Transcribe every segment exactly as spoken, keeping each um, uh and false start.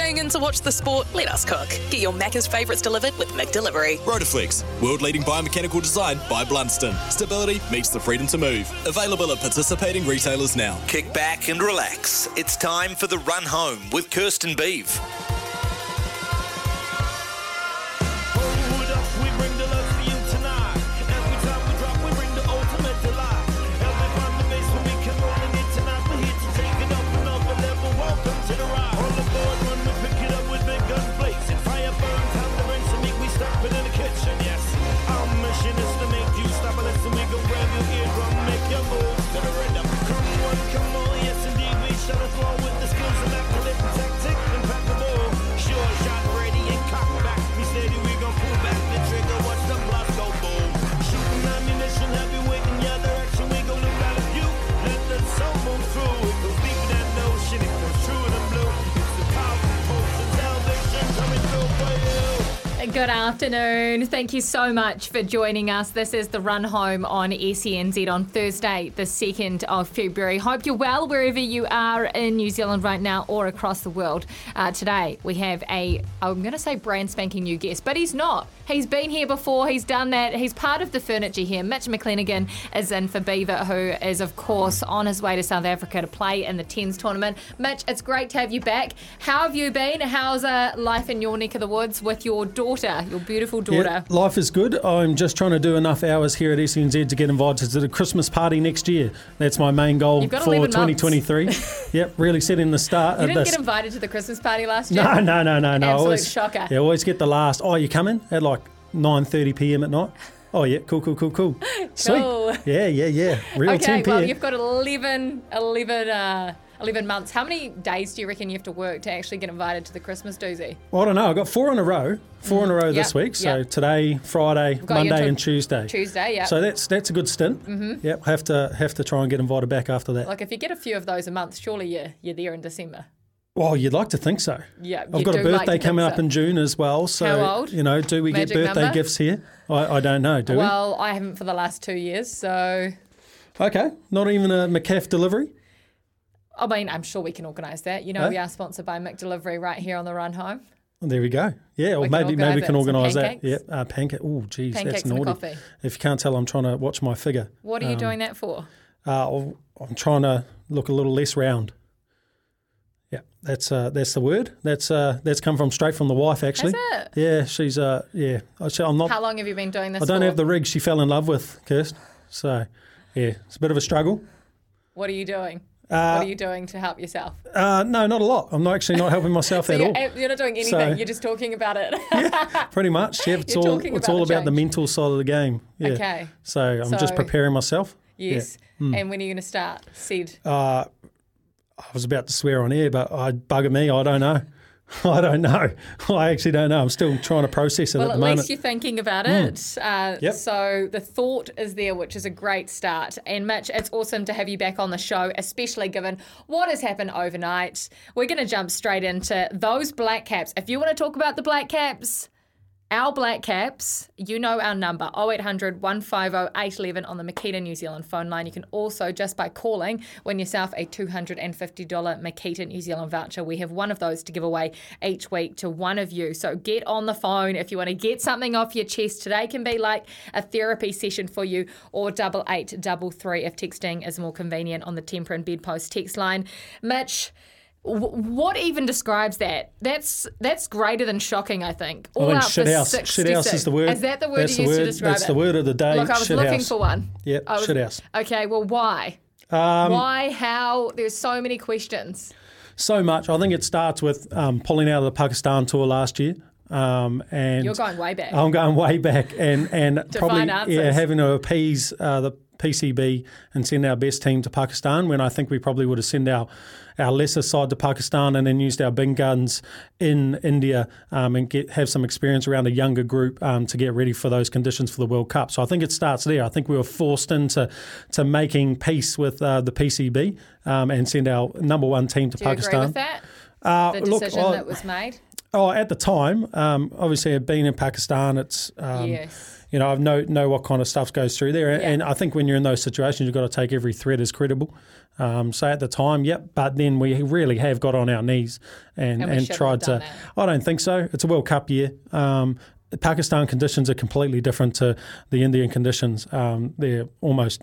Staying in to watch the sport? Let us cook. Get your Macca's favourites delivered with McDelivery. Rotaflex, world-leading biomechanical design by Blundstone. Stability meets the freedom to move. Available at participating retailers now. Kick back and relax. It's time for the run home with Kirsten Beeve. Good afternoon. Thank you so much for joining us. This is the Run Home on S E N Z on Thursday, the second of February. Hope you're well wherever you are in New Zealand right now or across the world. Uh, today we have a, I'm going to say brand spanking new guest, but he's not. He's been here before. He's done that. He's part of the furniture here. Mitch McLennigan is in for Beaver, who is, of course, on his way to South Africa to play in the T E N S tournament. Mitch, it's great to have you back. How have you been? How's uh, life in your neck of the woods with your daughter? Your beautiful daughter. Yeah, life is good. I'm just trying to do enough hours here at S E N Z to get invited to the Christmas party next year. That's my main goal for twenty twenty-three. Yep, really setting the start. You didn't this. get invited to the Christmas party last year? No, no, no, no, no. Absolute always, shocker. Yeah, always get the last. Oh, you coming at like nine thirty p.m. at night? Oh, yeah, cool, cool, cool, cool. Sweet. Cool. Yeah, yeah, yeah. Real okay, team well, you've got eleven, eleven, uh, eleven months. How many days do you reckon you have to work to actually get invited to the Christmas doozy? Well, I don't know. I've got four in a row. Four in a row yep, this week. So yep. today, Friday, Monday and Tuesday. Tuesday, yeah. So that's that's a good stint. Mm-hmm. Yep, have to have to try and get invited back after that. Like if you get a few of those a month, surely you're, you're there in December. Well, you'd like to think so. Yeah, I've got a birthday like coming so. up in June as well. So, how old? You know, do we Magic get birthday number? Gifts here? I, I don't know, do well, we? Well, I haven't for the last two years, so... Okay, not even a McCaff delivery? I mean, I'm sure we can organise that. You know, no? we are sponsored by McDelivery right here on the run home. Well, there we go. Yeah, or we maybe maybe we can organise that. Yeah, uh, pancake. Oh, geez, pancakes that's naughty. Coffee. If you can't tell, I'm trying to watch my figure. What are um, you doing that for? Uh, I'm trying to look a little less round. Yeah, that's uh, that's the word. That's uh, that's come from straight from the wife actually. Is it? Yeah, she's uh, yeah. I'm not. How long have you been doing this? I don't for? have the rig she fell in love with, Kirst. So, yeah, it's a bit of a struggle. What are you doing? Uh, what are you doing to help yourself? Uh, no, not a lot. I'm not actually not helping myself so at you're, all. You're not doing anything. So, you're just talking about it. Yeah, pretty much. Yeah, it's you're all it's about all about change. the mental side of the game. Yeah. Okay. So I'm so, just preparing myself. Yes. Yeah. Mm. And when are you going to start, Sid? Uh, I was about to swear on air, but I bugger me. I don't know. I don't know. I actually don't know. I'm still trying to process it well, at the moment. Well, at least you're thinking about it. Mm. Uh, yep. So the thought is there, which is a great start. And Mitch, it's awesome to have you back on the show, especially given what has happened overnight. We're going to jump straight into those Black Caps. If you want to talk about the Black Caps... Our Black Caps, you know our number, oh eight hundred, one five oh, eight one one on the Makita New Zealand phone line. You can also, just by calling, win yourself a two hundred fifty dollars Makita New Zealand voucher. We have one of those to give away each week to one of you. So get on the phone if you want to get something off your chest. Today can be like a therapy session for you, or double eight double three if texting is more convenient on the Temper and Bed Post text line. Mitch... What even describes that? That's that's greater than shocking, I think. All I mean, out shit house. Shit house is the word. Is that the word that's you used word. to describe that's it? That's the word of the day. Look, I was shit looking house. for one. Yep, was, shit house. Okay, well, why? Um, why, how? There's so many questions. So much. I think it starts with um, pulling out of the Pakistan tour last year. Um, and You're going way back. I'm going way back. And, and probably yeah, having to appease uh, the P C B and send our best team to Pakistan, when I think we probably would have sent our, our lesser side to Pakistan and then used our big guns in India um, and get have some experience around a younger group um, to get ready for those conditions for the World Cup. So I think it starts there. I think we were forced into to making peace with uh, the P C B um, and send our number one team to Do Pakistan. Do you agree with that? Uh, the decision look, I, that was made? Oh, at the time, um, obviously, being in Pakistan, it's um, yes. you know I know know what kind of stuff goes through there, yeah. and I think when you're in those situations, you've got to take every threat as credible. Um, so at the time, yep, but then we really have got on our knees and and, and tried to. That. I don't think so. It's a World Cup year. Um, Pakistan conditions are completely different to the Indian conditions. Um, they're almost.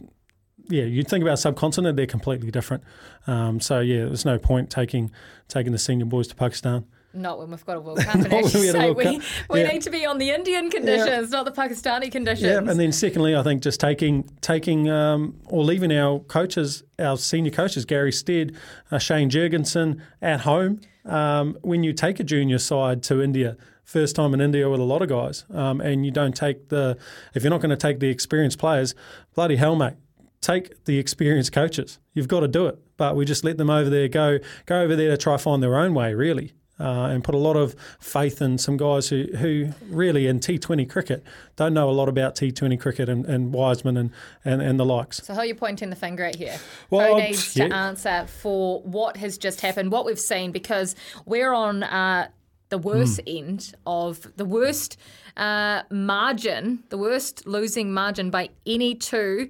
Yeah, you think about subcontinent; they're completely different. Um, so yeah, there's no point taking taking the senior boys to Pakistan. Not when we've got a World Cup. And actually, so we, Cup. we yeah. need to be on the Indian conditions, yeah. not the Pakistani conditions. Yeah, and then secondly, I think just taking taking um, or leaving our coaches, our senior coaches, Gary Stead, uh, Shane Jurgensen, at home. Um, when you take a junior side to India, first time in India with a lot of guys, um, and you don't take the if you're not going to take the experienced players, bloody hell, mate. Take the experienced coaches. You've got to do it. But we just let them over there go go over there to try find their own way, really, uh, and put a lot of faith in some guys who, who really in T twenty cricket don't know a lot about T twenty cricket and, and Wiseman and, and, and the likes. So how are you pointing the finger at here? Well, Who needs yeah. to answer for what has just happened, what we've seen, because we're on uh, the worst mm. end of the worst uh, margin, the worst losing margin by any two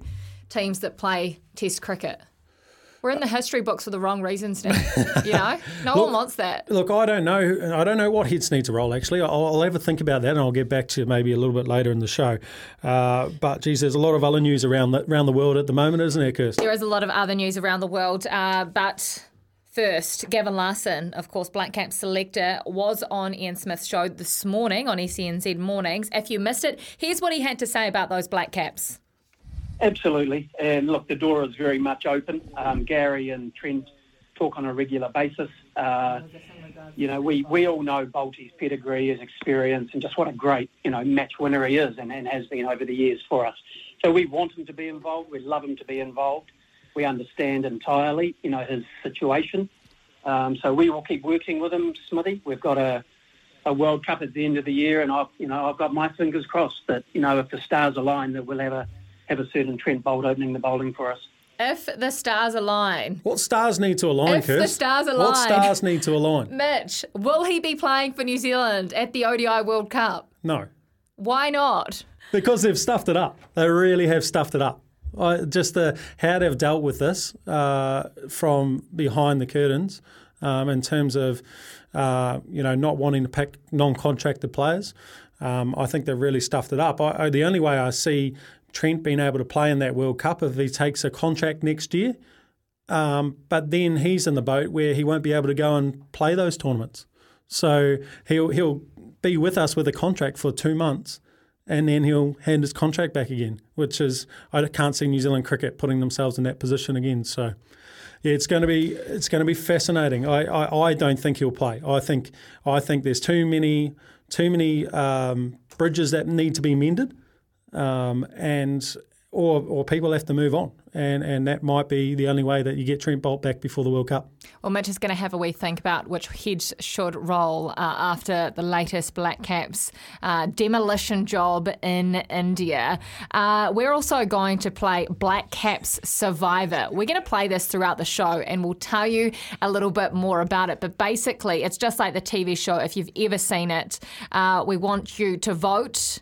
teams that play Test cricket. We're in the history books for the wrong reasons now. You know, no look, one wants that. Look, I don't know. I don't know what heads need to roll. Actually, I'll, I'll have a think about that, and I'll get back to you maybe a little bit later in the show. Uh, but geez, there's a lot of other news around the, around the world at the moment, isn't there, Kirsten? There is a lot of other news around the world, uh, but. First, Gavin Larson, of course, Blackcap selector, was on Ian Smith's show this morning on E C N Z Mornings. If you missed it, here's what he had to say about those Blackcaps. Absolutely. And look, the door is very much open. Um, Gary and Trent talk on a regular basis. Uh, you know, we, we all know Bolty's pedigree, his experience, and just what a great, you know, match winner he is and, and has been over the years for us. So we want him to be involved. We love him to be involved. We understand entirely, you know, his situation. Um, so we will keep working with him, Smithy. We've got a, a World Cup at the end of the year, and I've, you know, I've got my fingers crossed that, you know, if the stars align, that we'll have a have a certain Trent Bolt opening the bowling for us. If the stars align. What stars need to align, If Kirst? the stars align. What stars need to align? Mitch, will he be playing for New Zealand at the O D I World Cup? No. Why not? Because they've stuffed it up. They really have stuffed it up. I, just the how they've dealt with this uh, from behind the curtains um, in terms of, uh, you know, not wanting to pick non-contracted players. Um, I think they've really stuffed it up. I, I, the only way I see Trent being able to play in that World Cup if he takes a contract next year, um, but then he's in the boat where he won't be able to go and play those tournaments. So he'll he'll be with us with a contract for two months. And then he'll hand his contract back again, which is I can't see New Zealand cricket putting themselves in that position again. So, yeah, it's going to be it's going to be fascinating. I, I, I don't think he'll play. I think I think there's too many too many um, bridges that need to be mended, um, and or or people have to move on, and and that might be the only way that you get Trent Bolt back before the World Cup. Well, Mitch is going to have a wee think about which heads should roll uh, after the latest Blackcaps uh, demolition job in India. Uh, we're also going to play Blackcaps Survivor. We're going to play this throughout the show and we'll tell you a little bit more about it. But basically, it's just like the T V show. If you've ever seen it, uh, we want you to vote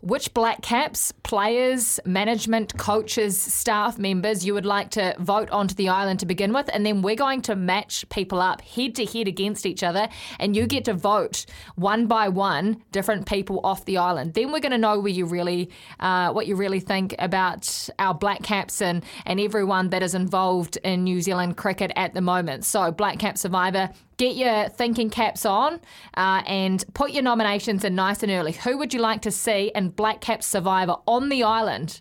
which Blackcaps, players, management, coaches, staff members you would like to vote onto the island to begin with, and then we're going to match people up head to head against each other, and you get to vote one by one different people off the island. Then we're going to know where you really, uh, what you really think about our Blackcaps and and everyone that is involved in New Zealand cricket at the moment. So Blackcap Survivor. Get your thinking caps on uh, and put your nominations in nice and early. Who would you like to see in Blackcap Survivor on the island?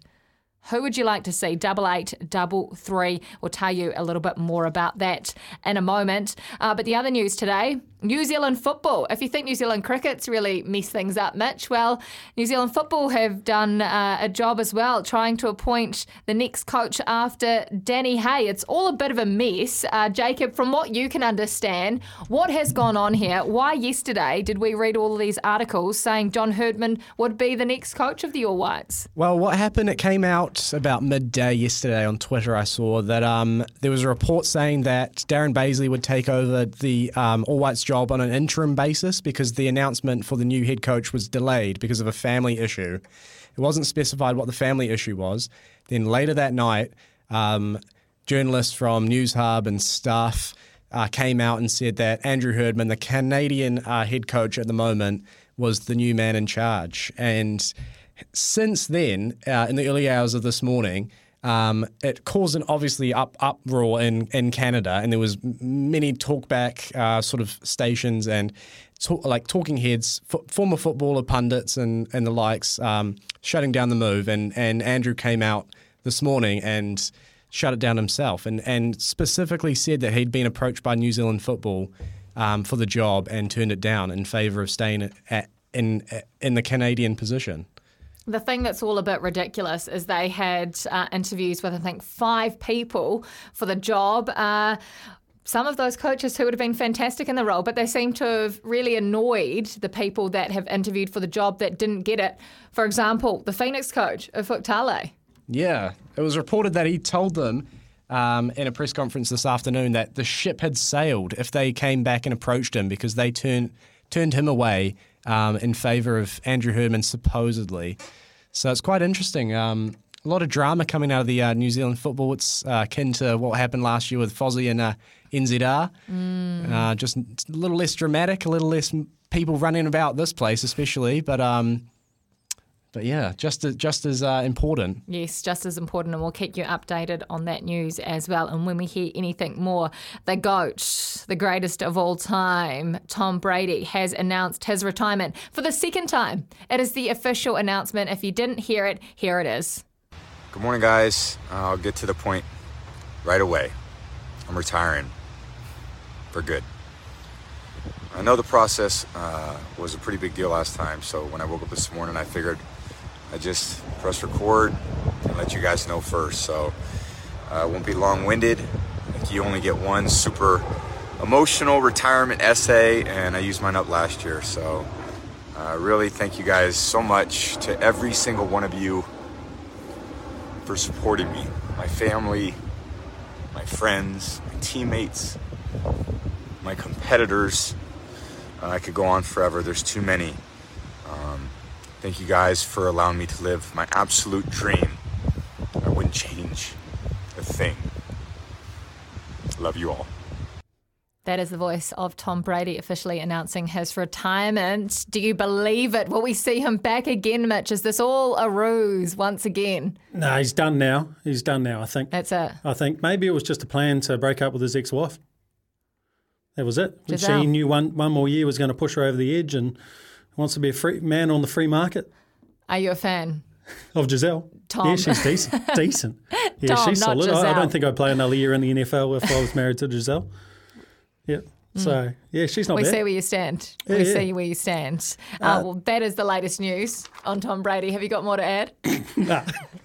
Who would you like to see? Double eight, double three. We'll tell you a little bit more about that in a moment. Uh, but the other news today... New Zealand football. If you think New Zealand cricket's really messed things up, Mitch, well, New Zealand football have done uh, a job as well, trying to appoint the next coach after Danny Hay. It's all a bit of a mess. Uh, Jacob, from what you can understand, what has gone on here? Why yesterday did we read all these articles saying John Herdman would be the next coach of the All Whites? Well, what happened, it came out about midday yesterday on Twitter, I saw, that um, there was a report saying that Darren Baisley would take over the um, All Whites job on an interim basis because the announcement for the new head coach was delayed because of a family issue. It wasn't specified what the family issue was. Then later that night, um, journalists from News Hub and staff uh, came out and said that Andrew Herdman, the Canadian uh, head coach at the moment, was the new man in charge. And since then, uh, in the early hours of this morning, Um, it caused an obviously up, uproar in, in Canada, and there was many talkback uh, sort of stations and talk, like talking heads, f- former footballer pundits and, and the likes, um, shutting down the move. And, and Andrew came out this morning and shut it down himself, and, and specifically said that he'd been approached by New Zealand football um, for the job and turned it down in favour of staying at, at, in in the Canadian position. The thing that's all a bit ridiculous is they had uh, interviews with, I think, five people for the job. Uh, some of those coaches who would have been fantastic in the role, but they seem to have really annoyed the people that have interviewed for the job that didn't get it. For example, the Phoenix coach, Ufuk Tale. Yeah, it was reported that he told them um, in a press conference this afternoon that the ship had sailed if they came back and approached him, because they turned turned him away Um, in favour of Andrew Herdman, supposedly. So it's quite interesting. Um, a lot of drama coming out of the uh, New Zealand football. It's uh, akin to what happened last year with Fozzie and uh, N Z R. Mm. Uh, just a little less dramatic, a little less people running about this place, especially. But um, but yeah, just as, just as uh, important. Yes, just as important. And we'll keep you updated on that news as well. And when we hear anything more, the GOAT, the greatest of all time, Tom Brady, has announced his retirement for the second time. It is the official announcement. If you didn't hear it, here it is. Good morning, guys. I'll get to the point right away. I'm retiring for good. I know the process uh, was a pretty big deal last time, so when I woke up this morning, I figured I just press record and let you guys know first. So I uh, won't be long-winded. Like, you only get one super emotional retirement essay, and I used mine up last year. So I uh, really thank you guys so much, to every single one of you, for supporting me, my family, my friends, my teammates, my competitors. Uh, I could go on forever. There's too many. Um, thank you guys for allowing me to live my absolute dream. I wouldn't change a thing. Love you all. That is the voice of Tom Brady officially announcing his retirement. Do you believe it? Will we see him back again, Mitch? Is this all a ruse once again? No, he's done now. He's done now, I think. That's it. I think maybe it was just a plan to break up with his ex-wife. That was it. Giselle. She knew one, one more year was going to push her over the edge, and wants to be a free man on the free market. Are you a fan? Of Giselle. Tom. Yeah, she's decent. decent. Yeah, Tom, she's solid. I, I don't think I'd play another year in the N F L if I was married to Giselle. Yeah. So, yeah, she's not we bad. We see where you stand. Yeah, we yeah. see where you stand. Uh, uh, well, that is the latest news on Tom Brady. Have you got more to add? No.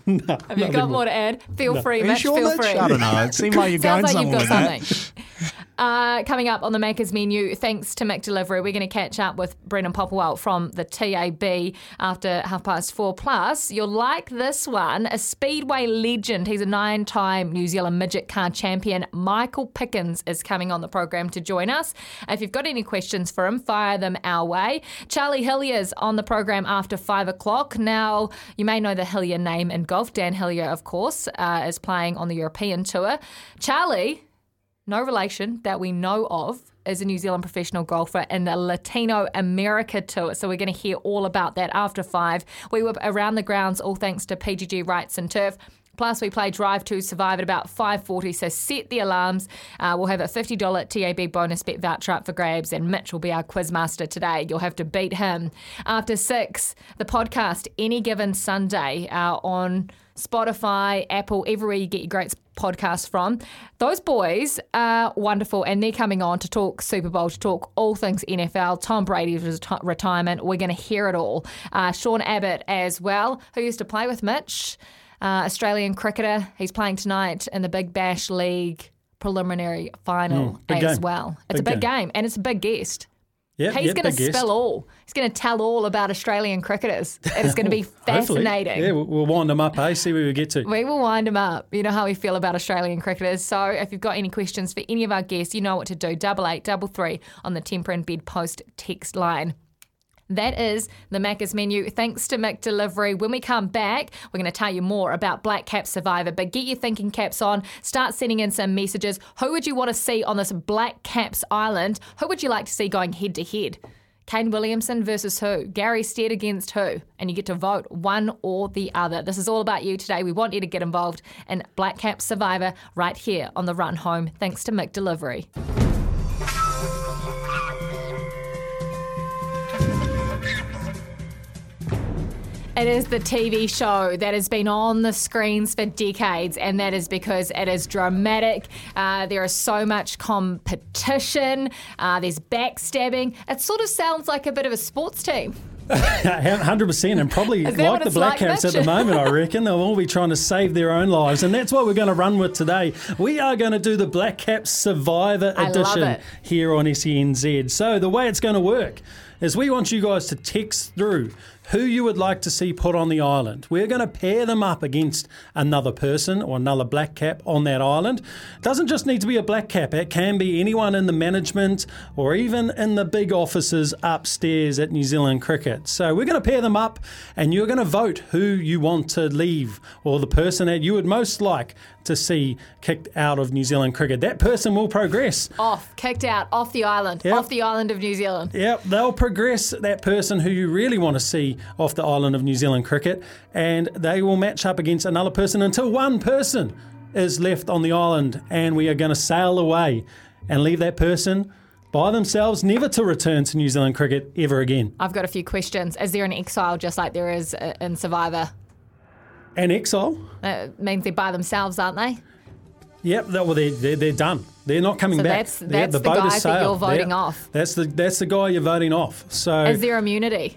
no Have you got more. more to add? Feel no. free, Are Mitch. Sure, feel Mitch? free. I don't know. It seemed like you're going like somewhere. Sounds like you've got something. Uh, coming up on the Macca's menu, thanks to McDelivery, we're going to catch up with Brendan Popplewell from the T A B after half past four. Plus, you'll like this one, a Speedway legend. He's a nine-time New Zealand midget car champion. Michael Pickens is coming on the program to join us. If you've got any questions for him, fire them our way. Charlie Hillier's on the program after five o'clock. Now, you may know the Hillier name in golf. Dan Hillier, of course, uh, is playing on the European Tour. Charlie, no relation that we know of, is a New Zealand professional golfer in the Latino America Tour. So we're going to hear all about that after five. We were around the grounds, all thanks to P G G Wrightson Turf. Plus, we play Drive to Survive at about five forty, so set the alarms. Uh, we'll have a fifty dollars T A B bonus bet voucher up for grabs, and Mitch will be our quizmaster today. You'll have to beat him. After six, the podcast, Any Given Sunday, uh, on Spotify, Apple, everywhere you get your great podcast from. Those boys are wonderful, and they're coming on to talk Super Bowl, to talk all things N F L, Tom Brady's reti- retirement. We're going to hear it all. Uh, Sean Abbott as well, who used to play with Mitch, uh, Australian cricketer. He's playing tonight in the Big Bash League preliminary final mm, as game. well. It's big a big game. game, and it's a big guest. Yep, He's yep, going to spill all. He's going to tell all about Australian cricketers. It's going to be fascinating. Yeah, we'll wind them up, eh? See where we get to. We will wind them up. You know how we feel about Australian cricketers. So if you've got any questions for any of our guests, you know what to do. Double eight, double three on the Temper and Bed Post text line. That is the Macca's menu. Thanks to McDelivery. When we come back, we're going to tell you more about Black Cap Survivor. But get your thinking caps on. Start sending in some messages. Who would you want to see on this Black Caps Island? Who would you like to see going head-to-head? Kane Williamson versus who? Gary Stead against who? And you get to vote one or the other. This is all about you today. We want you to get involved in Black Cap Survivor right here on The Run Home. Thanks to McDelivery. It is the T V show that has been on the screens for decades, and that is because it is dramatic. Uh, there is so much competition. Uh, there's backstabbing. It sort of sounds like a bit of a sports team. one hundred percent, and probably like the Black Caps at the moment, I reckon. They'll all be trying to save their own lives, and that's what we're going to run with today. We are going to do the Black Caps Survivor Edition here on S E N Z. So the way it's going to work is we want you guys to text through who you would like to see put on the island. We're going to pair them up against another person or another black cap on that island. It doesn't just need to be a black cap. It can be anyone in the management or even in the big offices upstairs at New Zealand Cricket. So we're going to pair them up, and you're going to vote who you want to leave, or the person that you would most like to see kicked out of New Zealand Cricket. That person will progress. Off, kicked out, off the island, yep. off the island of New Zealand. Yep, they'll progress, that person who you really want to see off the island of New Zealand Cricket, and they will match up against another person until one person is left on the island, and we are going to sail away and leave that person by themselves, never to return to New Zealand Cricket ever again. I've got a few questions. Is there an exile just like there is in Survivor? An exile? That means they're by themselves, aren't they? Yep, well, they're, they're, they're done. They're not coming so back. So that's, that's the, the guy that you're voting they're, off. That's the that's the guy you're voting off. So is there immunity?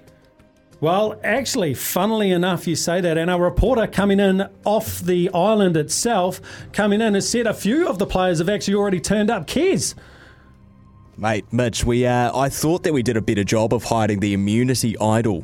Well, actually, funnily enough, you say that, and our reporter coming in off the island itself, coming in, has said a few of the players have actually already turned up. Kez. Mate, Mitch, we uh, I thought that we did a better job of hiding the immunity idol.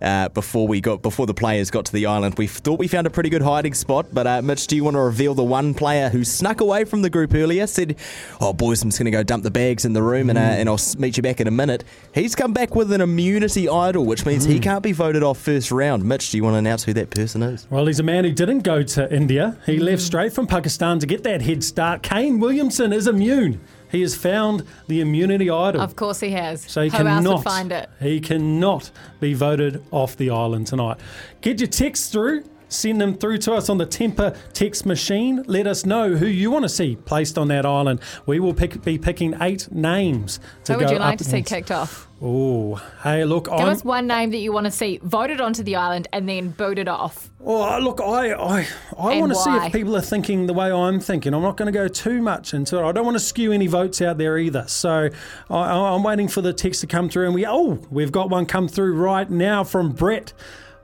Uh, before we got, before the players got to the island, we thought we found a pretty good hiding spot. But uh, Mitch, do you want to reveal the one player who snuck away from the group earlier? Said, "Oh, boys, I'm just going to go dump the bags in the room, mm. and uh, and I'll meet you back in a minute." He's come back with an immunity idol, which means mm. he can't be voted off first round. Mitch, do you want to announce who that person is? Well, he's a man who didn't go to India. He mm. left straight from Pakistan to get that head start. Kane Williamson is immune. He has found the immunity idol. Of course he has. So he Who cannot, else would find it? He cannot be voted off the island tonight. Get your texts through. Send them through to us on the Temper text machine. Let us know who you want to see placed on that island. We will pick, be picking eight names to Who go would you like to see kicked off? Oh, hey, look. Give I'm, us one name that you want to see voted onto the island and then booted off. Oh, look, I I, I want to see if people are thinking the way I'm thinking. I'm not going to go too much into it. I don't want to skew any votes out there either. So I, I'm waiting for the text to come through. And we oh, we've got one come through right now from Brett.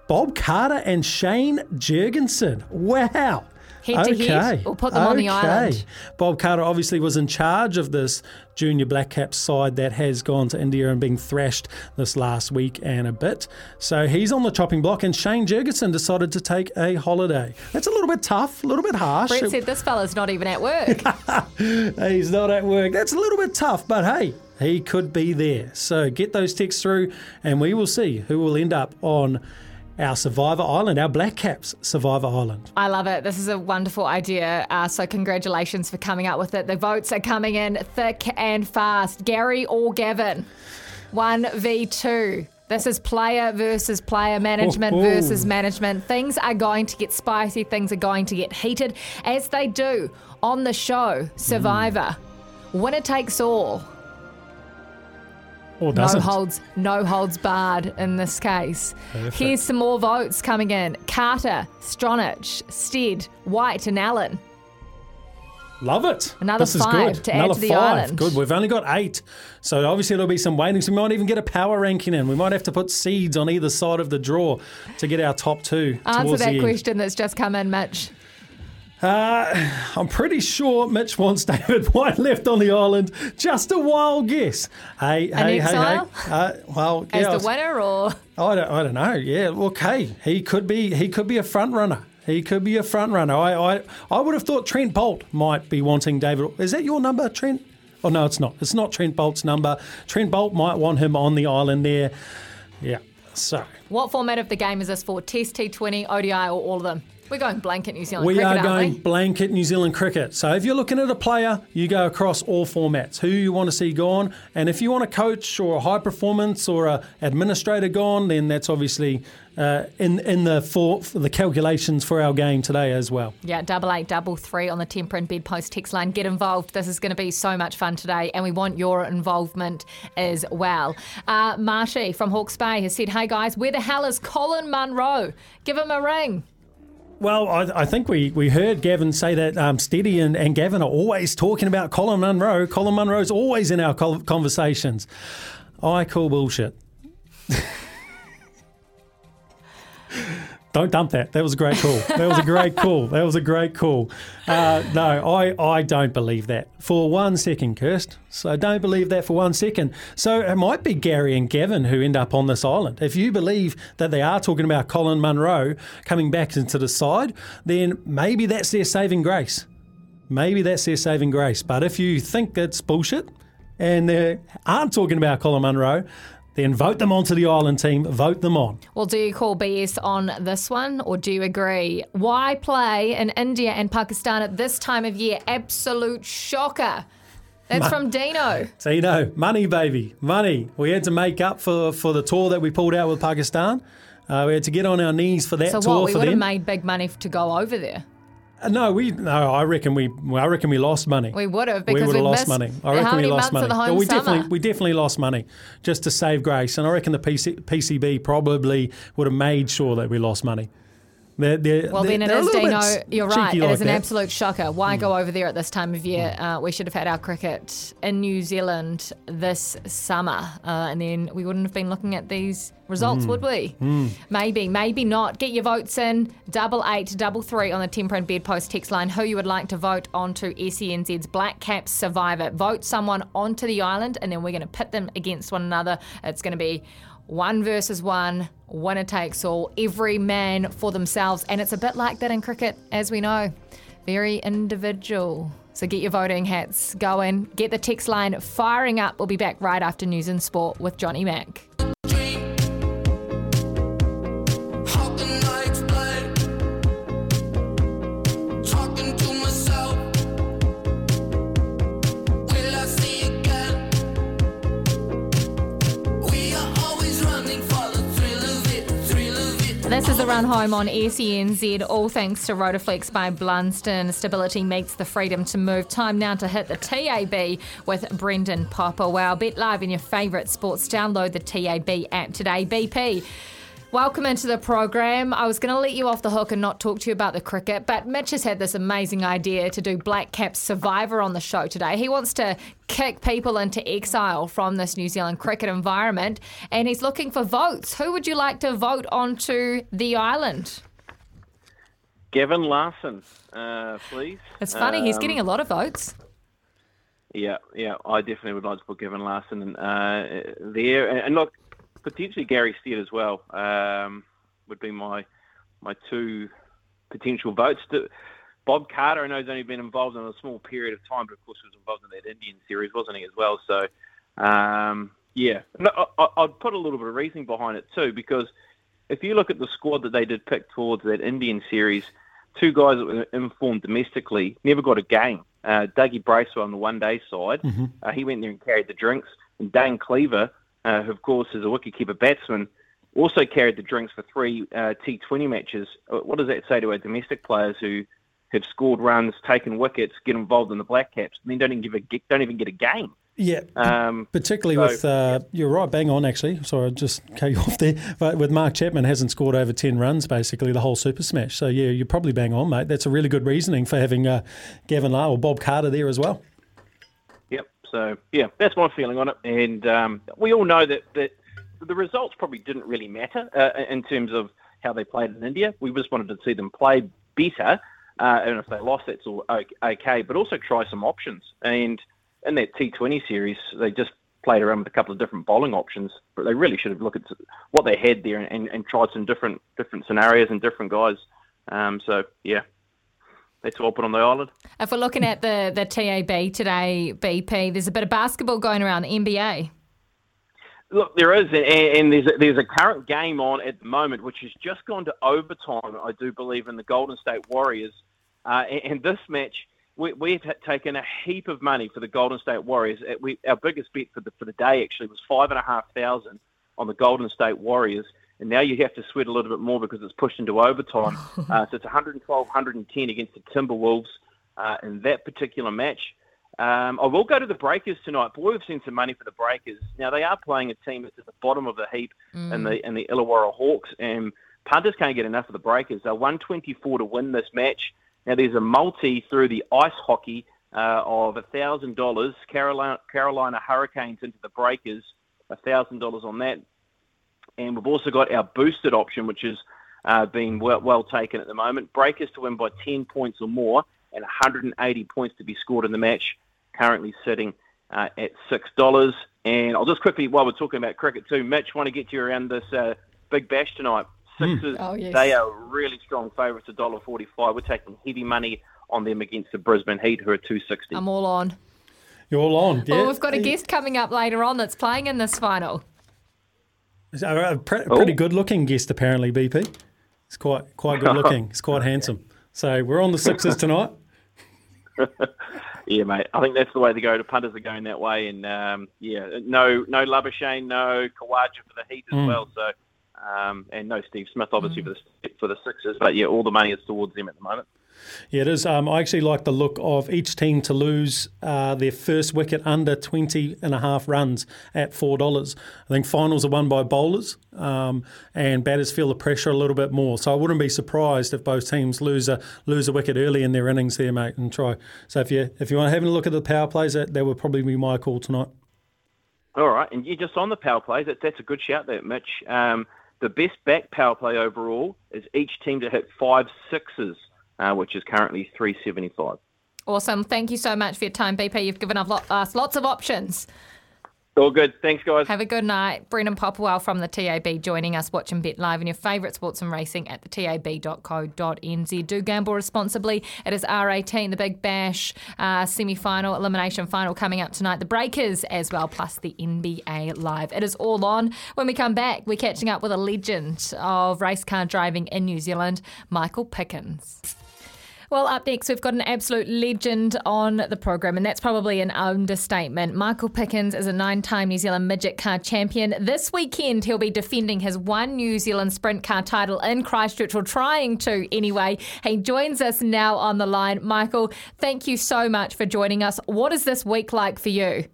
Bob Carter and Shane Jurgensen. Wow. Head to okay. head. We'll put them okay. on the island. Bob Carter obviously was in charge of this junior Black Cap side that has gone to India and been thrashed this last week and a bit. So he's on the chopping block, and Shane Jurgensen decided to take a holiday. That's a little bit tough, a little bit harsh. Brett said this fella's not even at work. He's not at work. That's a little bit tough, but hey, he could be there. So get those texts through, and we will see who will end up on our Survivor Island, our Black Caps Survivor Island. I love it. This is a wonderful idea. Uh, so congratulations for coming up with it. The votes are coming in thick and fast. Gary or Gavin? one v two. This is player versus player, management oh, oh. versus management. Things are going to get spicy. Things are going to get heated, as they do on the show Survivor. Mm. Winner takes all. Or doesn't. No holds, no holds barred in this case. Perfect. Here's some more votes coming in. Carter, Stronich, Stead, White and Allen. Love it. Another this five is good. to Another add to the five. Island. Good. We've only got eight. So obviously there'll be some weightings. We might even get a power ranking in. We might have to put seeds on either side of the draw to get our top two. Answer that question end. that's just come in, Mitch. Uh, I'm pretty sure Mitch wants David White left on the island. Just a wild guess. Hey, An hey, exile? hey, hey. Uh, well, As yeah, the was, winner or? I don't, I don't know. Yeah, look, hey, he could be, he could be a front runner. He could be a front runner. I, I I would have thought Trent Bolt might be wanting David. Is that your number, Trent? Oh, no, it's not. It's not Trent Bolt's number. Trent Bolt might want him on the island there. Yeah, so. What format of the game is this for? Test, T twenty, O D I or all of them? We're going blanket New Zealand we cricket, We are going we? blanket New Zealand cricket. So if you're looking at a player, you go across all formats, who you want to see gone. And if you want a coach or a high performance or an administrator gone, then that's obviously uh, in in the for, for the calculations for our game today as well. Yeah, double eight, double three on the Temper and Bed Post text line. Get involved. This is going to be so much fun today, and we want your involvement as well. Uh, Marshy from Hawke's Bay has said, hey guys, where the hell is Colin Munro? Give him a ring. Well, I, I think we, we heard Gavin say that um, Steady and, and Gavin are always talking about Colin Munro. Colin Munro's always in our conversations. I call bullshit. Don't dump that. That was a great call. That was a great call. That was a great call. Uh, no, I, I don't believe that for one second, Kirst. So don't believe that for one second. So it might be Gary and Gavin who end up on this island. If you believe that they are talking about Colin Munro coming back into the side, then maybe that's their saving grace. Maybe that's their saving grace. But if you think that's bullshit and they aren't talking about Colin Munro, then vote them onto the island team. Vote them on. Well, do you call B S on this one or do you agree? Why play in India and Pakistan at this time of year? Absolute shocker. That's Mon- from Dino. Dino. Money, baby. Money. We had to make up for, for the tour that we pulled out with Pakistan. Uh, we had to get on our knees for that so tour what, we for them. So we would have made big money to go over there. No, we no. I reckon we. I reckon we lost money. We would have because we, we lost money. I reckon we lost money. But we summer? definitely, we definitely lost money just to save grace. And I reckon the P C, P C B probably would have made sure that we lost money. They're, they're, well, they're, then it is, Dino. You're right. It like is an that. absolute shocker. Why mm. go over there at this time of year? Mm. Uh, we should have had our cricket in New Zealand this summer, uh, and then we wouldn't have been looking at these results, mm. would we? Mm. Maybe, maybe not. Get your votes in. Double eight, double three on the Temper and Bed Post text line. Who you would like to vote onto S E N Z's Black Caps Survivor? Vote someone onto the island, and then we're going to pit them against one another. It's going to be one versus one, winner takes all, every man for themselves. And it's a bit like that in cricket, as we know. Very individual. So get your voting hats going. Get the text line firing up. We'll be back right after News and Sport with Johnny Mack. This is the run home on S E N Z, all thanks to Rotaflex by Blundstone. Stability meets the freedom to move. Time now to hit the T A B with Brendan Popper. Wow, bet live in your favourite sports. Download the T A B app today. B P, welcome into the program. I was going to let you off the hook and not talk to you about the cricket, but Mitch has had this amazing idea to do Black Caps Survivor on the show today. He wants to kick people into exile from this New Zealand cricket environment, and he's looking for votes. Who would you like to vote onto the island? Gavin Larson, uh, please. It's funny, um, he's getting a lot of votes. Yeah, yeah, I definitely would like to put Gavin Larson uh, there. And, and look, potentially Gary Stead as well um, would be my my two potential votes. Bob Carter, I know, has only been involved in a small period of time, but of course he was involved in that Indian series, wasn't he, as well? So, um, yeah. No, I, I'd put a little bit of reasoning behind it too, because if you look at the squad that they did pick towards that Indian series, two guys that were informed domestically never got a game. Uh, Dougie Bracewell on the one-day side, mm-hmm. uh, he went there and carried the drinks, and Dane Cleaver, Uh, who, of course, is a wicketkeeper batsman, also carried the drinks for three uh, T twenty matches. What does that say to our domestic players who have scored runs, taken wickets, get involved in the Black Caps, and then don't even give a don't even get a game. Yeah, um, particularly so, with uh, – you're right, bang on actually. Sorry, I just cut you off there. But with Mark Chapman hasn't scored over ten runs basically the whole Super Smash. So, yeah, you're probably bang on, mate. That's a really good reasoning for having uh, Gavin Lahr or Bob Carter there as well. Yep. So, yeah, that's my feeling on it. And um, we all know that, that the results probably didn't really matter uh, in terms of how they played in India. We just wanted to see them play better. Uh, and if they lost, that's all okay. But also try some options. And – in that T twenty series, they just played around with a couple of different bowling options, but they really should have looked at what they had there and, and, and tried some different different scenarios and different guys. Um, so, yeah, that's what I'll put on the island. If we're looking at the, the T A B today, B P, there's a bit of basketball going around, the N B A. Look, there is, and, and there's, a, there's a current game on at the moment, which has just gone to overtime, I do believe, in the Golden State Warriors. Uh, and, and this match... We, we've taken a heap of money for the Golden State Warriors. We, our biggest bet for the for the day actually was five and a half thousand on the Golden State Warriors, and now you have to sweat a little bit more because it's pushed into overtime. Uh, so it's one twelve, one ten against the Timberwolves uh, in that particular match. Um, I will go to the Breakers tonight, but we've seen some money for the Breakers. Now they are playing a team that's at the bottom of the heap mm. in the in the Illawarra Hawks, and punters can't get enough of the Breakers. They're one twenty-four to win this match. Now, there's a multi through the ice hockey uh, of one thousand dollars, Carolina, Carolina Hurricanes into the Breakers, one thousand dollars on that. And we've also got our boosted option, which is uh, being well, well taken at the moment. Breakers to win by ten points or more and one hundred eighty points to be scored in the match, currently sitting uh, at six dollars. And I'll just quickly, while we're talking about cricket too, Mitch, want to get you around this uh, Big Bash tonight. Sixers, oh, yes. They are really strong favourites, one forty-five. We're taking heavy money on them against the Brisbane Heat, who are two sixty. I'm all on. You're all on, yeah. Well, we've got a guest coming up later on that's playing in this final. A pre- pretty good-looking guest, apparently, B P. It's quite quite good-looking. It's quite handsome. So we're on the Sixers tonight. Yeah, mate. I think that's the way to go. The punters are going that way. And, um, yeah, no no Labuschagne, no Khawaja for the Heat as mm. well, so... Um, and no Steve Smith, obviously, mm. for the for the Sixers. But, yeah, all the money is towards them at the moment. Yeah, it is. Um, I actually like the look of each team to lose uh, their first wicket under twenty and a half runs at four dollars. I think finals are won by bowlers um, and batters feel the pressure a little bit more. So I wouldn't be surprised if both teams lose a, lose a wicket early in their innings there, mate, and try. So if you if you want to have a look at the power plays, that, that would probably be my call tonight. All right, and you're just on the power plays. That, that's a good shout there, Mitch. Um The best back power play overall is each team to hit five sixes, uh, which is currently three seventy-five. Awesome. Thank you so much for your time, B P. You've given us lots of options. All good. Thanks, guys. Have a good night. Brendan Popplewell from the T A B joining us. Watch and bet live on your favourite sports and racing at the tab dot co dot n z. Do gamble responsibly. It is R eighteen, the Big Bash uh, semi-final, elimination final coming up tonight. The Breakers as well, plus the N B A Live. It is all on. When we come back, we're catching up with a legend of race car driving in New Zealand, Michael Pickens. Well, up next, we've got an absolute legend on the program, and that's probably an understatement. Michael Pickens is a nine-time New Zealand midget car champion. This weekend, he'll be defending his one New Zealand sprint car title in Christchurch, or trying to anyway. He joins us now on the line. Michael, thank you so much for joining us. What is this week like for you?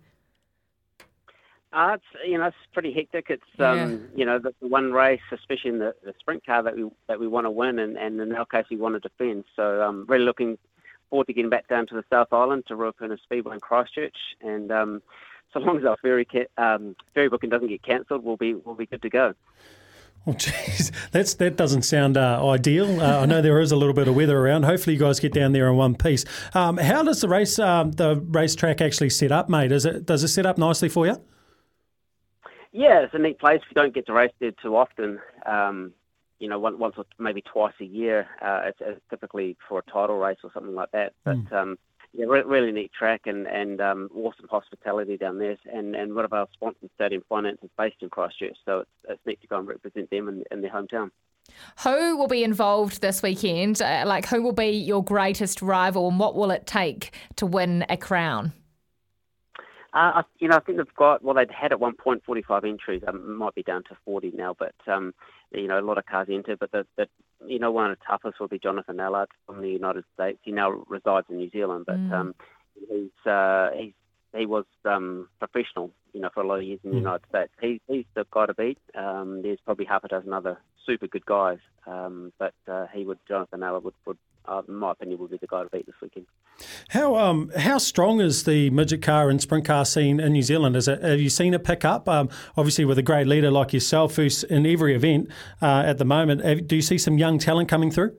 Uh, it's, you know, it's pretty hectic. It's, um, yeah. you know, the, the one race, especially in the, the sprint car that we that we want to win, and, and in our case, we want to defend. So I'm um, really looking forward to getting back down to the South Island to Ruapuna Speedway in Christchurch. And um, so long as our ferry, ca- um, ferry booking doesn't get cancelled, we'll be, we'll be good to go. Well, geez, that's, that doesn't sound uh, ideal. Uh, I know there is a little bit of weather around. Hopefully you guys get down there in one piece. Um, how does the race um, the racetrack actually set up, mate? Is it, does it set up nicely for you? Yeah, it's a neat place. We don't get to race there too often. Um, you know, once, once or maybe twice a year. Uh, it's, it's typically for a title race or something like that. Mm. But um, yeah, re- really neat track and and um, awesome hospitality down there. And and one of our sponsors, Stadium Finance, is based in Christchurch, so it's, it's neat to go and represent them in, in their hometown. Who will be involved this weekend? Uh, like, who will be your greatest rival, and what will it take to win a crown? Uh, you know, I think they've got, well, they'd had at one point forty-five entries. It um, might be down to forty now, but, um, you know, a lot of cars entered. But, the, the, you know, one of the toughest will be Jonathan Allard from the United States. He now resides in New Zealand, but mm. um, he's, uh, he's he was um, professional, you know, for a lot of years in the mm. United States. He, he's the guy to beat. Um, there's probably half a dozen other super good guys, um, but uh, he would, Jonathan Allard would, would Uh, in my opinion, will be the guy to beat this weekend. How um how strong is the midget car and sprint car scene in New Zealand? Is it, have you seen it pick up? Um, obviously, with a great leader like yourself, who's in every event uh, at the moment, have, do you see some young talent coming through?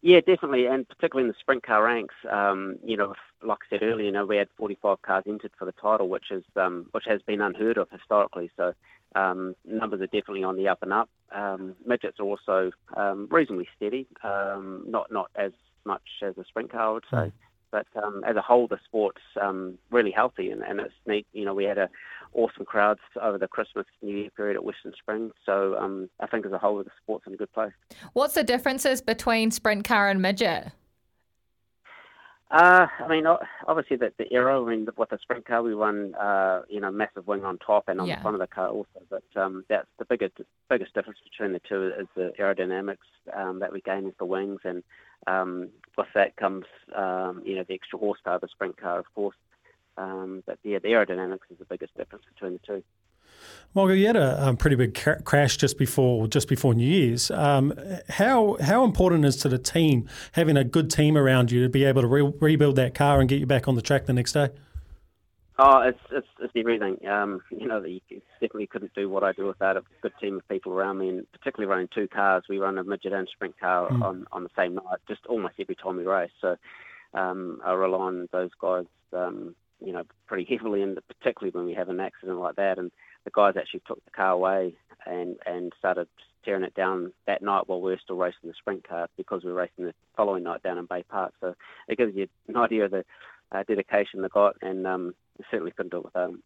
Yeah, definitely, and particularly in the sprint car ranks. Um, you know, like I said earlier, you know, we had forty-five cars entered for the title, which is um, which has been unheard of historically. So um, numbers are definitely on the up and up. Um, midgets are also um, reasonably steady, um, not not as much as a sprint car, I would say. But um, as a whole, the sport's um, really healthy, and, and it's neat. You know, we had a awesome crowds over the Christmas New Year period at Western Springs, so um, I think as a whole, the sport's in a good place. What's the differences between sprint car and midget? Uh, I mean, obviously the, the aero, I mean, with the sprint car, we run, uh, you know, massive wing on top and on yeah. the front of the car also. But um, that's the biggest, biggest difference between the two is the aerodynamics um, that we gain with the wings. And um, with that comes, um, you know, the extra horsepower of the sprint car, of course. Um, but yeah, the aerodynamics is the biggest difference between the two. Well, you had a um, pretty big ca- crash just before just before New Year's. Um, how how important is to the team having a good team around you to be able to re- rebuild that car and get you back on the track the next day? Oh, it's it's, it's everything. Um, you know, you definitely couldn't do what I do without a good team of people around me, and particularly running two cars. We run a midget and sprint car mm. on, on the same night, just almost every time we race. So um, I rely on those guys, um, you know, pretty heavily, and particularly when we have an accident like that. And the guys actually took the car away and, and started tearing it down that night while we were still racing the sprint car, because we were racing the following night down in Bay Park. So it gives you an idea of the uh, dedication they got, and um, certainly couldn't do it without them.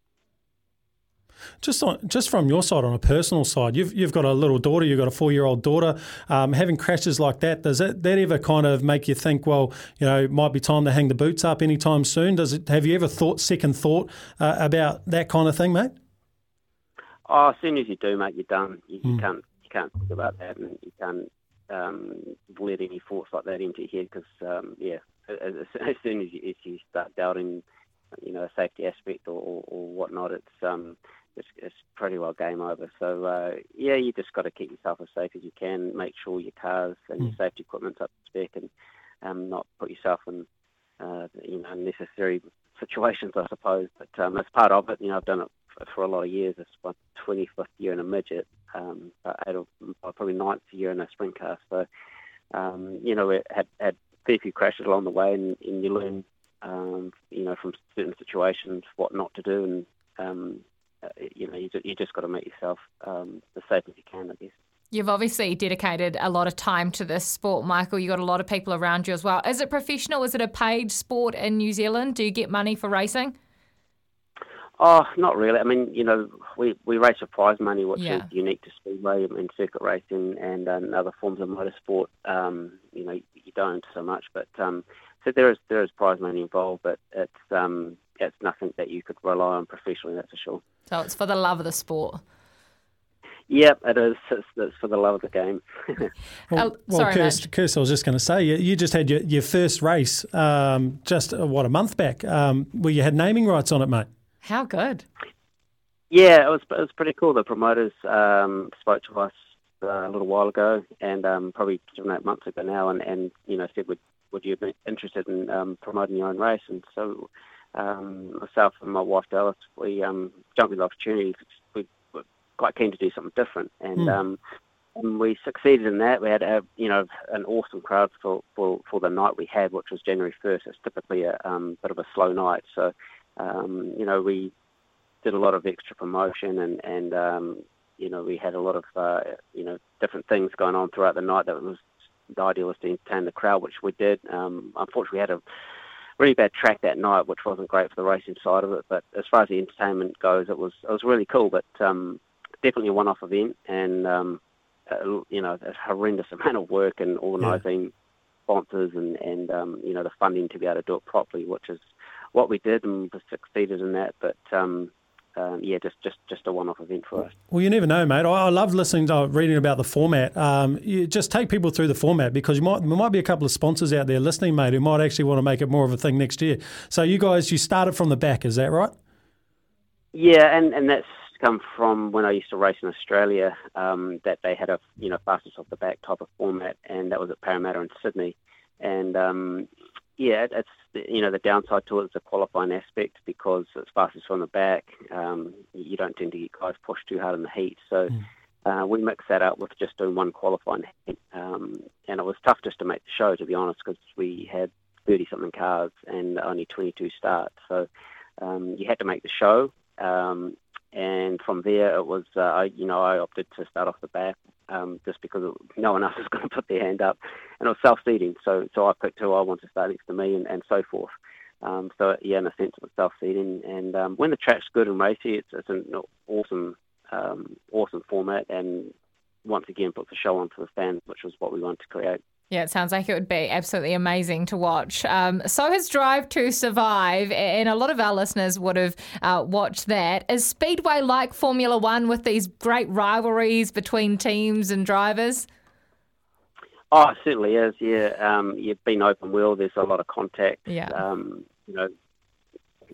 Just on, just from your side, on a personal side, you've you've got a little daughter, you've got a four-year-old daughter. Um, having crashes like that, does that, that ever kind of make you think, well, you know, it might be time to hang the boots up anytime soon? Does it? Have you ever thought, second thought uh, about that kind of thing, mate? Oh, as soon as you do, mate, you're done. You, you mm. can't, you can't think about that, and you can't um, let any thoughts like that into your head. Because um, yeah, as, as soon as you, if you start doubting, you know, a safety aspect or, or, or whatnot, it's um, it's, it's pretty well game over. So uh, yeah, you just got to keep yourself as safe as you can. Make sure your cars and mm. your safety equipment's up to spec, and um, not put yourself in uh, you know, unnecessary situations, I suppose. But um, that's part of it. You know, I've done it for a lot of years. It's my twenty-fifth year in a midget, um, eight or probably ninth year in a sprint car. So, um, you know, we had, had a fair few crashes along the way, and, and you learn, um, you know, from certain situations what not to do, and um, you know, you, you just got to make yourself um, as safe as you can, I guess. You've obviously dedicated a lot of time to this sport, Michael. You've got a lot of people around you as well. Is it professional? Is it a paid sport in New Zealand? Do you get money for racing? Oh, not really. I mean, you know, we, we race for prize money, which yeah. is unique to speedway and circuit racing and, and other forms of motorsport. Um, you know, you don't so much, but um, so there is there is prize money involved, but it's um, it's nothing that you could rely on professionally, that's for sure. So it's for the love of the sport. Yep, it is. It's, it's for the love of the game. well, oh, well sorry, Kirst, Kirst, I was just going to say, you, you just had your, your first race um, just, what, a month back, um, where you had naming rights on it, mate. How good. Yeah, it was it was pretty cool. The promoters um, spoke to us uh, a little while ago, and um, probably seven or eight months ago now, and, and you know, said, would, would you be interested in um, promoting your own race? And so um, myself and my wife, Dallas, we um, jumped at the opportunity. We were quite keen to do something different, and, mm. um, and we succeeded in that. We had a, you know, an awesome crowd for, for, for the night we had, which was January first. It's typically a um, bit of a slow night, so... Um, you know, we did a lot of extra promotion, and, and um, you know, we had a lot of, uh, you know, different things going on throughout the night. That was the ideal was to entertain the crowd, which we did. Um, unfortunately, we had a really bad track that night, which wasn't great for the racing side of it. But as far as the entertainment goes, it was it was really cool, but um, definitely a one-off event, and, um, uh, you know, a horrendous amount of work and organising yeah. sponsors and, and um, you know, the funding to be able to do it properly, which is what we did, and we succeeded in that. But um, um, yeah, just, just, just a one-off event for us. Well, you never know, mate. I, I love listening to reading about the format. Um, you just take people through the format, because you might there might be a couple of sponsors out there listening, mate, who might actually want to make it more of a thing next year. So you guys, you started from the back, is that right? Yeah, and, and that's come from when I used to race in Australia, um, that they had a you know fastest off the back type of format, and that was at Parramatta in Sydney. And um, yeah, it's you know the downside to it is the qualifying aspect, because it's fastest from the back. Um, you don't tend to get guys pushed too hard in the heat, so mm. uh, we mixed that up with just doing one qualifying heat. Um, and it was tough just to make the show, to be honest, because we had thirty something cars and only twenty-two starts, so um, you had to make the show. Um, and from there, it was uh, I, you know I opted to start off the back, um, just because it, no one else was going to put their hand up, and it was self-seeding. So, so I picked who I wanted to start next to me, and, and so forth. Um, so yeah, in a sense, it was self-seeding. And um, when the track's good and racy, it's, it's an awesome, um, awesome format, and once again puts a show on for the fans, which was what we wanted to create. Yeah, it sounds like it would be absolutely amazing to watch. Um, so his Drive to Survive, and a lot of our listeners would have uh, watched that. Is Speedway like Formula One with these great rivalries between teams and drivers? Oh, it certainly is, yeah. Um, you've been open wheel, there's a lot of contact, yeah. um, you know,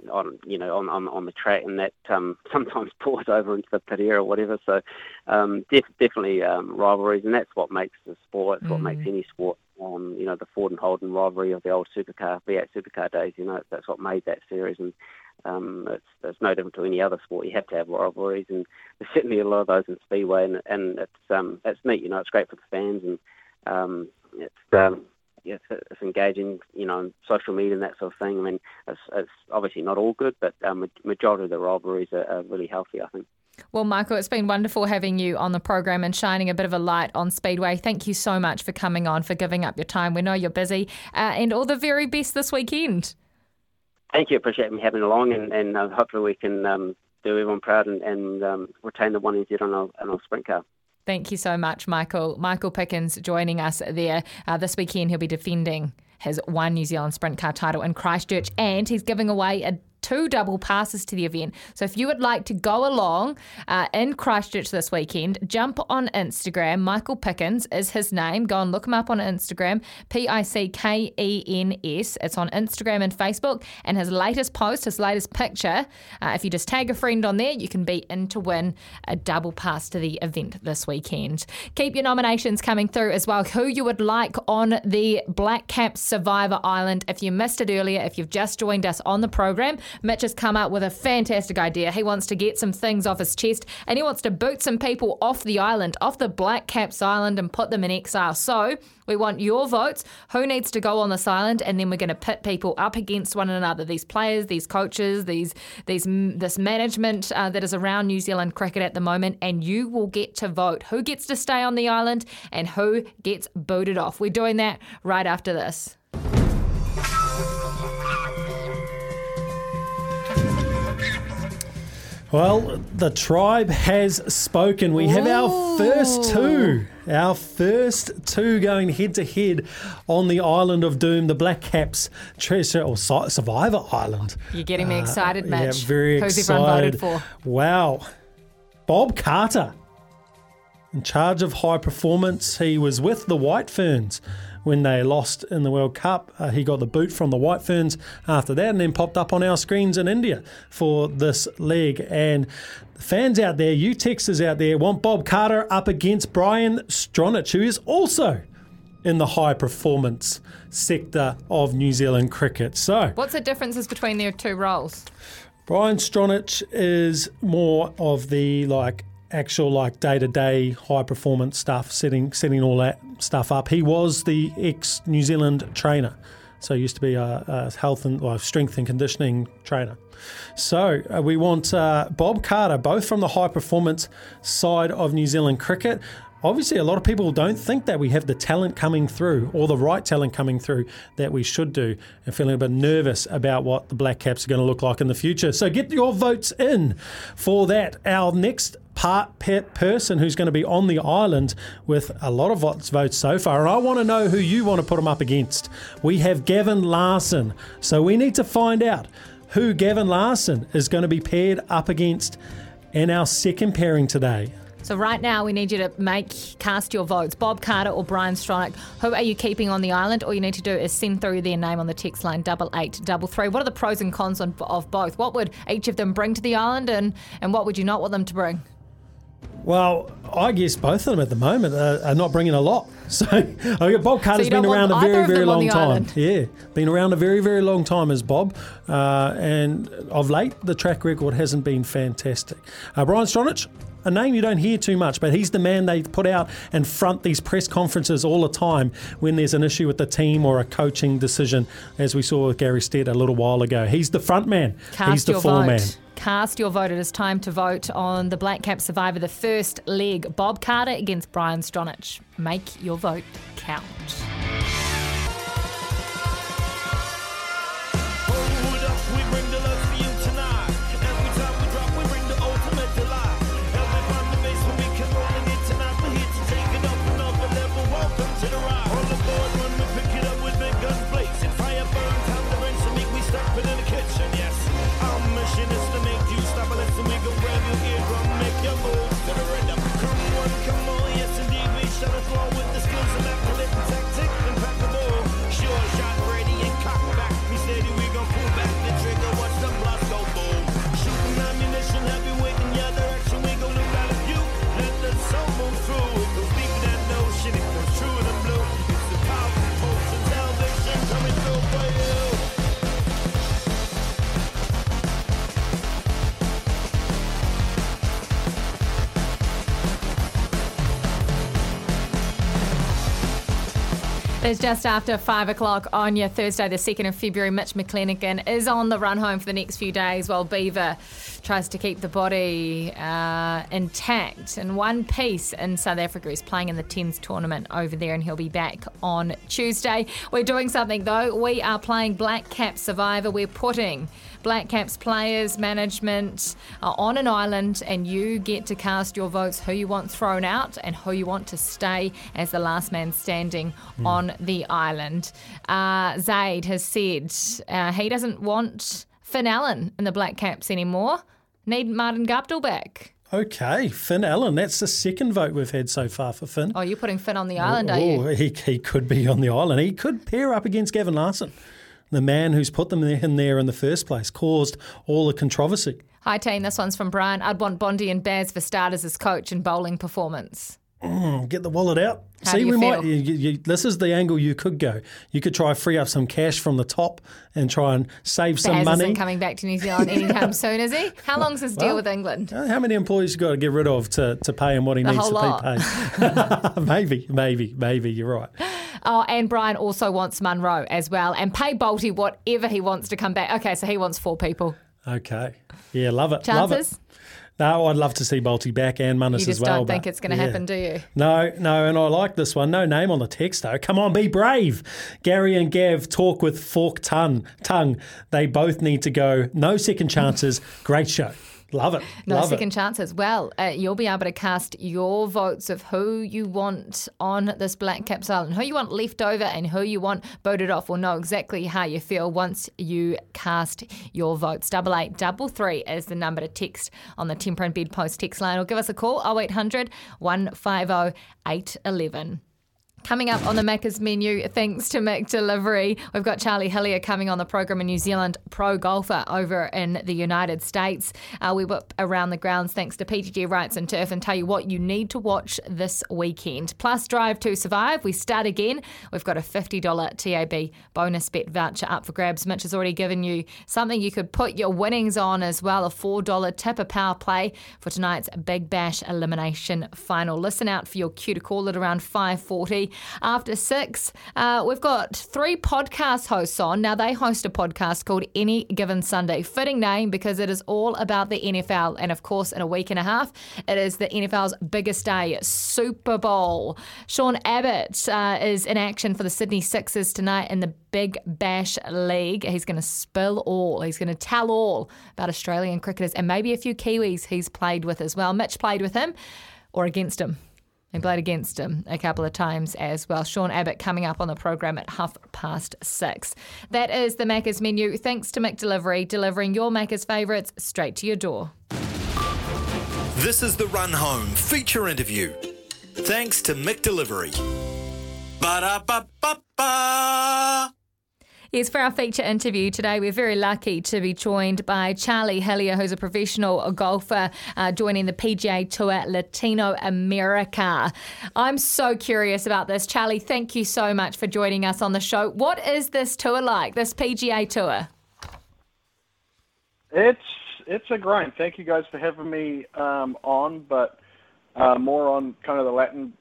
on you know on, on, on the track, and that um, sometimes pours over into the pit area or whatever. So um, def- definitely um, rivalries, and that's what makes the sport. It's mm. what makes any sport. Um, you know the Ford and Holden rivalry of the old supercar V eight supercar days. You know that's what made that series, and um, it's, it's no different to any other sport. You have to have rivalries, and there's certainly a lot of those in speedway, and, and it's um, it's neat. You know it's great for the fans, and um, it's. Um, It's, it's engaging, you know, on social media and that sort of thing. I mean, it's, it's obviously not all good, but the um, majority of the rivalries are, are really healthy, I think. Well, Michael, it's been wonderful having you on the program and shining a bit of a light on Speedway. Thank you so much for coming on, for giving up your time. We know you're busy, uh, and all the very best this weekend. Thank you. Appreciate me having along, and, and uh, hopefully we can um, do everyone proud and, and um, retain the one N Z on our, on our sprint car. Thank you so much, Michael. Michael Pickens joining us there. Uh, this weekend, he'll be defending his one New Zealand sprint car title in Christchurch, and he's giving away a two double passes to the event. So if you would like to go along uh, in Christchurch this weekend, jump on Instagram. Michael Pickens is his name. Go and look him up on Instagram, P I C K E N S. It's on Instagram and Facebook. And his latest post, his latest picture, uh, if you just tag a friend on there, you can be in to win a double pass to the event this weekend. Keep your nominations coming through as well. Who you would like on the Black Cap Survivor Island. If you missed it earlier, if you've just joined us on the program, Mitch has come up with a fantastic idea. He wants to get some things off his chest, and he wants to boot some people off the island, off the Black Caps Island, and put them in exile. So we want your votes. Who needs to go on this island? And then we're going to pit people up against one another. These players, these coaches, these these this management uh, that is around New Zealand cricket at the moment. And you will get to vote who gets to stay on the island and who gets booted off. We're doing that right after this. Well, the tribe has spoken. We have our first two, our first two going head-to-head on the Island of Doom, the Black Caps Treasure or Survivor Island. You're getting me excited, uh, Mitch. Yeah, very Who's excited. Who's everyone voted for? Wow. Bob Carter, in charge of high performance. He was with the White Ferns when they lost in the World Cup. Uh, he got the boot from the White Ferns after that, and then popped up on our screens in India for this leg. And the fans out there, you texters out there, want Bob Carter up against Brian Stronach, who is also in the high performance sector of New Zealand cricket. So, what's the differences between their two roles? Brian Stronach is more of the like actual like day-to-day high performance stuff, setting setting all that stuff up. He was the ex-New Zealand trainer, so he used to be a, a health and well, strength and conditioning trainer. So uh, we want uh, Bob Carter, both from the high performance side of New Zealand cricket. Obviously, a lot of people don't think that we have the talent coming through, or the right talent coming through that we should do, and feeling a bit nervous about what the Black Caps are going to look like in the future. So get your votes in for that. Our next part pet person who's going to be on the island with a lot of votes so far. And I want to know who you want to put him up against. We have Gavin Larson. So we need to find out who Gavin Larson is going to be paired up against in our second pairing today. So right now we need you to make, cast your votes. Bob Carter or Brian Stronach, who are you keeping on the island? All you need to do is send through their name on the text line, double eight double three. What are the pros and cons on, of both? What would each of them bring to the island, and, and what would you not want them to bring? Well, I guess both of them at the moment are, are not bringing a lot. So Bob Carter's so been around a very, very long time. Island. Yeah, been around a very, very long time as Bob. Uh, and of late, the track record hasn't been fantastic. Uh, Brian Stronach, a name you don't hear too much, but he's the man they put out in front these press conferences all the time when there's an issue with the team or a coaching decision, as we saw with Gary Stead a little while ago. He's the front man. Cast he's the foreman. Vote. Cast your vote. It is time to vote on the Black Cap Survivor, the first leg. Bob Carter against Brian Stronach. Make your vote count. It's just after five o'clock on your Thursday, the second of February. Mitch McLennigan is on the run home for the next few days while Beaver tries to keep the body uh, intact and one piece in South Africa. He's playing in the T E N S tournament over there, and he'll be back on Tuesday. We're doing something, though. We are playing Black Cap Survivor. We're putting Black Caps players, management are on an island, and you get to cast your votes who you want thrown out and who you want to stay as the last man standing mm. on the island. Uh, Zaid has said uh, he doesn't want Finn Allen in the Black Caps anymore. Need Martin Guptill back. Okay, Finn Allen. That's the second vote we've had so far for Finn. Oh, you're putting Finn on the island, oh, are you? Oh, he, he could be on the island. He could pair up against Gavin Larson, the man who's put them in there in the first place, caused all the controversy. Hi, team. This one's from Brian. I'd want Bondi and Baz for starters as coach and bowling performance. Mm, get the wallet out. How See, do you we feel? might. You, you, this is the angle you could go. You could try to free up some cash from the top and try and save Baz some money. Isn't coming back to New Zealand anytime soon, is he? How long's his well, deal with England? How many employees you got to get rid of to, to pay him what he the needs to lot. be paid? maybe, maybe, maybe. You're right. Oh, and Brian also wants Munro as well, and pay Bolty whatever he wants to come back. Okay, so he wants four people. Okay. Yeah, love it. Chances? Love it. No, I'd love to see Bolty back and Munnis as well. You just don't think it's going to yeah. happen, do you? No, no, and I like this one. No name on the text, though. Come on, be brave. Gary and Gav talk with forked tongue. tongue. They both need to go. No second chances. Great show. Love it. No Love second it. chances. Well, uh, you'll be able to cast your votes of who you want on this Black Caps Island, who you want left over and who you want voted off. We'll know exactly how you feel once you cast your votes. Double eight double three is the number to text on the Temper and Bed Post text line, or give us a call oh eight hundred, one five oh, eight one one. Coming up on the Macca's menu, thanks to McDelivery, we've got Charlie Hillier coming on the program, a New Zealand pro golfer over in the United States. Uh, we whip around the grounds thanks to P G G Wrightson Turf and tell you what you need to watch this weekend. Plus, Drive to Survive, we start again. We've got a fifty dollars T A B bonus bet voucher up for grabs. Mitch has already given you something you could put your winnings on as well, a four dollars tip, a power play for tonight's Big Bash elimination final. Listen out for your cue to call it around five forty. after six. Uh, we've got three podcast hosts on. Now, they host a podcast called Any Given Sunday. Fitting name because it is all about the N F L. And, of course, in a week and a half, it is the N F L's biggest day, Super Bowl. Sean Abbott uh, is in action for the Sydney Sixers tonight in the Big Bash League. He's going to spill all. He's going to tell all about Australian cricketers and maybe a few Kiwis he's played with as well. Mitch played with him or against him. He played against him a couple of times as well. Sean Abbott coming up on the program at half past six. That is the Macca's menu. Thanks to McDelivery, delivering your Macca's favourites straight to your door. This is the Run Home feature interview. Thanks to McDelivery. Ba-da-ba-ba-ba! Yes, for our feature interview today, we're very lucky to be joined by Charlie Hillier, who's a professional golfer uh, joining the P G A Tour Latino America. I'm so curious about this. Charlie, thank you so much for joining us on the show. What is this tour like, this P G A Tour? It's it's a grind. Thank you guys for having me um, on, but uh, more on kind of the Latin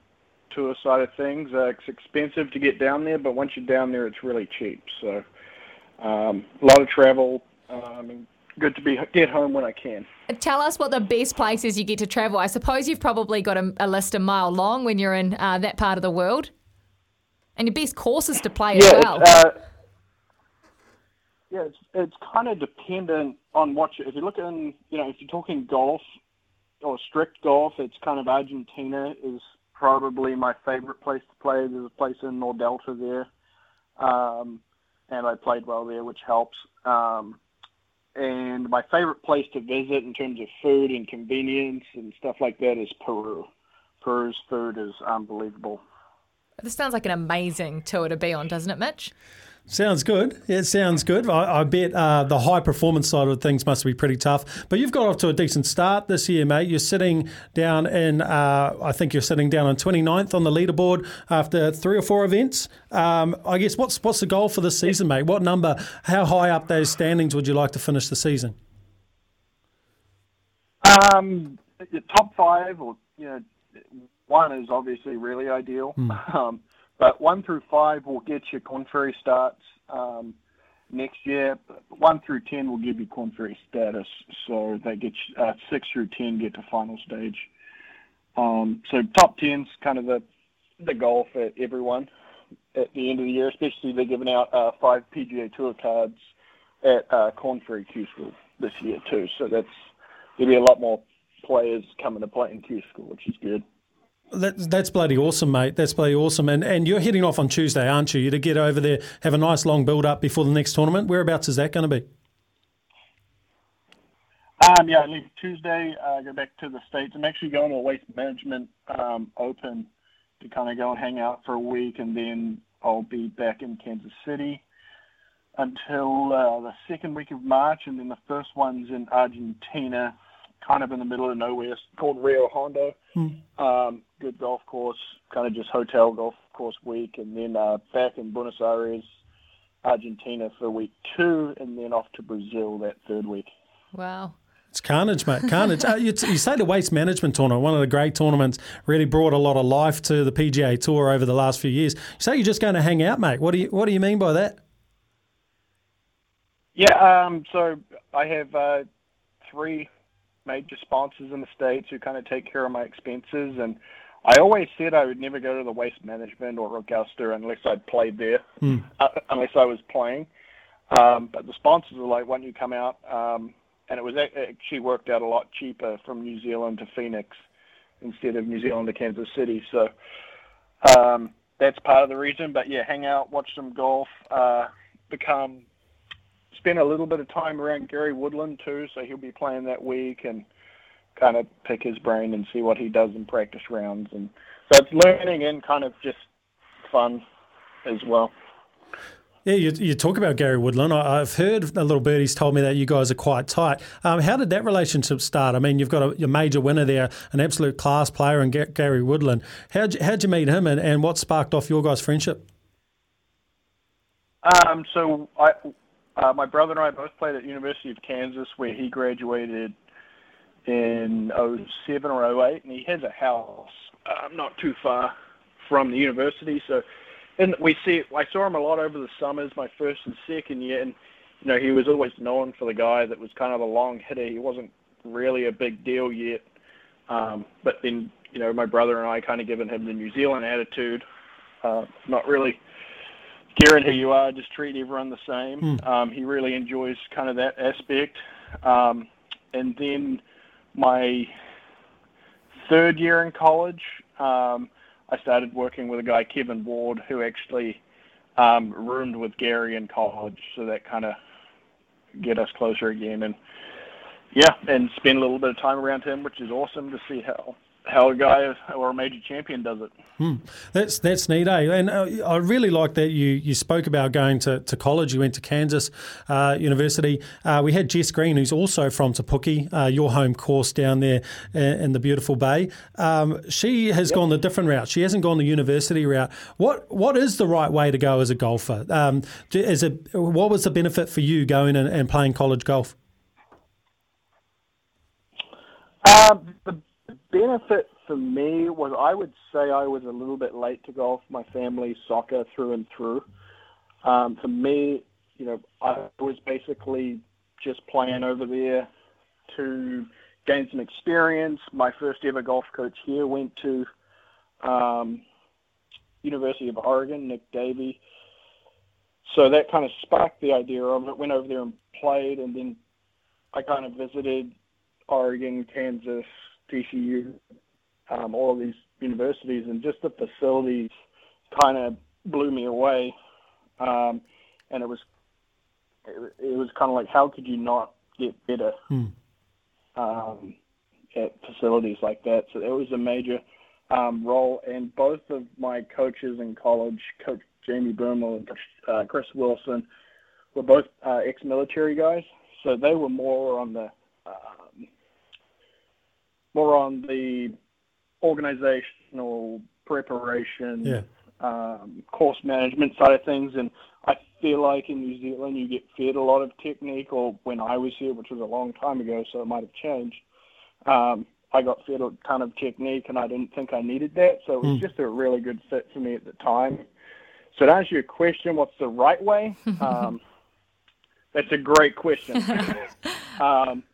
tour side of things. Uh, it's expensive to get down there, but once you're down there, it's really cheap. So um, a lot of travel. Um, good to be get home when I can. Tell us what the best places you get to travel. I suppose you've probably got a, a list a mile long when you're in uh, that part of the world. And your best courses to play yeah, as well. It's, uh, yeah, it's, it's kind of dependent on what you... If you're looking, you know, if you're talking golf or strict golf, it's kind of Argentina is... probably my favorite place to play. There's a place in Nordelta there, um, and I played well there, which helps. Um, and my favorite place to visit in terms of food and convenience and stuff like that is Peru. Peru's food is unbelievable. This sounds like an amazing tour to be on, doesn't it, Mitch? Sounds good. It sounds good. I, I bet uh, the high performance side of things must be pretty tough. But you've got off to a decent start this year, mate. You're sitting down in, uh, I think you're sitting down on twenty-ninth on the leaderboard after three or four events. Um, I guess what's what's the goal for this season, mate? What number, how high up those standings would you like to finish the season? Um, top five or, you know, one is obviously really ideal. Mm. Um, But one through five will get you Corn Ferry starts um, next year. One through ten will give you Corn Ferry status. So they get you, uh, six through ten get to final stage. Um, so top ten's kind of the the goal for everyone at the end of the year. Especially they're giving out uh, five P G A Tour cards at uh, Corn Ferry Q School this year too. So that's there'll be a lot more players coming to play in Q School, which is good. That's, that's bloody awesome, mate. That's bloody awesome. And and you're heading off on Tuesday, aren't you? You're to get over there, have a nice long build-up before the next tournament. Whereabouts is that going to be? Um, yeah, I leave Tuesday, uh, go back to the States. I'm actually going to a Waste Management um, Open to kind of go and hang out for a week, and then I'll be back in Kansas City until uh, the second week of March, and then the first one's in Argentina, kind of in the middle of nowhere. It's called Rio Hondo. Mm. Um, good golf course, kind of just hotel golf course week. And then uh, back in Buenos Aires, Argentina for week two, and then off to Brazil that third week. Wow. It's carnage, mate, carnage. uh, you, t- you say the Waste Management Tournament, one of the great tournaments, really brought a lot of life to the P G A Tour over the last few years. You say you're just going to hang out, mate. What do you, what do you mean by that? Yeah, um, so I have uh, three... major sponsors in the States who kind of take care of my expenses, and I always said I would never go to the Waste Management or Augusta unless I'd played there, mm. uh, unless I was playing. Um, but the sponsors were like, why don't you come out? Um, and it was it actually worked out a lot cheaper from New Zealand to Phoenix instead of New Zealand to Kansas City. So um, that's part of the reason. But yeah, hang out, watch some golf, uh, become... Spent a little bit of time around Gary Woodland too, so he'll be playing that week and kind of pick his brain and see what he does in practice rounds. And so it's learning and kind of just fun as well. Yeah, you, you talk about Gary Woodland. I, I've heard the little birdies told me that you guys are quite tight. Um, how did that relationship start? I mean, you've got a, a major winner there, an absolute class player in G- Gary Woodland. How'd you, how'd you meet him and, and what sparked off your guys' friendship? Um, so I... Uh, my brother and I both played at University of Kansas, where he graduated in oh seven or oh eight, and he has a house um, not too far from the university. So, and we see, I saw him a lot over the summers, my first and second year, and you know, he was always known for the guy that was kind of a long hitter. He wasn't really a big deal yet, um, but then you know, my brother and I kind of given him the New Zealand attitude, uh, not really caring who you are, just treat everyone the same. Mm. Um, he really enjoys kind of that aspect. Um, and then my third year in college, um, I started working with a guy, Kevin Ward, who actually um, roomed with Gary in college. So that kind of get us closer again. And yeah, and spend a little bit of time around him, which is awesome to see how how a guy or a major champion does it. Hmm. That's that's neat, eh? And uh, I really like that you, you spoke about going to, to college. You went to Kansas uh, University. Uh, we had Jess Green, who's also from Tapuki, uh, your home course down there in the beautiful bay. Um, she has yep. gone the different route. She hasn't gone the university route. What What is the right way to go as a golfer? Um, is it, what was the benefit for you going and, and playing college golf? Um, the benefit for me was, I would say I was a little bit late to golf. My family, soccer through and through. Um, for me, you know, I was basically just playing over there to gain some experience. My first ever golf coach here went to um, University of Oregon, Nick Davey. So that kind of sparked the idea of it. Went over there and played, and then I kind of visited Oregon, Kansas, T C U, um, all of these universities, and just the facilities kind of blew me away. Um, and it was, it, it was kind of like, how could you not get better hmm. um, at facilities like that? So that was a major um, role. And both of my coaches in college, Coach Jamie Boomel and uh, Chris Wilson, were both uh, ex-military guys. So they were more on the, um, more on the organizational preparation, yeah. um, course management side of things. And I feel like in New Zealand you get fed a lot of technique, or when I was here, which was a long time ago, so it might have changed, um, I got fed a ton of technique and I didn't think I needed that. So it was mm. just a really good fit for me at the time. So to answer your question, what's the right way? Um, that's a great question. um,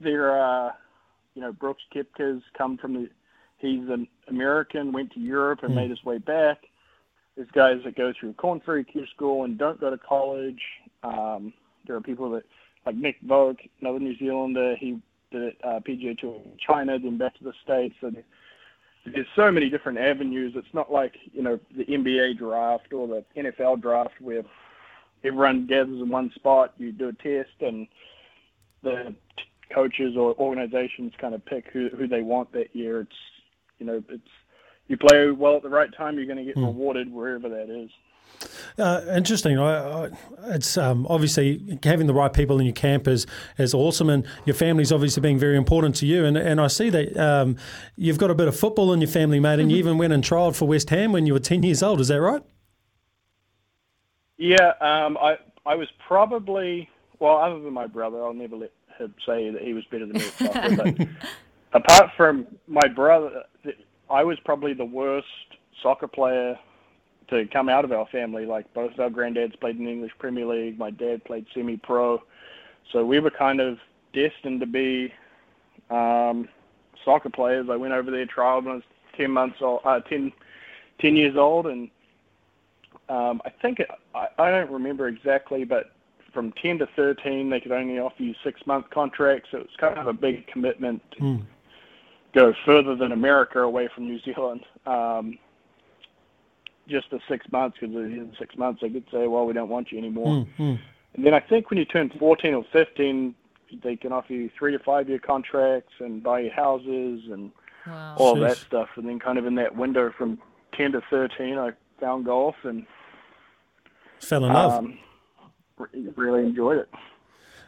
there are... Uh, You know, Brooks Koepka's come from the, he's an American, went to Europe and mm. made his way back. There's guys that go through Corn Ferry Q School and don't go to college. Um, there are people that, like Nick Vogue, another New Zealander, he did it, uh, P G A Tour in China, then back to the States. And there's so many different avenues. It's not like, you know, the N B A draft or the N F L draft where everyone gathers in one spot, you do a test, and the t- coaches or organizations kind of pick who, who they want that year. It's, you know, it's, you play well at the right time, you're going to get mm. rewarded wherever that is. Uh, interesting. I, I, it's um, obviously having the right people in your camp is, is awesome, and your family's obviously being very important to you. And, and I see that um, you've got a bit of football in your family, mate, and mm-hmm. you even went and trialled for West Ham when you were ten years old. Is that right? Yeah, um, I I was probably, well, other than my brother, I'll never let say that he was better than me at soccer, but apart from my brother, I was probably the worst soccer player to come out of our family. Like, both our granddads played in the English Premier League, my dad played semi-pro, so we were kind of destined to be um, soccer players. I went over there, trialed when I was ten months old, uh, ten, ten years old, and um, I think, it, I, I don't remember exactly, but from ten to thirteen, they could only offer you six-month contracts. So it was kind of a big commitment to mm. go further than America, away from New Zealand, um, just the six months, because in six months they could say, well, we don't want you anymore. Mm. And then I think when you turn fourteen or fifteen, they can offer you three- to five-year contracts and buy you houses and wow. all Jeez. That stuff. And then kind of in that window from ten to thirteen, I found golf and fell in love. Um, really enjoyed it.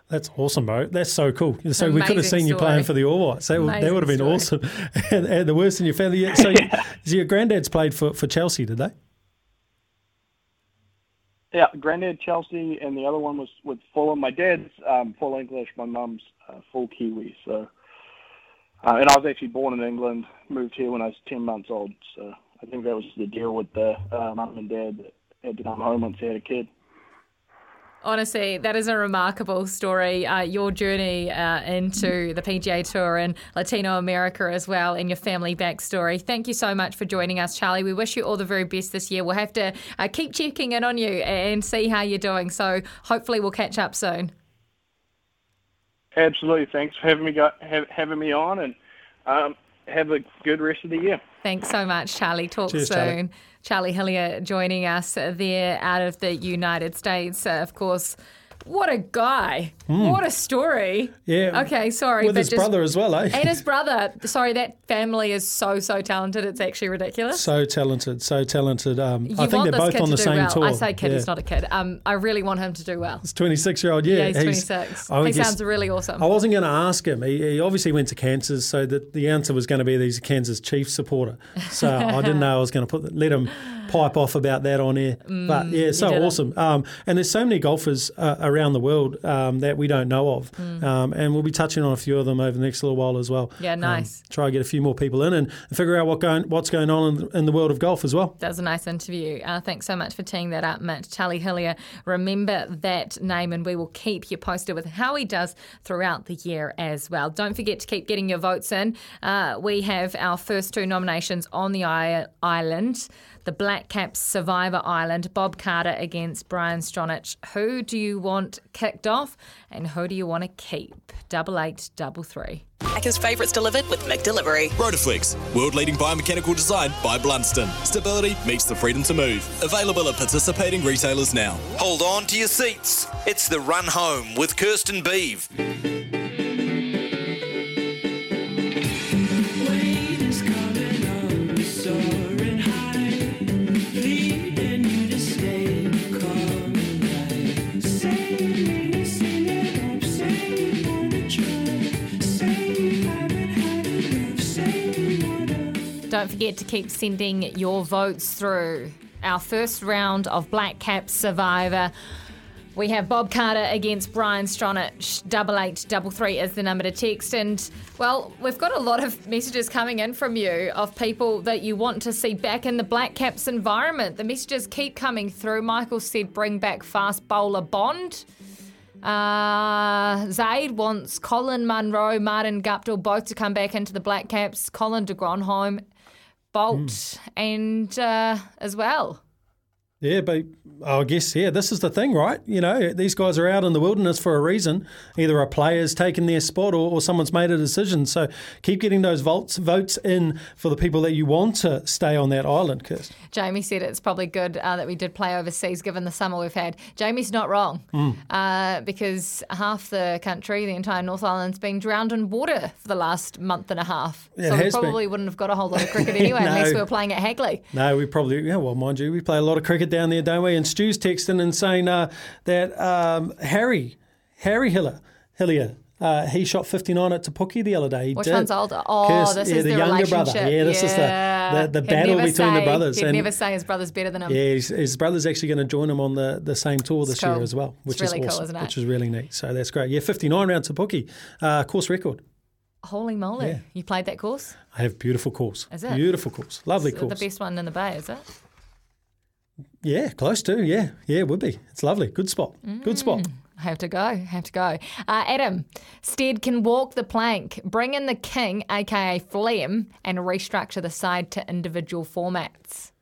That's awesome, bro. That's so cool. So amazing, we could have seen story. You playing for the All Whites. That, that would have been story. Awesome. and, and the worst in your family. So, yeah. you, so your granddad's played for, for Chelsea, did they? Yeah, granddad Chelsea, and the other one was with Fulham. My dad's um, full English. My mum's uh, full Kiwi. So, uh, and I was actually born in England, moved here when I was ten months old. So I I think that was the deal with the uh, mum and dad that had to come home once they had a kid. Honestly, that is a remarkable story, uh, your journey uh, into the P G A Tour and Latino America as well, and your family backstory. Thank you so much for joining us, Charlie. We wish you all the very best this year. We'll have to uh, keep checking in on you and see how you're doing. So hopefully we'll catch up soon. Absolutely. Thanks for having me, go, have, having me on, and um, have a good rest of the year. Thanks so much, Charlie. Talk Cheers, soon. Charlie. Charlie Hillier joining us there out of the United States. Uh, of course, what a guy. Mm. What a story. Yeah. Okay, sorry. With but his just, brother as well, eh? And his brother. Sorry, that family is so, so talented. It's actually ridiculous. So talented, so talented. Um, I think they're both on the same well. tour. I say kid, yeah. He's not a kid. Um, I really want him to do well. He's twenty-six-year-old, yeah. Yeah, he's, he's twenty-six. He guess, sounds really awesome. I wasn't going to ask him. He, he obviously went to Kansas, so the, the answer was going to be that he's a Kansas Chiefs supporter. So I didn't know I was going to put let him pipe off about that on air. Mm, but, yeah, so awesome. Um, and there's so many golfers uh, around the world um, that we don't know of. Mm. Um, and we'll be touching on a few of them over the next little while as well. Yeah, nice. Um, try and get a few more people in and figure out what going, what's going on in, in the world of golf as well. That was a nice interview. Uh, thanks so much for teeing that up, Mitch. Charlie Hillier, remember that name, and we will keep you posted with how he does throughout the year as well. Don't forget to keep getting your votes in. Uh, we have our first two nominations on the I- island. The Black Caps Survivor Island, Bob Carter against Brian Stronach. Who do you want kicked off and who do you want to keep? Double eight, double three. Packers favourites delivered with McDelivery. Rotaflex, world-leading biomechanical design by Blundstone. Stability meets the freedom to move. Available at participating retailers now. Hold on to your seats. It's the run home with Kirsten Beeve. Don't forget to keep sending your votes through. Our first round of Black Cap Survivor. We have Bob Carter against Brian Stronach. Double eight, double three is the number to text. And, well, we've got a lot of messages coming in from you of people that you want to see back in the Black Caps environment. The messages keep coming through. Michael said bring back fast bowler Bond. Uh, Zaid wants Colin Munro, Martin Guptill both to come back into the Black Caps. Colin de Gronholm. Bolt mm. and uh, as well. Yeah, but I guess, yeah, this is the thing, right? You know, these guys are out in the wilderness for a reason. Either a player's taken their spot or, or someone's made a decision. So keep getting those votes, votes in for the people that you want to stay on that island, Kirst. Jamie said it's probably good uh, that we did play overseas given the summer we've had. Jamie's not wrong mm. uh, because half the country, the entire North Island's been drowned in water for the last month and a half. Yeah, so we probably been. wouldn't have got a whole lot of cricket anyway no. unless we were playing at Hagley. No, we probably, yeah, well, mind you, we play a lot of cricket down there, don't we? And Stu's texting and saying uh, that um, Harry, Harry Hiller, Hillier, uh, he shot fifty-nine at Te Puke the other day. He Which did. one's older? Oh, Kirst, this yeah, is the, the younger brother. Yeah, this yeah. is the, the, the battle between say, the brothers. He'd and never say his brother's better than him. Yeah, his, his brother's actually going to join him on the, the same tour this cool. year as well, which it's really is awesome, cool, isn't it? Which is really neat. So that's great. Yeah, fifty-nine round Te Puke, uh, course record. Holy moly. Yeah. You played that course? I have beautiful course. Is it? Beautiful course. Lovely it's course. The best one in the bay, is it? Yeah, close to, yeah. Yeah, it would be. It's lovely. Good spot. Mm. Good spot. I have to go. I have to go. Uh, Adam, Stead can walk the plank, bring in the king, a k a. Phlegm, and restructure the side to individual formats.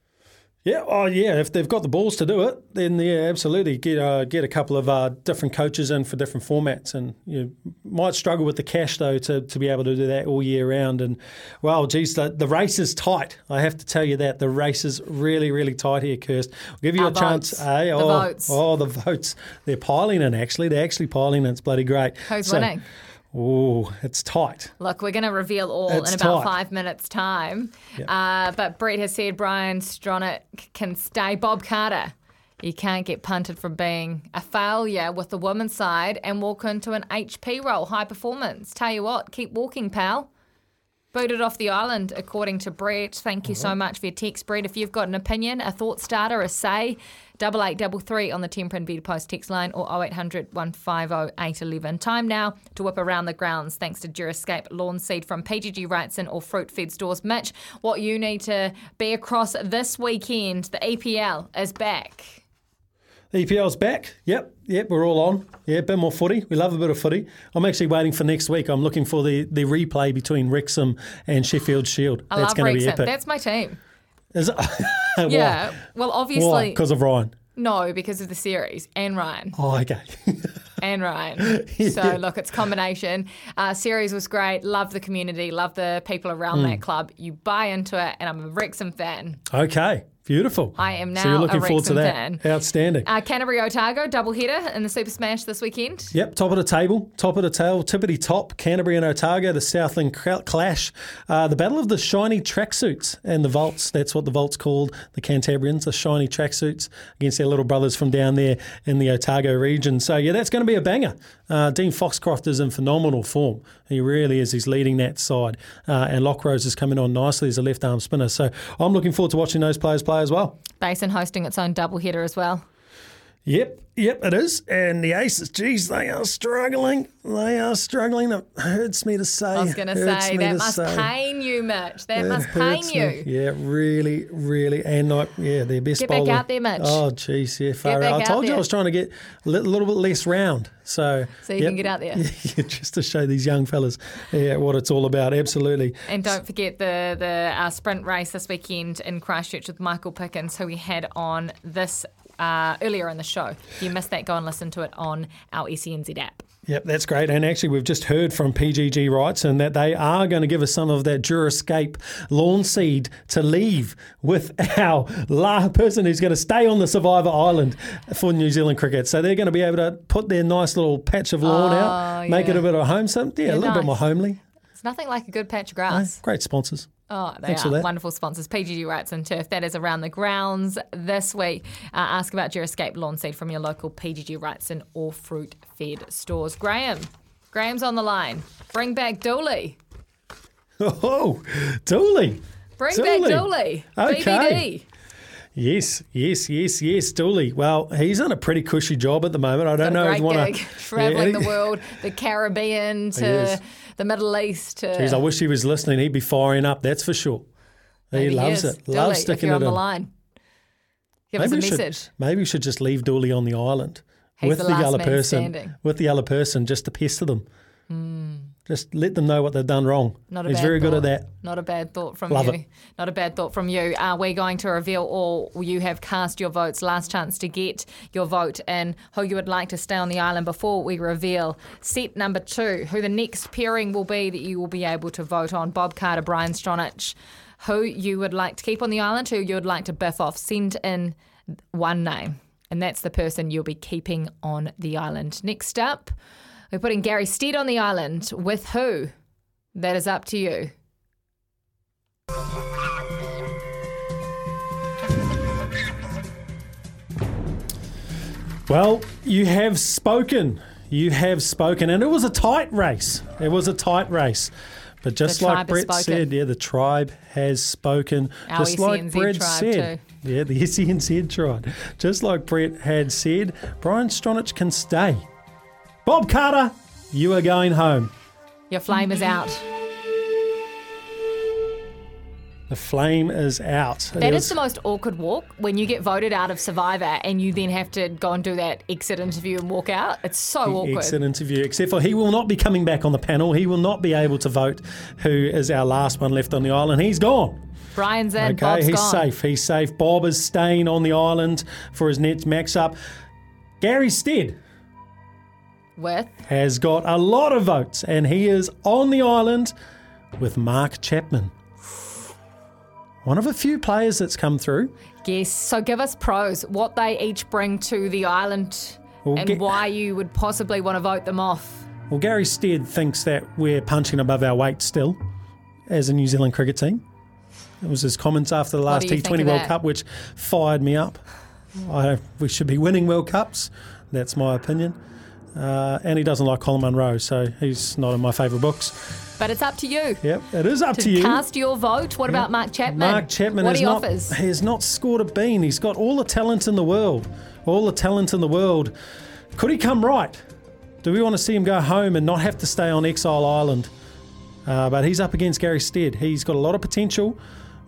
Yeah, oh yeah. If they've got the balls to do it, then yeah, absolutely. Get uh, get a couple of uh, different coaches in for different formats, and you might struggle with the cash though to, to be able to do that all year round. And well, geez, the, the race is tight. I have to tell you that the race is really, really tight here, Kirst. I'll give you Our a votes. chance. Eh? The oh, votes. oh, the votes. They're piling in. Actually, they're actually piling in. It's bloody great. Who's so, winning? Oh, it's tight. Look, we're going to reveal all it's in about tight. five minutes' time. Yep. Uh, but Brett has said Brian Stronach can stay. Bob Carter, you can't get punted from being a failure with the women's side and walk into an H P role, high performance. Tell you what, keep walking, pal. Booted off the island, according to Brett. Thank you mm-hmm. so much for your text, Brett. If you've got an opinion, a thought starter, a say, double eight double three on the Temper and Bed Post text line or oh eight hundred, one five oh, eight one one. Time now to whip around the grounds thanks to Durascape Lawn Seed from P G G Wrightson or Fruit Fed Stores. Mitch, what you need to be across this weekend, the E P L is back. The E P L's back. Yep, yep, we're all on. Yeah, a bit more footy. We love a bit of footy. I'm actually waiting for next week. I'm looking for the, the replay between Wrexham and Sheffield Shield. I That's love Wrexham. Be epic. That's my team. Is it? Yeah. Why? Well, obviously. Why? Because of Ryan? No, because of the series and Ryan. Oh, okay. And Ryan. Yeah. So, look, it's a combination. Uh, series was great. Love the community. Love the people around mm. that club. You buy into it, and I'm a Wrexham fan. Okay. Beautiful. I am now so you're looking a Wrexham forward to that. Fan. Outstanding. Uh, Canterbury Otago, double header in the Super Smash this weekend. Yep, top of the table, top of the tail, tippity top, Canterbury and Otago, the Southland clash, uh, the battle of the shiny tracksuits and the Volts. That's what the Volts called the Cantabrians, the shiny tracksuits against their little brothers from down there in the Otago region. So, yeah, that's going to be a banger. Uh, Dean Foxcroft is in phenomenal form. He really is. He's leading that side. Uh, and Lockrose is coming on nicely as a left-arm spinner. So I'm looking forward to watching those players play as well. Basin hosting its own doubleheader as well. Yep, yep, it is. And the Aces, geez, they are struggling. They are struggling. It hurts me to say. I was going to say, that must say. pain you, Mitch. That it must pain you. Me. Yeah, really, really. And, like, yeah, their best get bowler. Get back out there, Mitch. Oh, geez, yeah, far out. I told out you there. I was trying to get a little, little bit less round. So, so you yep. can get out there. Yeah, just to show these young fellas yeah, what it's all about. Absolutely. And don't forget the, the uh, sprint race this weekend in Christchurch with Michael Pickens, who we had on this Uh, earlier in the show. If you missed that, go and listen to it on our E C N Z app. Yep, that's great. And actually, we've just heard from P G G Wrightson that they are going to give us some of that Durascape lawn seed to leave with our la- person who's going to stay on the Survivor Island for New Zealand cricket. So they're going to be able to put their nice little patch of lawn oh, out, make yeah. it a bit of a home something. Yeah, yeah, a little nice. bit more homely. It's nothing like a good patch of grass. No, great sponsors. Oh, they Thanks are wonderful sponsors. P G G Wrightson Turf. That is around the grounds this week. Uh, ask about Durascape Lawn Seed from your local P G G Wrightson or Fruit Fed stores. Graham, Graham's on the line. Bring back Dooley. Oh, Dooley. Bring Dooley. back Dooley. Okay. B B D. Yes, yes, yes, yes, Dooley. Well, he's on a pretty cushy job at the moment. I don't know if you want to travelling yeah. the world, the Caribbean to the Middle East. To Jeez, I wish he was listening. He'd be firing up. That's for sure. He loves he it. Dooley, loves sticking if you're it on the in. line. Give maybe us a message. Should, maybe we should just leave Dooley on the island he's with the, the other person, standing. with the other person, just to pester them. Mm. Just let them know what they've done wrong. Not a He's bad very thought. good at that. Not a bad thought from Love you. It. Not a bad thought from you. Are we going to reveal all you have cast your votes? Last chance to get your vote in who you would like to stay on the island before we reveal set number two, who the next pairing will be that you will be able to vote on. Bob Carter, Brian Stronach, who you would like to keep on the island, who you would like to biff off. Send in one name, and that's the person you'll be keeping on the island. Next up, we're putting Gary Stead on the island with who? That is up to you. Well, you have spoken. You have spoken. And it was a tight race. It was a tight race. But just like Brett said, yeah, the tribe has spoken. Our just like Brett said. Too. Yeah, the S E N Z tribe. Just like Brett had said, Brian Stronach can stay. Bob Carter, you are going home. Your flame is out. The flame is out. That is the most awkward walk when you get voted out of Survivor and you then have to go and do that exit interview and walk out. It's so the awkward. Exit interview, except for he will not be coming back on the panel. He will not be able to vote who is our last one left on the island. He's gone. Brian's in, okay, Bob's he's gone. safe. He's safe. Bob is staying on the island for his next max-up. Gary Stead. With? Has got a lot of votes, and he is on the island with Mark Chapman. One of a few players that's come through. Yes, so give us pros, what they each bring to the island well, and Ga- why you would possibly want to vote them off. Well, Gary Stead thinks that we're punching above our weight still as a New Zealand cricket team. It was his comments after the last T twenty World Cup which fired me up. I, we should be winning World Cups, that's my opinion. Uh, and he doesn't like Colin Munro, so he's not in my favourite books. But it's up to you. Yep, it is up to, to you. Cast your vote. What yep. about Mark Chapman? Mark Chapman what he not, offers? He has not scored a bean. He's got all the talent in the world. All the talent in the world. Could he come right? Do we want to see him go home and not have to stay on Exile Island? Uh, but he's up against Gary Stead. He's got a lot of potential,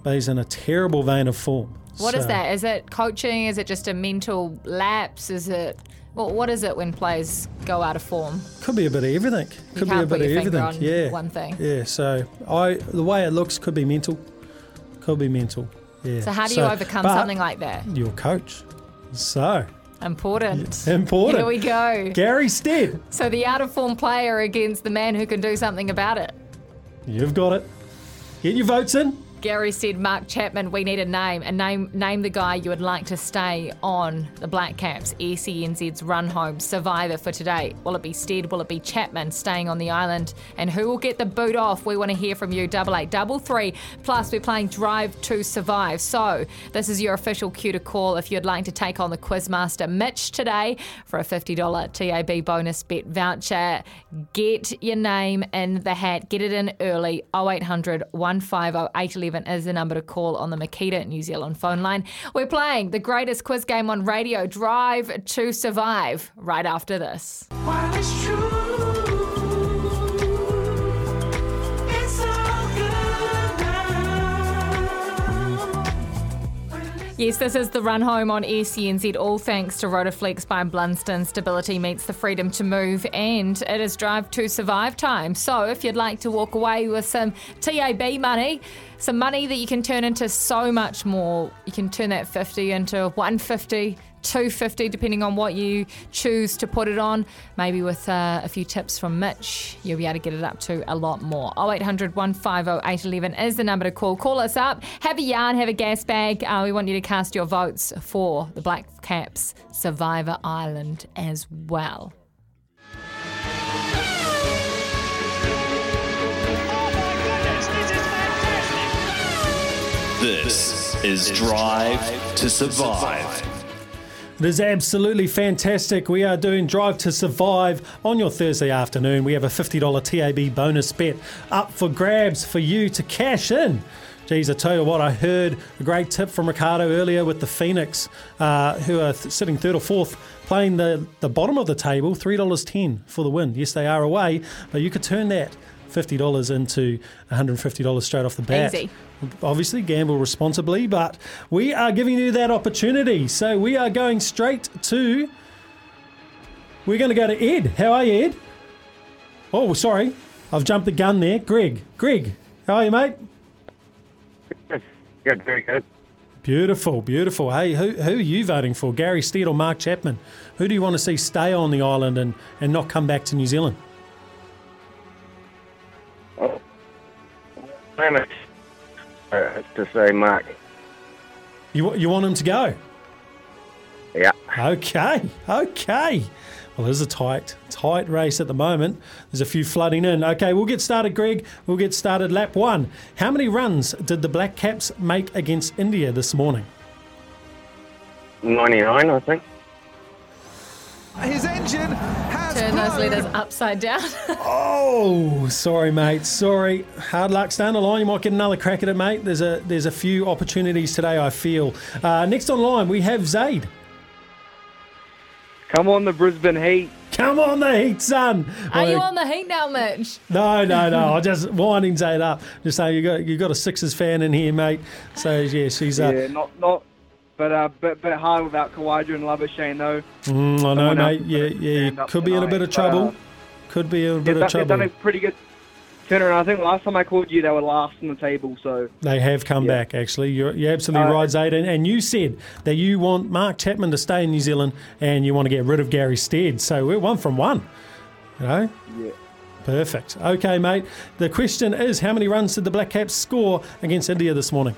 but he's in a terrible vein of form. What so. is that? Is it coaching? Is it just a mental lapse? Is it... Well, what is it when players go out of form? Could be a bit of everything. Could be a bit of everything. Yeah, one thing. Yeah. So I, the way it looks, could be mental. Could be mental. Yeah. So how do you so, overcome something like that? Your coach. So important. Important. Here we go. Gary Stead. So the out of form player against the man who can do something about it. You've got it. Get your votes in. Gary said, Mark Chapman, we need a name. A name name the guy you would like to stay on the Black Caps, E C N Z's run home survivor for today. Will it be Stead? Will it be Chapman staying on the island? And who will get the boot off? We want to hear from you, double eight, double three. Plus, we're playing Drive to Survive. So this is your official cue to call if you'd like to take on the Quizmaster Mitch today for a fifty dollars T A B bonus bet voucher. Get your name in the hat. Get it in early. oh eight hundred, one five oh, eight eleven is the number to call on the Makita New Zealand phone line. We're playing the greatest quiz game on radio, Drive to Survive, right after this. While it's true, it's all good now. Yes, this is the run home on S E N Z, all thanks to Rotaflex by Blundstone. Stability meets the freedom to move, and it is Drive to Survive time. So if you'd like to walk away with some T A B money, some money that you can turn into so much more. You can turn that fifty into one fifty, two fifty, depending on what you choose to put it on. Maybe with uh, a few tips from Mitch, you'll be able to get it up to a lot more. oh eight hundred, one five oh, eight eleven is the number to call. Call us up. Have a yarn, have a gas bag. Uh, we want you to cast your votes for the Black Caps Survivor Island as well. This is Drive to Survive. It is absolutely fantastic. We are doing Drive to Survive on your Thursday afternoon. We have a fifty dollars T A B bonus bet up for grabs for you to cash in. Geez, I tell you what, I heard a great tip from Ricardo earlier with the Phoenix, uh, who are th- sitting third or fourth, playing the, the bottom of the table, three dollars ten for the win. Yes, they are away, but you could turn that fifty dollars into one hundred fifty dollars straight off the bat. Easy. Obviously, gamble responsibly, but we are giving you that opportunity. So we are going straight to... We're going to go to Ed. How are you, Ed? Oh, sorry. I've jumped the gun there. Greg. Greg, how are you, mate? Good. Good. Very good. Beautiful. Beautiful. Hey, who, who are you voting for? Gary Stead or Mark Chapman? Who do you want to see stay on the island and, and not come back to New Zealand? Oh, damn it, to say Mark. You you want him to go? Yeah. Okay, okay. Well, it is a tight, tight race at the moment. There's a few flooding in. Okay, we'll get started, Greg. We'll get started. Lap one. How many runs did the Black Caps make against India this morning? ninety-nine, I think. His engine has Turn blown. Those leaders upside down. Oh, sorry, mate. Sorry. Hard luck. Stay on the line. You might get another crack at it, mate. There's a there's a few opportunities today, I feel. Uh, next on line, we have Zaid. Come on the Brisbane Heat. Come on the Heat, son. Are well, you on the Heat now, Mitch? No, no, no. I'm just winding Zaid up. Just saying, you got you got a Sixers fan in here, mate. So yeah, she's uh, yeah, not not. But a uh, bit, bit hard without Kawaja and Labuschagne, though. Mm, I know, mate. Yeah, yeah. Could be tonight, in a bit of trouble. But, uh, could be in a bit of trouble. They've done a pretty good turnaround. I think last time I called you, they were last on the table. So they have come yeah. back, actually. You're, you're absolutely uh, right, Zaid. And, and you said that you want Mark Chapman to stay in New Zealand and you want to get rid of Gary Stead. So we're one from one. You know? Yeah. Perfect. Okay, mate. The question is, how many runs did the Black Caps score against India this morning?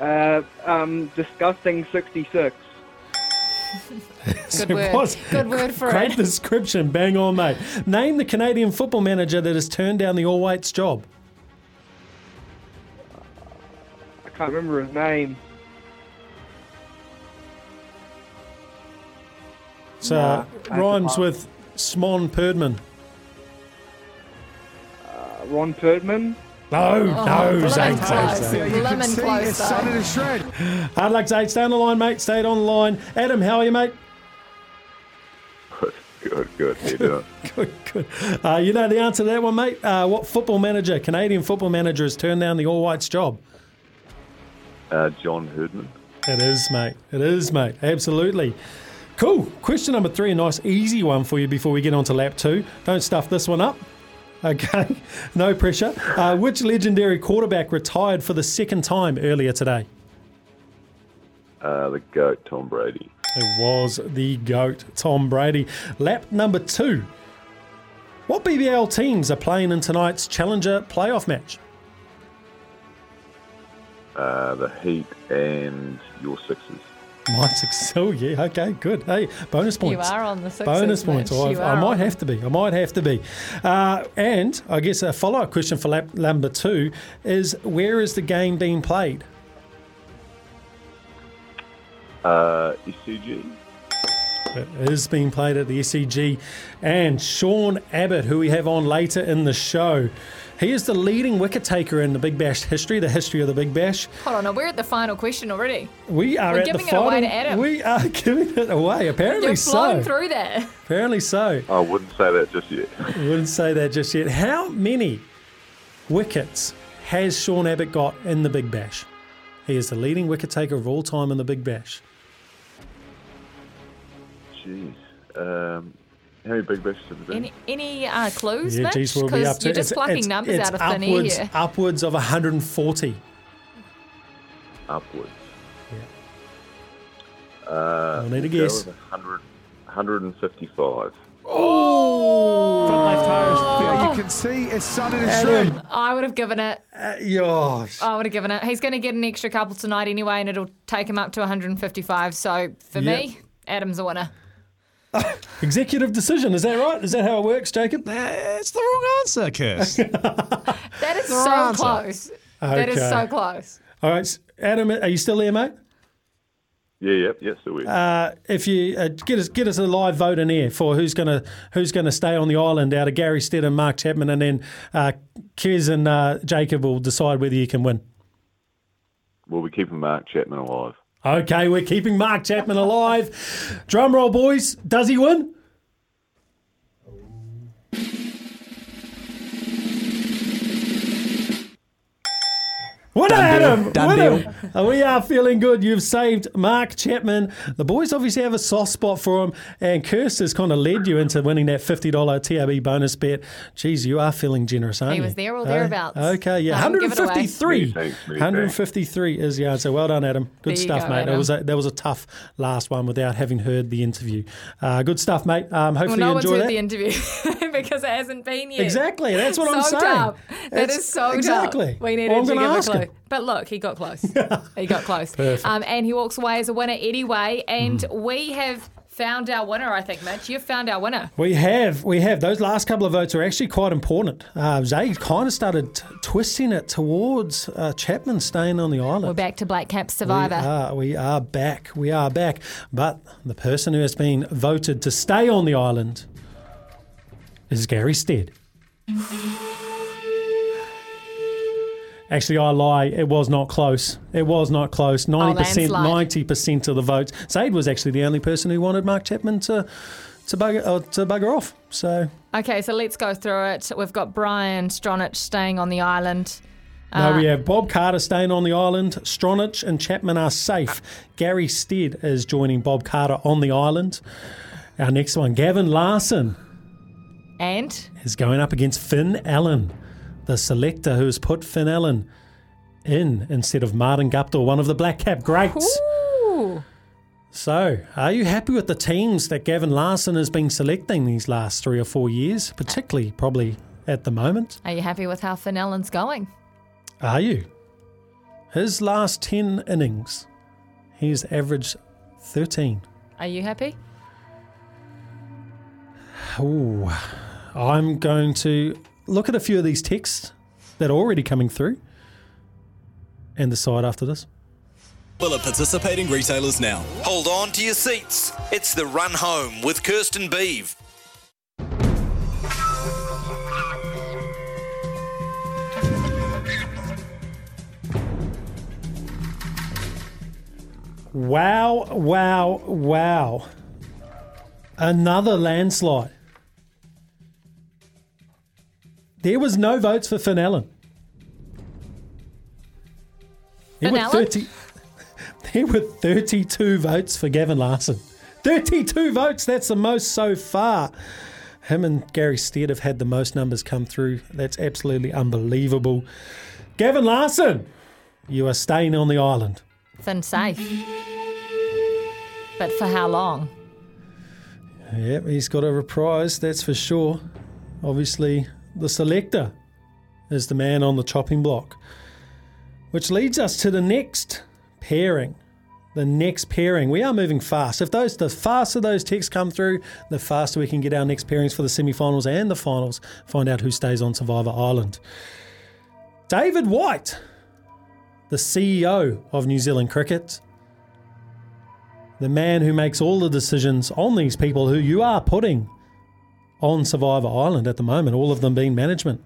Uh, um, disgusting sixty-six. Good word. Good word for it. Great description. Bang on, mate. Name the Canadian football manager that has turned down the All Whites job. I can't remember his name. So nah, rhymes with Smon Perdman. Uh, Ron Pertman? No, oh, no, Zane. Lemon close. Hard luck, Zane. Stay on the line, mate. Stay on the line. Adam, how are you, mate? Good, good, good. How you doing? Good, good. Uh, you know the answer to that one, mate? Uh, what football manager, Canadian football manager, has turned down the All Whites job? Uh, John Herdman. It is, mate. It is, mate. Absolutely. Cool. Question number three, a nice easy one for you before we get on to lap two. Don't stuff this one up. Okay, no pressure. Uh, which legendary quarterback retired for the second time earlier today? Uh, the GOAT, Tom Brady. It was the GOAT, Tom Brady. Lap number two. What B B L teams are playing in tonight's Challenger playoff match? Uh, the Heat and your Sixers. My Sixers, oh yeah, okay, good. Hey, bonus points. You are on the Sixers. Bonus points. Oh, I might have to be. I might have to be. Uh, and I guess a follow-up question for lap number two is, where is the game being played? Uh, S C G. It is being played at the S C G. And Sean Abbott, who we have on later in the show, he is the leading wicket taker in the Big Bash history, the history of the Big Bash. Hold on, no, we're at the final question already. We are we're at the final. We're giving it away to Adam. We are giving it away, apparently. You're so. You're through that. Apparently so. I wouldn't say that just yet. Wouldn't say that just yet. How many wickets has Sean Abbott got in the Big Bash? He is the leading wicket taker of all time in the Big Bash. Jeez. Um... How many big bashes have there been? Any, any uh, clues, yeah, Mitch? Geez, we'll be up to, you're just it's, plucking it's, numbers it's out of thin air. It's upwards, upwards of one hundred forty. Upwards. Yeah. Uh, I'll need a guess. one hundred, one fifty-five. Oh! From left home. You can see his son in his shroom. I would have given it. Uh, yosh. I would have given it. He's going to get an extra couple tonight anyway, and it'll take him up to one hundred fifty-five. So, for yep. me, Adam's a winner. Executive decision, is that right? Is that how it works, Jacob? That's the wrong answer, Kirst. That is so answer. Close. Okay. That is so close. All right, Adam, are you still there, mate? Yeah, yeah, yeah, still here. Uh, if you uh, get us get us a live vote in here for who's gonna who's gonna stay on the island out of Gary Stead and Mark Chapman, and then uh, Kez and uh, Jacob will decide whether you can win. Well, we're keeping Mark Chapman alive. Okay, we're keeping Mark Chapman alive. Drum roll, boys. Does he win? What a Adam! What we are feeling good. You've saved Mark Chapman. The boys obviously have a soft spot for him, and Kirst has kind of led you into winning that fifty dollars T A B bonus bet. Jeez, you are feeling generous, aren't you? He was there or thereabouts. Uh, okay, yeah, no, one hundred fifty-three. one hundred fifty-three is the answer. Well done, Adam. Good stuff, go, mate. Adam. It was a, that was a tough last one without having heard the interview. Uh, good stuff, mate. Um, hopefully well, no you enjoy that. No one's heard the interview because it hasn't been yet. Exactly. That's what so I'm saying. Dumb. That it's, is so exactly. dumb. We needed well, to give a clue. But look, he got close. He got close. Um, and he walks away as a winner anyway. And mm. we have found our winner, I think, Mitch. You've found our winner. We have. We have. Those last couple of votes are actually quite important. Uh, Zay kind of started t- twisting it towards uh, Chapman staying on the island. We're back to Black Cap Survivor. We are, we are back. We are back. But the person who has been voted to stay on the island is Gary Stead. Actually, I lie. It was not close. It was not close. ninety percent, oh, ninety percent of the votes. Zaid was actually the only person who wanted Mark Chapman to to bugger, uh, to bugger off. So okay, so let's go through it. We've got Brian Stronach staying on the island. No, uh, we have Bob Carter staying on the island. Stronach and Chapman are safe. Gary Stead is joining Bob Carter on the island. Our next one, Gavin Larson. And? Is going up against Finn Allen. The selector who's put Finn Allen in instead of Martin Guptill, one of the Black Cap greats. Ooh. So, are you happy with the teams that Gavin Larson has been selecting these last three or four years, particularly probably at the moment? Are you happy with how Finn Allen's going? Are you? His last ten innings, he's averaged thirteen. Are you happy? Ooh, I'm going to... look at a few of these texts that are already coming through and decide after this. Well, at participating retailers now. Hold on to your seats. It's the run home with Kirsten Beeve. Wow, wow, wow. Another landslide. There was no votes for Fenelon. There were thirty. There were thirty-two votes for Gavin Larson. thirty-two votes. That's the most so far. Him and Gary Stead have had the most numbers come through. That's absolutely unbelievable. Gavin Larson, you are staying on the island. Thin safe. But for how long? Yep, he's got a reprise, that's for sure. Obviously, the selector is the man on the chopping block. Which leads us to the next pairing. The next pairing. We are moving fast. If those, the faster those texts come through, the faster we can get our next pairings for the semi-finals and the finals. Find out who stays on Survivor Island. David White, the C E O of New Zealand Cricket. The man who makes all the decisions on these people who you are putting on Survivor Island at the moment, all of them being management.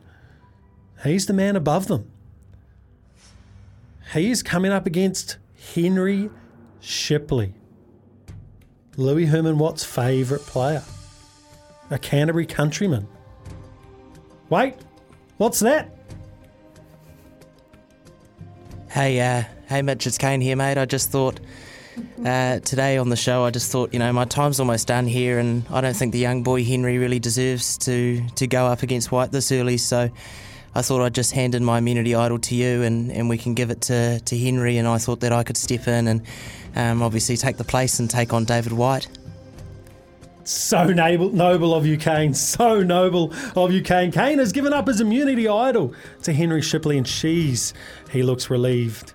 He's the man above them. He is coming up against Henry Shipley, Louis Herman Watt's favourite player, a Canterbury countryman. Wait, what's that? Hey, uh, hey Mitch, it's Kane here, mate. I just thought uh, today on the show, I just thought, you know, my time's almost done here, and I don't think the young boy Henry really deserves to, to go up against White this early, so I thought I'd just hand in my amenity idol to you, and, and we can give it to, to Henry, and I thought that I could step in and um, obviously take the place and take on David White. So noble, noble of you, Kane. So noble of you, Kane. Kane has given up his immunity idol to Henry Shipley, and she's, he looks relieved.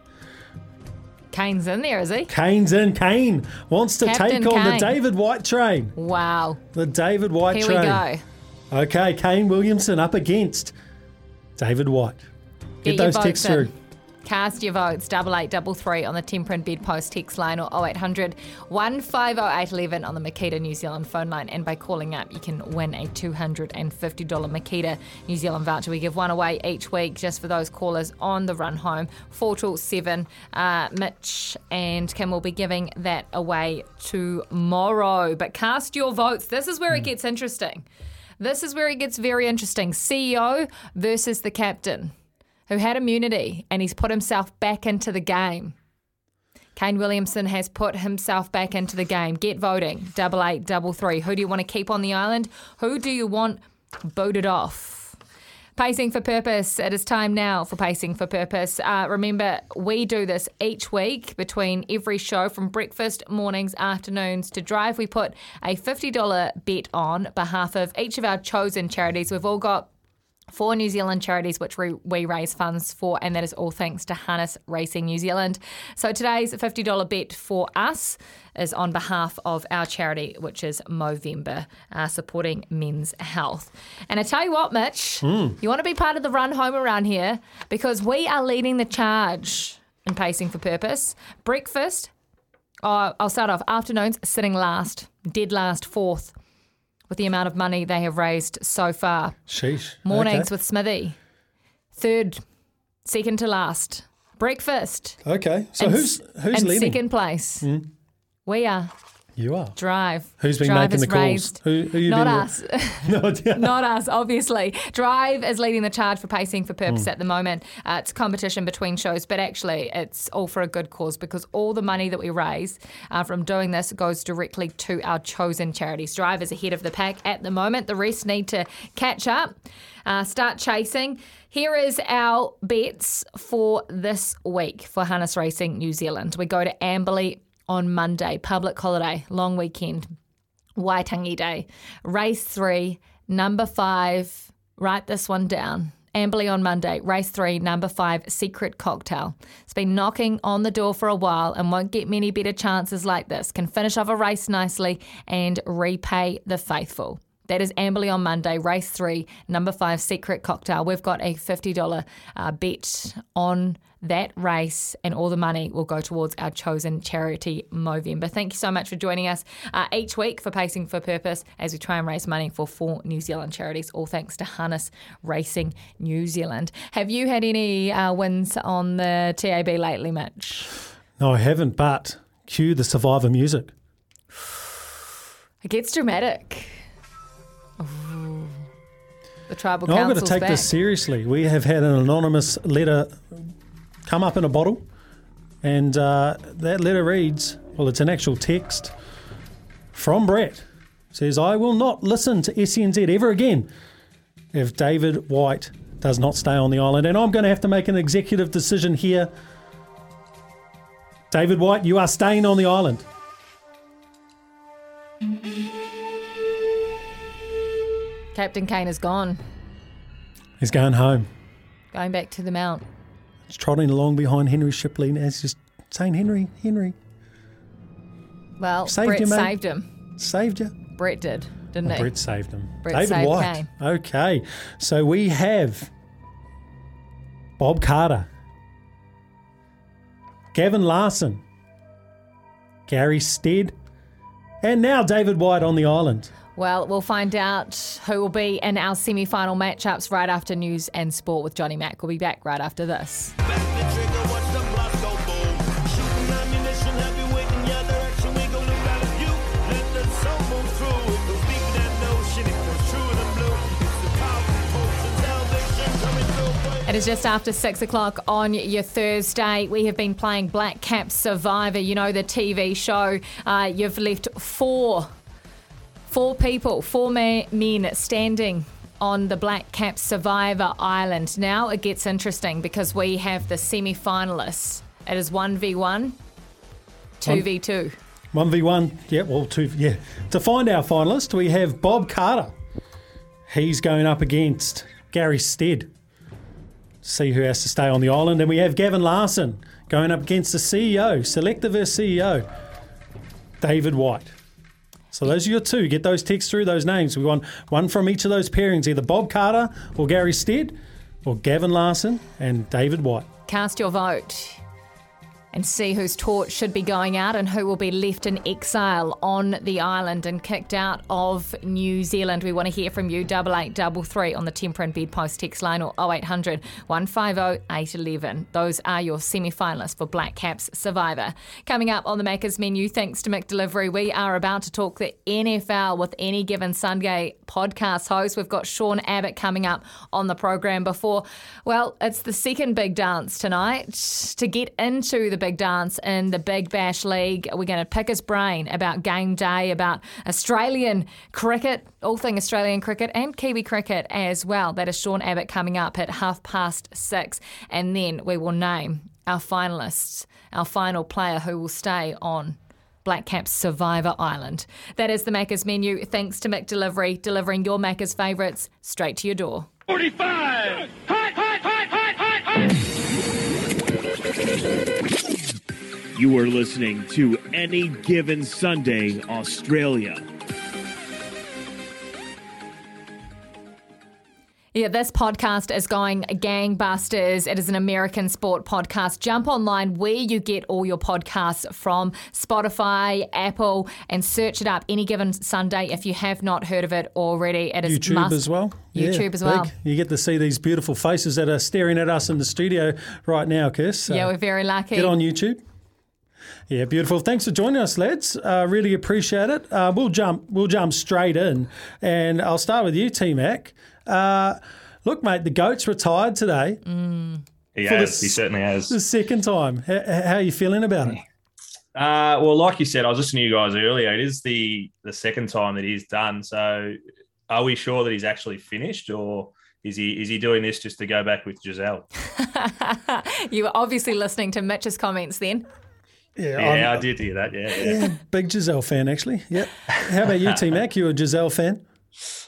Kane's in there, is he? Kane's in. Kane wants to Captain take on Kane. The David White train. Wow. The David White Here train. Here we go. Okay, Kane Williamson up against David White. Get, Get those texts in. Through. Cast your votes, double eight double three on the Temper and Bed Post text line, or oh eight hundred, one five oh eight one one on the Makita New Zealand phone line. And by calling up, you can win a two hundred fifty dollars Makita New Zealand voucher. We give one away each week just for those callers on the run home. four till seven, uh, Mitch and Kim will be giving that away tomorrow. But cast your votes. This is where mm. it gets interesting. This is where it gets very interesting. C E O versus the captain, who had immunity, and he's put himself back into the game. Kane Williamson has put himself back into the game. Get voting, double eight, double three. Who do you want to keep on the island? Who do you want booted off? Pacing for Purpose. It is time now for Pacing for Purpose. Uh, remember, we do this each week between every show, from breakfast, mornings, afternoons to drive. We put a fifty dollars bet on behalf of each of our chosen charities. We've all got four New Zealand charities which we, we raise funds for, and that is all thanks to Harness Racing New Zealand. So today's fifty dollars bet for us is on behalf of our charity, which is Movember, uh, supporting men's health. And I tell you what, Mitch, mm. you want to be part of the run home around here, because we are leading the charge in Pacing for Purpose. Breakfast, oh, I'll start off, afternoons, sitting last, dead last, fourth, with the amount of money they have raised so far. Sheesh. Mornings okay. with Smithy, third, second to last. Breakfast. Okay. So and, who's who's and leading? In second place. Mm. We are. You are. Drive. Who's been Drive making the calls? Raised. Who, who you Not us. Not, yeah. Not us, obviously. Drive is leading the charge for Pacing for Purpose mm. at the moment. Uh, it's competition between shows, but actually it's all for a good cause, because all the money that we raise uh, from doing this goes directly to our chosen charities. Drive is ahead of the pack at the moment. The rest need to catch up, uh, start chasing. Here is our bets for this week for Harness Racing New Zealand. We go to Amberley on Monday, public holiday, long weekend, Waitangi Day. Race three, number five, write this one down. Amberley on Monday, race three, number five, Secret Cocktail. It's been knocking on the door for a while and won't get many better chances like this. Can finish off a race nicely and repay the faithful. That is Amberley on Monday, race three, number five, Secret Cocktail. We've got a fifty dollars uh, bet on that race, and all the money will go towards our chosen charity, Movember. Thank you so much for joining us uh, each week for Pacing for Purpose, as we try and raise money for four New Zealand charities, all thanks to Harness Racing New Zealand. Have you had any uh, wins on the T A B lately, Mitch? No, I haven't, but Cue the Survivor music. It gets dramatic. Ooh. The tribal council's back. Now I've got to take back. this seriously. We have had an anonymous letter come up in a bottle, and uh, that letter reads, well, it's an actual text from Brett. It says, I will not listen to S E N Z ever again if David White does not stay on the island, and I'm going to have to make an executive decision here. David White, you are staying on the island. Captain Kane is gone. He's going home. Going back to the Mount. He's trotting along behind Henry Shipley and he's just saying, Henry, Henry. Well, saved Brett you, saved him. Saved you. Brett did, didn't oh, he? Brett saved him. Brett David saved White. Kane. Okay. So we have Bob Carter, Gavin Larson, Gary Stead, and now David White on the island. Well, we'll find out who will be in our semi-final matchups right after news and sport with Johnny Mack. We'll be back right after this. It is just after six o'clock on your Thursday. We have been playing Black Cap Survivor, you know, the T V show. Uh, you've left four, four people, four ma- men standing on the Black Cap Survivor Island. Now it gets interesting because we have the semi-finalists. It is one v one, two v two. one v one, yeah, well, two, yeah. To find our finalist, we have Bob Carter. He's going up against Gary Stead. See who has to stay on the island. And we have Gavin Larson going up against the C E O, selector versus C E O, David White. So those are your two. Get those texts through, those names. We want one from each of those pairings, either Bob Carter or Gary Stead or Gavin Larson and David White. Cast your vote and see whose torch should be going out and who will be left in exile on the island and kicked out of New Zealand. We want to hear from you, double eight double three on the Temper and Bed Post text line or oh eight hundred, one five oh, eight one one. Those are your semi-finalists for Black Caps Survivor. Coming up on the Maker's Menu, thanks to McDelivery, we are about to talk the N F L with Any Given Sunday podcast host. We've got Sean Abbott coming up on the program before. Well, it's the second big dance tonight. To get into the big dance in the Big Bash League. We're going to pick his brain about game day, about Australian cricket, all thing Australian cricket and Kiwi cricket as well. That is Sean Abbott coming up at half past six. And then we will name our finalists, our final player who will stay on Black Caps Survivor Island. That is the Macca's Menu. Thanks to McDelivery, delivering your Macca's favourites straight to your door. forty-five! Hot, hot, hot, hot, hot, hot! You are listening to Any Given Sunday, Australia. Yeah, this podcast is going gangbusters. It is an American sport podcast. Jump online where you get all your podcasts from, Spotify, Apple, and search it up, Any Given Sunday, if you have not heard of it already. It is YouTube must- as well. YouTube yeah, as well. Big. You get to see these beautiful faces that are staring at us in the studio right now, Kirst. So yeah, we're very lucky. Get on YouTube. Yeah, beautiful. Thanks for joining us, lads. Uh, really appreciate it. Uh, we'll jump We'll jump straight in, and I'll start with you, T-Mac. Uh, look, mate, the GOAT's retired today. Mm. He has. The, he certainly has. The second time. H- how are you feeling about it? Uh, well, like you said, I was listening to you guys earlier. It is the, the second time that he's done. So are we sure that he's actually finished, or... Is he is he doing this just to go back with Giselle? You were obviously listening to Mitch's comments then. Yeah, yeah I did hear that. Yeah, yeah. yeah, big Giselle fan actually. Yep. How about you, T Mac? You a Giselle fan?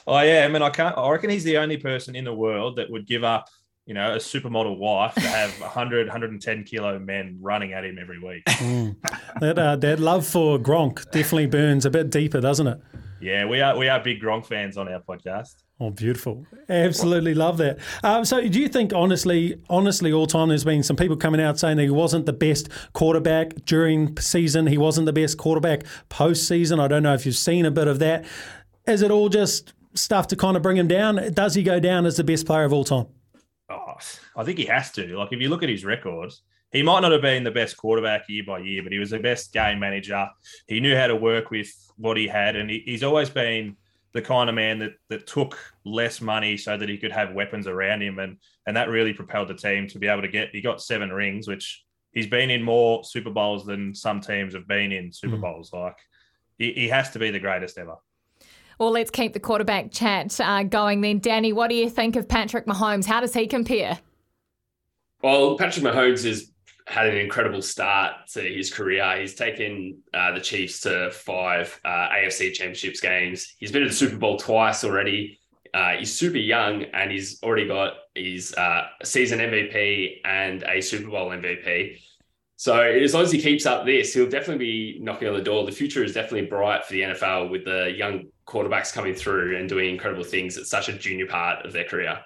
I am, and I can't. I reckon he's the only person in the world that would give up, you know, a supermodel wife to have one hundred, one hundred ten kilo men running at him every week. Mm. That uh, that love for Gronk definitely burns a bit deeper, doesn't it? Yeah, we are we are big Gronk fans on our podcast. Oh, beautiful. Absolutely love that. Um, so do you think, honestly, honestly, all time there's been some people coming out saying that he wasn't the best quarterback during season. He wasn't the best quarterback postseason. I don't know if you've seen a bit of that. Is it all just stuff to kind of bring him down? Does he go down as the best player of all time? Oh, I think he has to. Like, if you look at his records, he might not have been the best quarterback year by year, but he was the best game manager. He knew how to work with what he had, and he, he's always been the kind of man that that took less money so that he could have weapons around him, and and that really propelled the team to be able to get, he got seven rings, which he's been in more Super Bowls than some teams have been in Super mm. Bowls. Like, he, he has to be the greatest ever. Well, let's keep the quarterback chat uh, going then. Danny, what do you think of Patrick Mahomes? How does he compare? Well, Patrick Mahomes has had an incredible start to his career. He's taken uh, the Chiefs to five uh, A F C Championships games. He's been to the Super Bowl twice already. Uh, he's super young, and he's already got his uh, season M V P and a Super Bowl M V P. So as long as he keeps up this, he'll definitely be knocking on the door. The future is definitely bright for the N F L with the young quarterbacks coming through and doing incredible things at such a junior part of their career.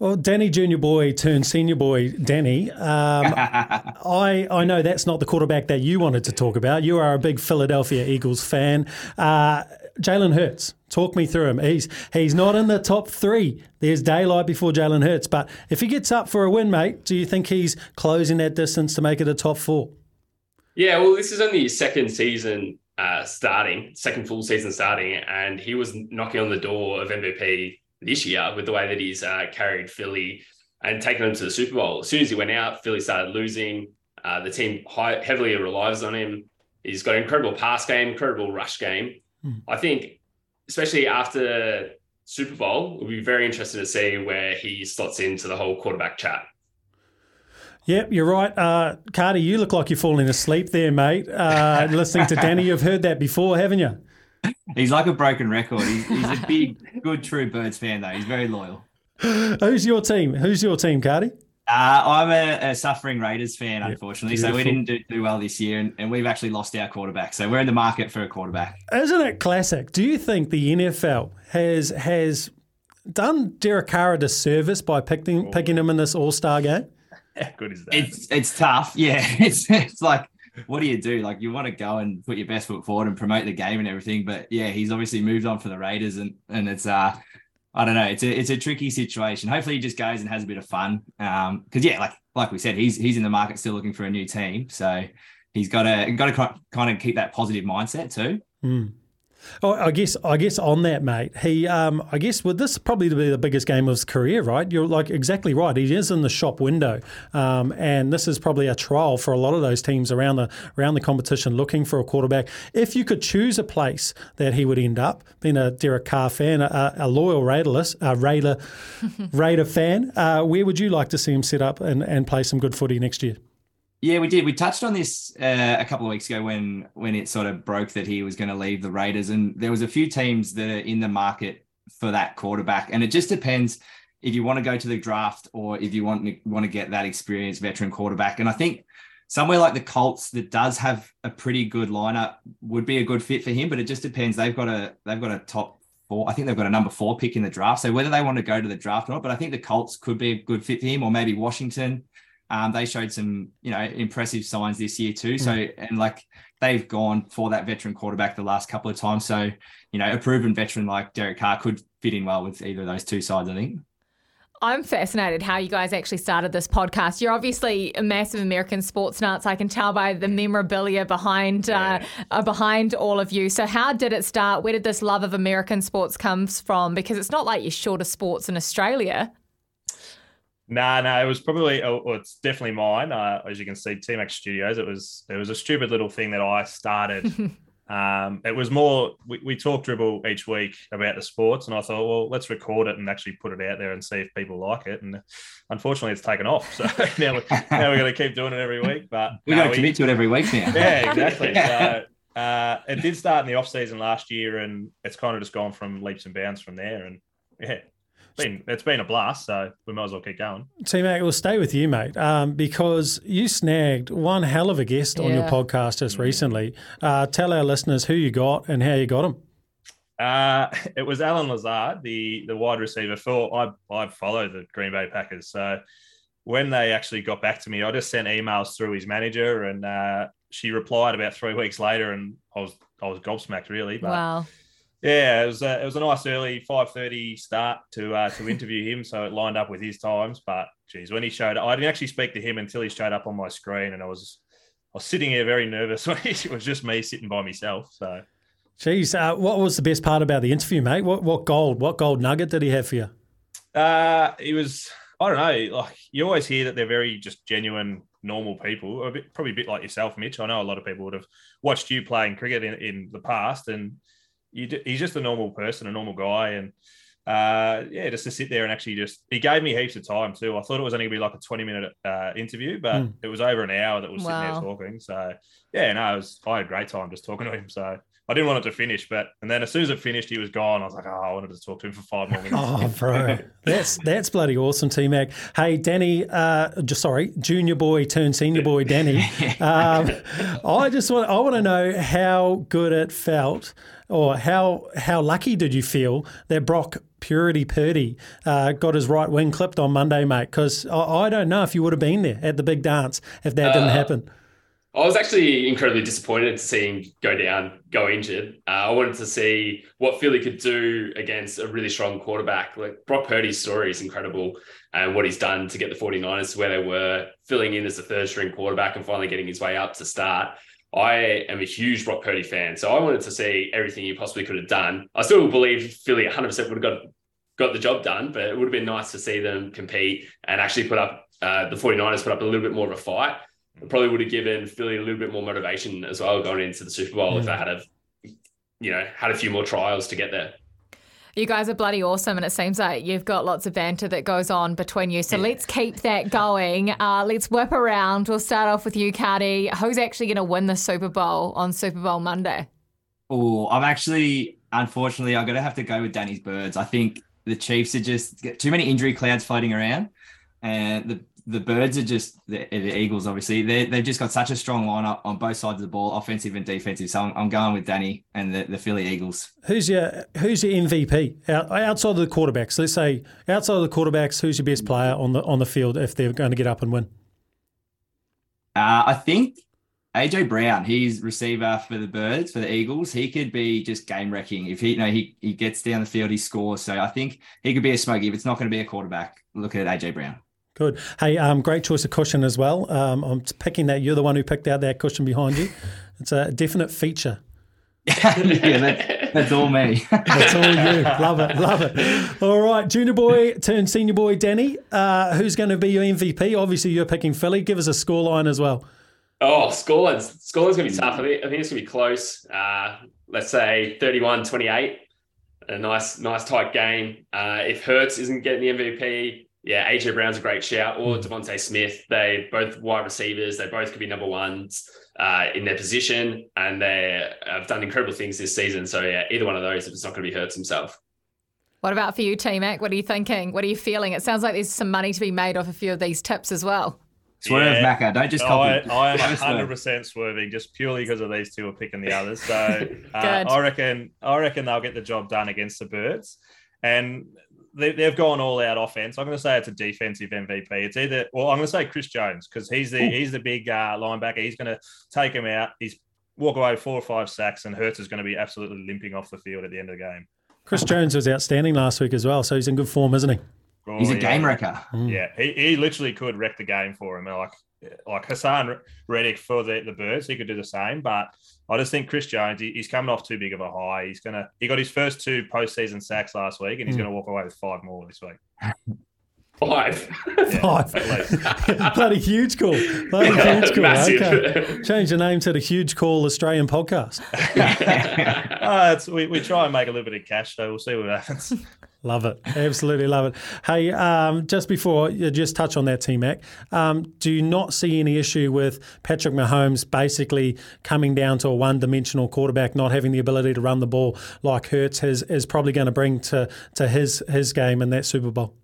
Well, Danny Junior Boy turned Senior Boy, Danny. Um, I I know that's not the quarterback that you wanted to talk about. You are a big Philadelphia Eagles fan. Uh, Jalen Hurts, talk me through him. He's he's not in the top three. There's daylight before Jalen Hurts, but if he gets up for a win, mate, do you think he's closing that distance to make it a top four? Yeah, well, this is only his second season uh, starting, second full season starting, and he was knocking on the door of M V P this year with the way that he's uh, carried Philly and taken them to the Super Bowl. As soon as he went out, Philly started losing. Uh, the team high, heavily relies on him. He's got an incredible pass game, incredible rush game. Mm. I think, especially after Super Bowl, it'll be very interesting to see where he slots into the whole quarterback chat. Yep, you're right. Uh, Cardi, you look like you're falling asleep there, mate. Uh, listening to Danny, you've heard that before, haven't you? He's like a broken record. He's, he's a big, good, true Birds fan, though. He's very loyal. Who's your team? Who's your team, Cardi? Uh, I'm a, a suffering Raiders fan, yep, unfortunately. Beautiful. So we didn't do too well this year, and, and we've actually lost our quarterback. So we're in the market for a quarterback. Isn't it classic? Do you think the N F L has has done Derek Carr a disservice by picking, picking him in this All-Star game? How good is that? It's, it's tough, yeah. It's, it's like... what do you do? Like, you want to go and put your best foot forward and promote the game and everything, but yeah, he's obviously moved on for the Raiders, and and it's uh, I don't know, it's a it's a tricky situation. Hopefully, he just goes and has a bit of fun. Um, because yeah, like like we said, he's he's in the market still looking for a new team, so he's got to got to kind of keep that positive mindset too. Mm. Oh, I guess I guess on that, mate, he um, I guess with this probably to be the biggest game of his career, right? You're like exactly right. He is in the shop window, um, and this is probably a trial for a lot of those teams around the around the competition looking for a quarterback. If you could choose a place that he would end up, being a Derek Carr fan, a, a loyal Raiderless, a Raider Raider fan, uh, where would you like to see him set up and, and play some good footy next year? Yeah, we did. We touched on this uh, a couple of weeks ago when when it sort of broke that he was going to leave the Raiders, and there was a few teams that are in the market for that quarterback, and it just depends if you want to go to the draft or if you want to, want to get that experienced veteran quarterback. And I think somewhere like the Colts that does have a pretty good lineup would be a good fit for him, but it just depends. They've got a they've got a top four. I think they've got a number four pick in the draft, so whether they want to go to the draft or not. But I think the Colts could be a good fit for him, or maybe Washington. Um, they showed some, you know, impressive signs this year too. So, and like they've gone for that veteran quarterback the last couple of times. So, you know, a proven veteran like Derek Carr could fit in well with either of those two sides, I think. I'm fascinated how you guys actually started this podcast. You're obviously a massive American sports nuts. I can tell by the memorabilia behind yeah. uh, behind all of you. So how did it start? Where did this love of American sports come from? Because it's not like you're short of sports in Australia. No, nah, no, nah, it was probably, or it's definitely mine. Uh, as you can see, T-Max Studios, it was it was a stupid little thing that I started. um, it was more, we, we talk dribble each week about the sports, and I thought, well, let's record it and actually put it out there and see if people like it. And unfortunately, it's taken off. So now, we, now we're going to keep doing it every week. But we no, got to commit to it every week now. Yeah, exactly. So uh, it did start in the off-season last year, and it's kind of just gone from leaps and bounds from there. And yeah. Been, it's been a blast, so we might as well keep going. T-Mac, we'll stay with you, mate, um, because you snagged one hell of a guest yeah. on your podcast just yeah. recently. Uh, tell our listeners who you got and how you got him. Uh, it was Alan Lazard, the the wide receiver. For I, I follow the Green Bay Packers, so when they actually got back to me, I just sent emails through his manager, and uh, she replied about three weeks later, and I was I was gobsmacked, really. But wow. Yeah, it was a, it was a nice early five thirty start to uh, to interview him, so it lined up with his times. But geez, when he showed up, I didn't actually speak to him until he showed up on my screen, and I was I was sitting here very nervous. It was just me sitting by myself. So, geez, uh, what was the best part about the interview, mate? What what gold what gold nugget did he have for you? Uh, he was I don't know. Like you always hear that they're very just genuine, normal people. A bit, probably a bit like yourself, Mitch. I know a lot of people would have watched you playing cricket in, in the past, and You do, he's just a normal person, a normal guy. And, uh, yeah, just to sit there and actually just – he gave me heaps of time too. I thought it was only going to be like a twenty-minute uh, interview, but mm. it was over an hour that we were sitting wow. there talking. So, yeah, no, it was, I had a great time just talking to him. So I didn't want it to finish. but And then as soon as it finished, he was gone. I was like, oh, I wanted to talk to him for five more minutes. Oh, bro. That's that's bloody awesome, T-Mac. Hey, Danny uh, – sorry, junior boy turned senior boy, Danny. um, I just want I want to know how good it felt – or how how lucky did you feel that Brock Purity Purdy uh, got his right wing clipped on Monday, mate? Because I, I don't know if you would have been there at the big dance if that uh, didn't happen. I was actually incredibly disappointed to see him go down, go injured. Uh, I wanted to see what Philly could do against a really strong quarterback. Like Brock Purdy's story is incredible, and what he's done to get the 49ers to where they were, filling in as a third-string quarterback and finally getting his way up to start. I am a huge Brock Purdy fan, so I wanted to see everything he possibly could have done. I still believe Philly one hundred percent would have got, got the job done, but it would have been nice to see them compete and actually put up, uh, the 49ers put up a little bit more of a fight. It probably would have given Philly a little bit more motivation as well going into the Super Bowl mm. if they had a, you know, had a few more trials to get there. You guys are bloody awesome, and it seems like you've got lots of banter that goes on between you. So yeah. let's keep that going. Uh, let's whip around. We'll start off with you, Cardi. Who's actually going to win the Super Bowl on Super Bowl Monday? Oh, I'm actually, unfortunately, I'm going to have to go with Danny's Birds. I think the Chiefs are just get too many injury clouds floating around, and the the Birds are just, the, the Eagles, obviously, they've just got such a strong lineup on both sides of the ball, offensive and defensive. So I'm, I'm going with Danny and the, the Philly Eagles. Who's your who's your M V P Out, outside of the quarterbacks? Let's say outside of the quarterbacks, who's your best player on the on the field if they're going to get up and win? Uh, I think A J Brown. He's receiver for the Birds, for the Eagles. He could be just game wrecking if he you know he he gets down the field, he scores. So I think he could be a smoky. If it's not going to be a quarterback, look at A J Brown. Good. Hey, um, great choice of cushion as well. Um, I'm picking that. You're the one who picked out that cushion behind you. It's a definite feature. yeah, that, that's all me. That's all you. Love it, love it. All right, junior boy turned senior boy, Danny. Uh, who's going to be your M V P? Obviously, you're picking Philly. Give us a scoreline as well. Oh, scoreline's scoreline's going to be tough. I think, I think it's going to be close. Uh, let's say thirty-one twenty-eight. A nice, nice tight game. Uh, if Hurts isn't getting the M V P. Yeah, A J Brown's a great shout, or Devontae Smith. They both wide receivers. They both could be number ones uh, in their position, and they have done incredible things this season. So, yeah, either one of those, if it's not going to be Hurts himself. What about for you, T-Mac? What are you thinking? What are you feeling? It sounds like there's some money to be made off a few of these tips as well. Swerve, yeah. Macca, don't just copy. I, I am one hundred percent swerving just purely because of these two are picking the others. So, uh, I reckon I reckon they'll get the job done against the Birds. And they've gone all out offense. I'm going to say it's a defensive M V P. It's either, well, I'm going to say Chris Jones because he's the Ooh. he's the big uh, linebacker. He's going to take him out. He's walk away with four or five sacks, and Hurts is going to be absolutely limping off the field at the end of the game. Chris Jones was outstanding last week as well, so he's in good form, isn't he? Oh, he's a yeah. game wrecker. Mm. Yeah, he, he literally could wreck the game for him. Like like Hassan Reddick for the, the Birds, he could do the same. But I just think Chris Jones, he, he's coming off too big of a high. He's gonna he got his first two postseason sacks last week, and he's mm. gonna walk away with five more this week. Five, yeah, five, yeah, bloody huge call, bloody yeah, huge call. Massive. Okay. Change the name to the Huge Call Australian Podcast. uh, it's, we we try and make a little bit of cash, so we'll see what happens. Love it. Absolutely love it. Hey, um, just before you just touch on that, T-Mac, um, do you not see any issue with Patrick Mahomes basically coming down to a one-dimensional quarterback, not having the ability to run the ball like Hurts is, is probably going to bring to to his, his game in that Super Bowl?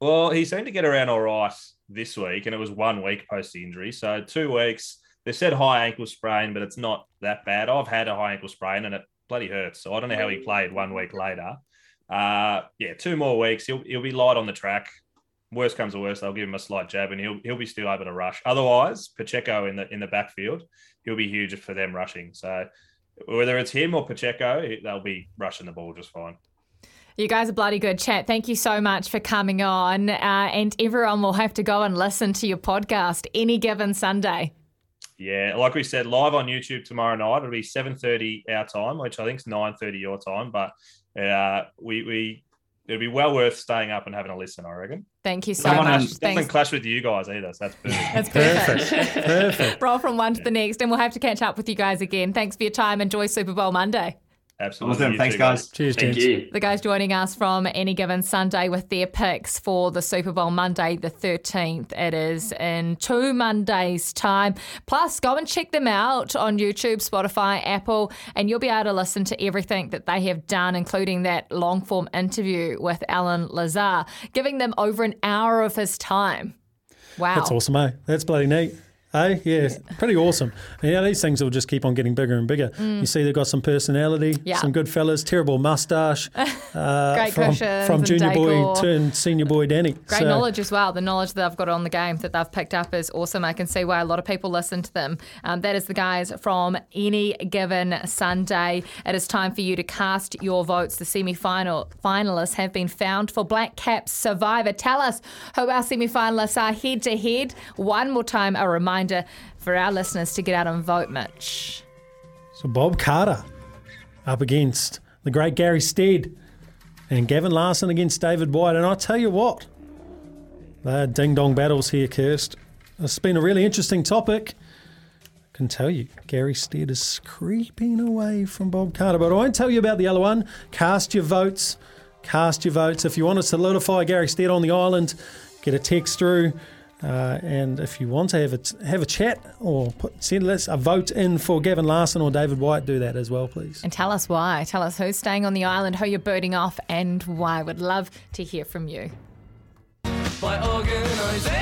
Well, he seemed to get around all right this week, and it was one week post-injury. So two weeks, they said high ankle sprain, but it's not that bad. I've had a high ankle sprain, and it bloody hurts. So I don't know how he played one week later. Uh, yeah, two more weeks. He'll he'll be light on the track. Worst comes to worst, they'll give him a slight jab, and he'll he'll be still able to rush. Otherwise, Pacheco in the in the backfield, he'll be huge for them rushing. So whether it's him or Pacheco, they'll be rushing the ball just fine. You guys are bloody good, chat. Thank you so much for coming on. Uh, and everyone will have to go and listen to your podcast, Any Given Sunday. Yeah, like we said, live on YouTube tomorrow night. It'll be seven thirty our time, which I think is nine thirty your time. But uh, we, we it'll be well worth staying up and having a listen, I reckon. Thank you so Someone much. It doesn't clash with you guys either, so that's perfect. That's perfect. perfect. perfect. Roll from one to the next, and we'll have to catch up with you guys again. Thanks for your time. Enjoy Super Bowl Monday. Absolutely. Awesome. Thanks, too, guys. Cheers, Thank cheers. You. The guys joining us from Any Given Sunday with their picks for the Super Bowl Monday, the thirteenth. It is in two Mondays' time. Plus, go and check them out on YouTube, Spotify, Apple, and you'll be able to listen to everything that they have done, including that long-form interview with Alan Lazar, giving them over an hour of his time. Wow. That's awesome, eh? That's bloody neat. Hey, yeah, pretty awesome. Yeah, these things will just keep on getting bigger and bigger. Mm. You see, they've got some personality, yeah. some good fellas, terrible moustache. Uh, Great from, cushions. From junior boy to senior boy Danny. Great so. knowledge as well. The knowledge that they've got on the game that they've picked up is awesome. I can see why a lot of people listen to them. Um, that is the guys from Any Given Sunday. It is time for you to cast your votes. The semi-final finalists have been found for Black Caps Survivor. Tell us who our semi-finalists are head to head. One more time, a reminder for our listeners to get out and vote, Mitch. So Bob Carter up against the great Gary Stead and Gavin Larson against David White. And I'll tell you what, they're ding-dong battles here, Kirst. It's been a really interesting topic. I can tell you, Gary Stead is creeping away from Bob Carter. But I won't tell you about the other one. Cast your votes. Cast your votes. If you want to solidify Gary Stead on the island, get a text through. Uh, and if you want to have a, t- have a chat or put, send us a vote in for Gavin Larson or David White, do that as well, please. And tell us why. Tell us who's staying on the island, who you're birding off, and why. We'd love to hear from you. By organisation,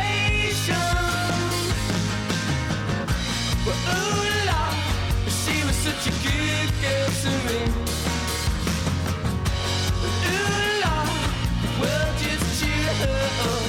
well, ooh la, she was such a good girl to me. Ooh la, well, just cheer her up.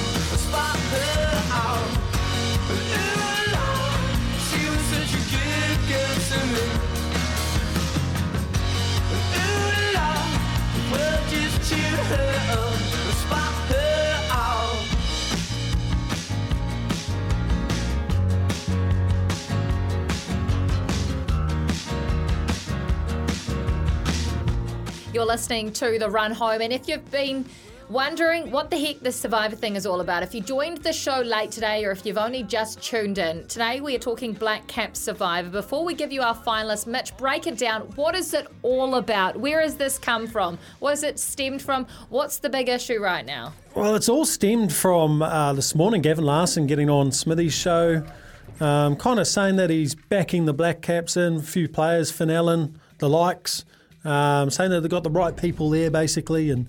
You're listening to The Run Home, and if you've been wondering what the heck this Survivor thing is all about, if you joined the show late today or if you've only just tuned in, today we are talking Black Caps Survivor. Before we give you our finalists, Mitch, break it down. What is it all about? Where has this come from? What has it stemmed from? What's the big issue right now? Well, it's all stemmed from uh, this morning, Gavin Larson getting on Smithy's show, um, kind of saying that he's backing the Black Caps in, a few players, Finn Allen, the likes, um, saying that they've got the right people there basically, and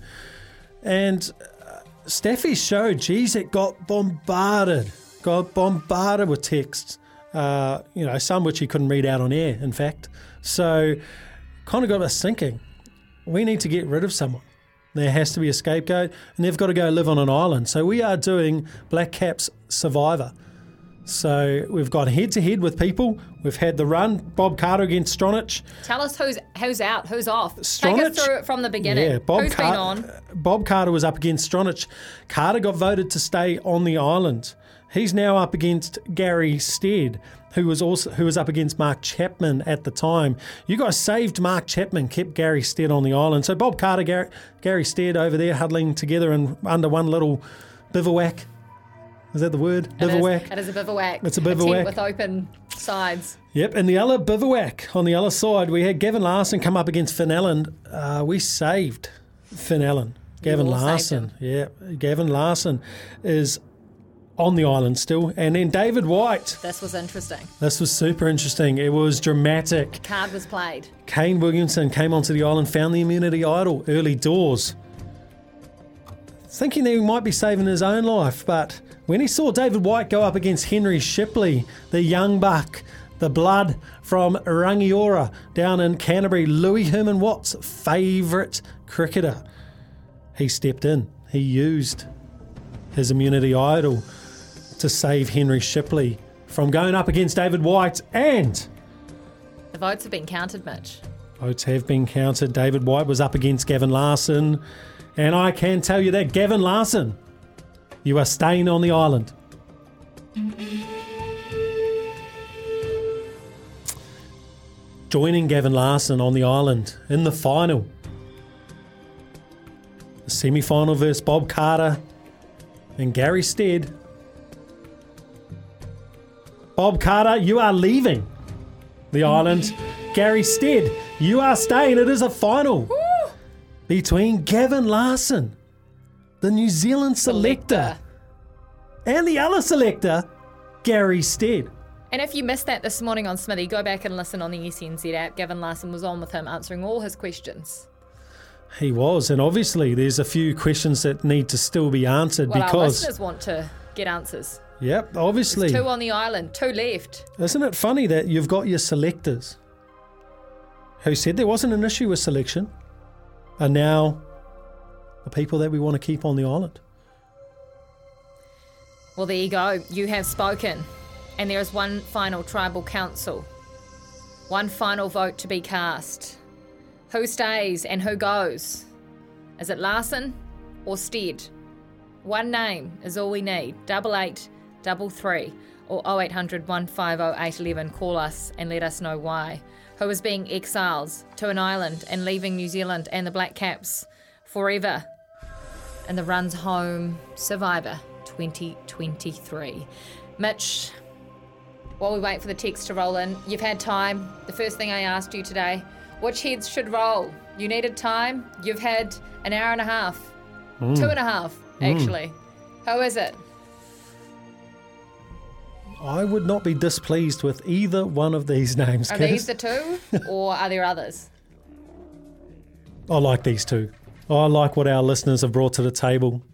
And uh, Staffy's show, geez, it got bombarded, got bombarded with texts, uh, you know, some which he couldn't read out on air, in fact. So kind of got us thinking, we need to get rid of someone. There has to be a scapegoat, and they've got to go live on an island. So we are doing Black Caps Survivor. So we've gone head-to-head with people. We've had the run, Bob Carter against Stronach. Tell us who's who's out, who's off. Stronach, take us through it from the beginning. Yeah, Bob who's Car- been on? Bob Carter was up against Stronach. Carter got voted to stay on the island. He's now up against Gary Stead, who was also who was up against Mark Chapman at the time. You guys saved Mark Chapman, kept Gary Stead on the island. So Bob Carter, Gary, Gary Stead over there huddling together and under one little bivouac. Is that the word? Bivouac. It is. It is a bivouac. It's a bivouac. A tent with open sides. Yep. And the other bivouac on the other side, we had Gavin Larson come up against Finn Allen. Uh, we saved Finn Allen. Gavin Larson. Yeah. Gavin Larson is on the island still. And then David White. This was interesting. This was super interesting. It was dramatic. Card was played. Kane Williamson came onto the island, found the immunity idol early doors, thinking that he might be saving his own life, but when he saw David White go up against Henry Shipley, the young buck, the blood from Rangiora down in Canterbury, Louis Herman Watt's favourite cricketer, he stepped in. He used his immunity idol to save Henry Shipley from going up against David White, and The votes have been counted, Mitch. Votes have been counted. David White was up against Gavin Larson. And I can tell you that, Gavin Larson, you are staying on the island. Joining Gavin Larson on the island in the final. The semi-final versus Bob Carter and Gary Stead. Bob Carter, you are leaving the island. Gary Stead, you are staying. It is a final Woo! Between Gavin Larson, the New Zealand selector, and the other selector, Gary Stead. And if you missed that this morning on Smithy, go back and listen on the S E N Z app. Gavin Larson was on with him answering all his questions. He was, and obviously there's a few questions that need to still be answered well, because... Well, our listeners want to get answers. Yep, obviously. There's two on the island, two left. Isn't it funny that you've got your selectors who said there wasn't an issue with selection are now the people that we want to keep on the island? Well, there you go. You have spoken. And there is one final tribal council. One final vote to be cast. Who stays and who goes? Is it Larson or Stead? One name is all we need. Double eight, double three, or oh eight hundred one five oh eight eleven. Call us and let us know why. Who is being exiled to an island and leaving New Zealand and the Black Caps forever? In the Runs Home Survivor twenty twenty-three. Mitch, while we wait for the text to roll in, you've had time. The first thing I asked you today, which heads should roll? You needed time. You've had an hour and a half. Mm. Two and a half, actually. Mm. How is it? I would not be displeased with either one of these names. Are Kat. These the two, or are there others? I like these two. I like what our listeners have brought to the table.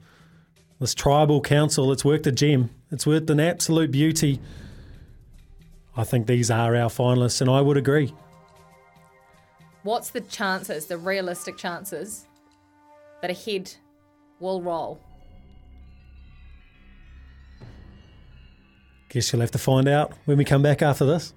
This tribal council, it's worked a gem. It's worked an absolute beauty. I think these are our finalists, and I would agree. What's the chances, the realistic chances, that a head will roll? Guess you'll have to find out when we come back after this.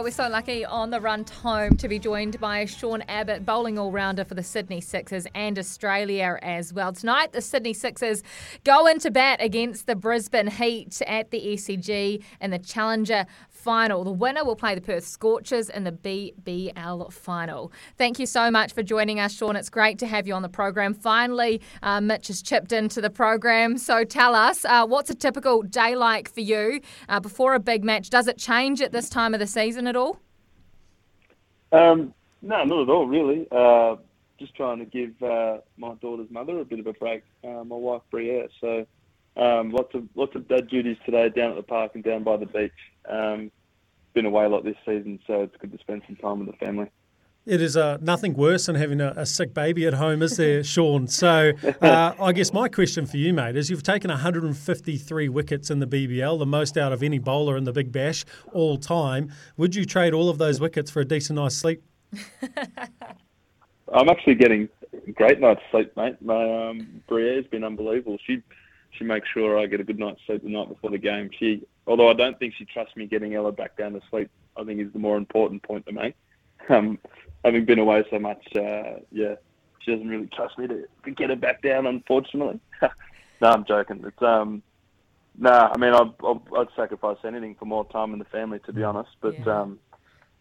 We're so lucky on the run home to be joined by Sean Abbott, bowling all-rounder for the Sydney Sixers and Australia as well. Tonight, the Sydney Sixers go into bat against the Brisbane Heat at the E C G in the Challenger Final. The winner will play the Perth Scorchers in the B B L Final. Thank you so much for joining us, Sean. It's great to have you on the program. Finally, uh, Mitch has chipped into the program. So tell us, uh, what's a typical day like for you uh, before a big match? Does it change at this time of the season at all? Um, no, not at all, really. Uh, just trying to give uh, my daughter's mother a bit of a break, uh, my wife Brielle. So um, lots of lots of dad duties today down at the park and down by the beach. Um, been away a lot this season, so it's good to spend some time with the family. It is uh, nothing worse than having a, a sick baby at home, is there, Sean? So uh, I guess my question for you, mate, is you've taken one hundred fifty-three wickets in the B B L, the most out of any bowler in the Big Bash all time. Would you trade all of those wickets for a decent night's sleep? I'm actually getting a great night's sleep, mate. My um, Brielle's been unbelievable. She she makes sure I get a good night's sleep the night before the game. She, although I don't think she trusts me getting Ella back down to sleep, I think is the more important point to make. Um, having been away so much, uh, yeah, she doesn't really trust me to, to get her back down, unfortunately. No, I'm joking. It's, um, no, nah, I mean, I'd, I'd, I'd sacrifice anything for more time in the family, to be honest. But, yeah, um,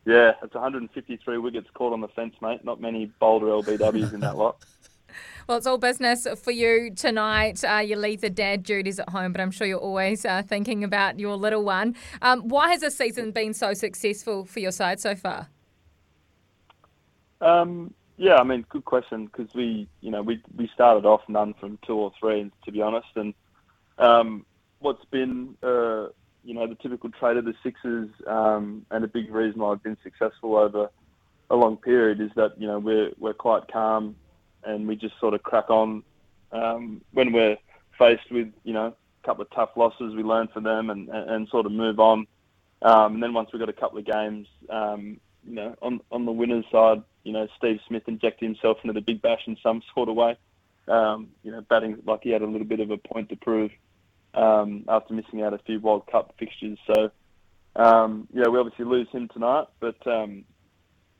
yeah it's one hundred fifty-three wickets caught on the fence, mate. Not many Boulder L B Ws in that lot. Well, it's all business for you tonight. Uh, you leave the dad duties at home, but I'm sure you're always uh, thinking about your little one. Um, why has this season been so successful for your side so far? Um, yeah, I mean, good question, because we, you know, we, we started off none from two or three, to be honest, and um, what's been, uh, you know, the typical trait of the sixes, um, and a big reason why I've been successful over a long period is that, you know, we're we're quite calm, and we just sort of crack on um, when we're faced with, you know, a couple of tough losses. We learn from them and, and, and sort of move on. Um, and then once we've got a couple of games, um, you know, on on the winner's side, you know, Steve Smith injected himself into the big bash in some sort of way, um, you know, batting like he had a little bit of a point to prove um, after missing out a few World Cup fixtures. So, um, yeah, we obviously lose him tonight, but... Um,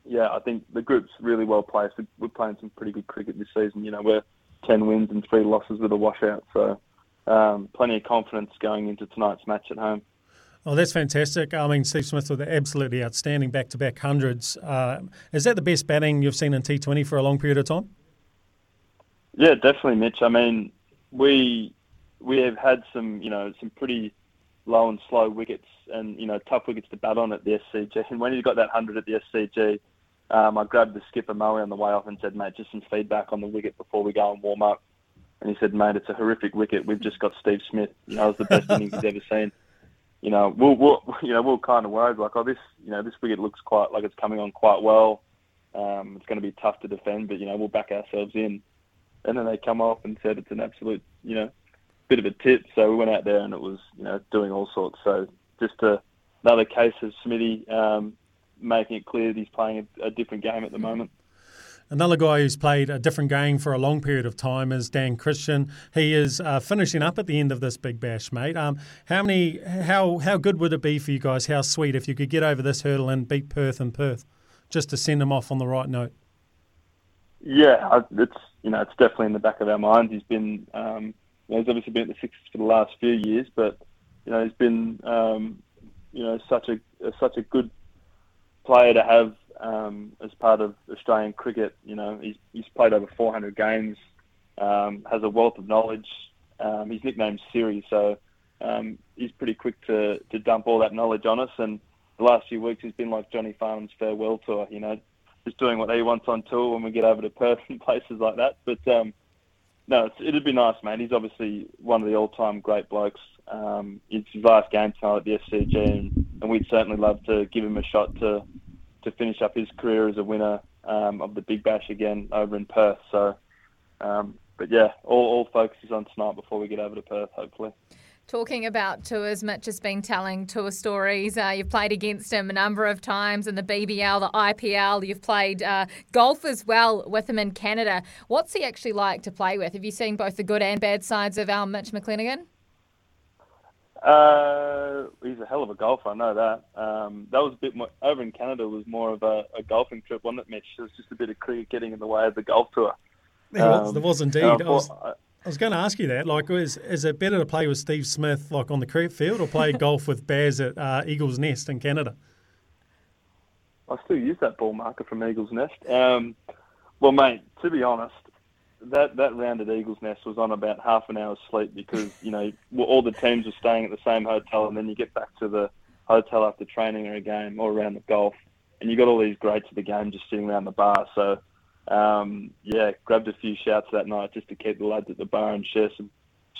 Yeah, I think the group's really well placed. We're playing some pretty good cricket this season. You know, we're ten wins and three losses with a washout, so um, plenty of confidence going into tonight's match at home. Oh, that's fantastic. I mean, Steve Smith with absolutely outstanding back-to-back hundreds. Uh, is that the best batting you've seen in T twenty for a long period of time? Yeah, definitely, Mitch. I mean, we we have had some, you know, some pretty low and slow wickets, and you know, tough wickets to bat on at the S C G. And when he got that hundred at the S C G. Um, I grabbed the skipper Moe on the way off and said, mate, just some feedback on the wicket before we go and warm up. And he said, mate, it's a horrific wicket. We've just got Steve Smith. You know, it was the best innings he's ever seen. You know, we'll, we'll, you know, we're kind of worried, like, oh, this, you know, this wicket looks quite like it's coming on quite well. Um, it's going to be tough to defend, but, you know, we'll back ourselves in. And then they come off and said it's an absolute, you know, bit of a tip. So we went out there and it was, you know, doing all sorts. So just a, another case of Smithy, um, making it clear that he's playing a, a different game at the moment. Another guy who's played a different game for a long period of time is Dan Christian. He is uh, finishing up at the end of this big bash, mate. Um, how many? How how good would it be for you guys? How sweet if you could get over this hurdle and beat Perth in Perth, just to send him off on the right note. Yeah, it's you know it's definitely in the back of our minds. He's been um, you know, he's obviously been at the sixes for the last few years, but you know he's been um, you know such a such a good player to have um, as part of Australian cricket. You know, he's he's played over four hundred games, um, has a wealth of knowledge. Um, he's nicknamed Siri, so um, he's pretty quick to, to dump all that knowledge on us. And the last few weeks, he's been like Johnny Farnham's farewell tour. You know, just doing what he wants on tour when we get over to Perth and places like that. But um, no, it's, it'd be nice, man. He's obviously one of the all-time great blokes. Um, it's his last game tonight at the S C G, and, and we'd certainly love to give him a shot to to finish up his career as a winner um, of the Big Bash again over in Perth. So, um, but yeah, all, all focus is on tonight before we get over to Perth, hopefully. Talking about tours, Mitch has been telling tour stories. Uh, you've played against him a number of times in the B B L, the I P L. You've played uh, golf as well with him in Canada. What's he actually like to play with? Have you seen both the good and bad sides of our Mitch McLennigan? Uh, he's a hell of a golfer, I know that. Um, that was a bit more, over in Canada was more of a, a golfing trip, wasn't it, Mitch? It was just a bit of cricket getting in the way of the golf tour. There um, was, there was indeed. I, I, was, I, I was going to ask you that. Like, is is it better to play with Steve Smith, like on the cricket field, or play golf with Baz at uh, Eagles Nest in Canada? I still use that ball marker from Eagles Nest. Um, well, mate, to be honest, That that round at Eagles Nest was on about half an hour's sleep because, you know, all the teams were staying at the same hotel, and then you get back to the hotel after training or a game or a round of golf, and you got all these greats of the game just sitting around the bar. So, um, yeah, grabbed a few shouts that night just to keep the lads at the bar and share some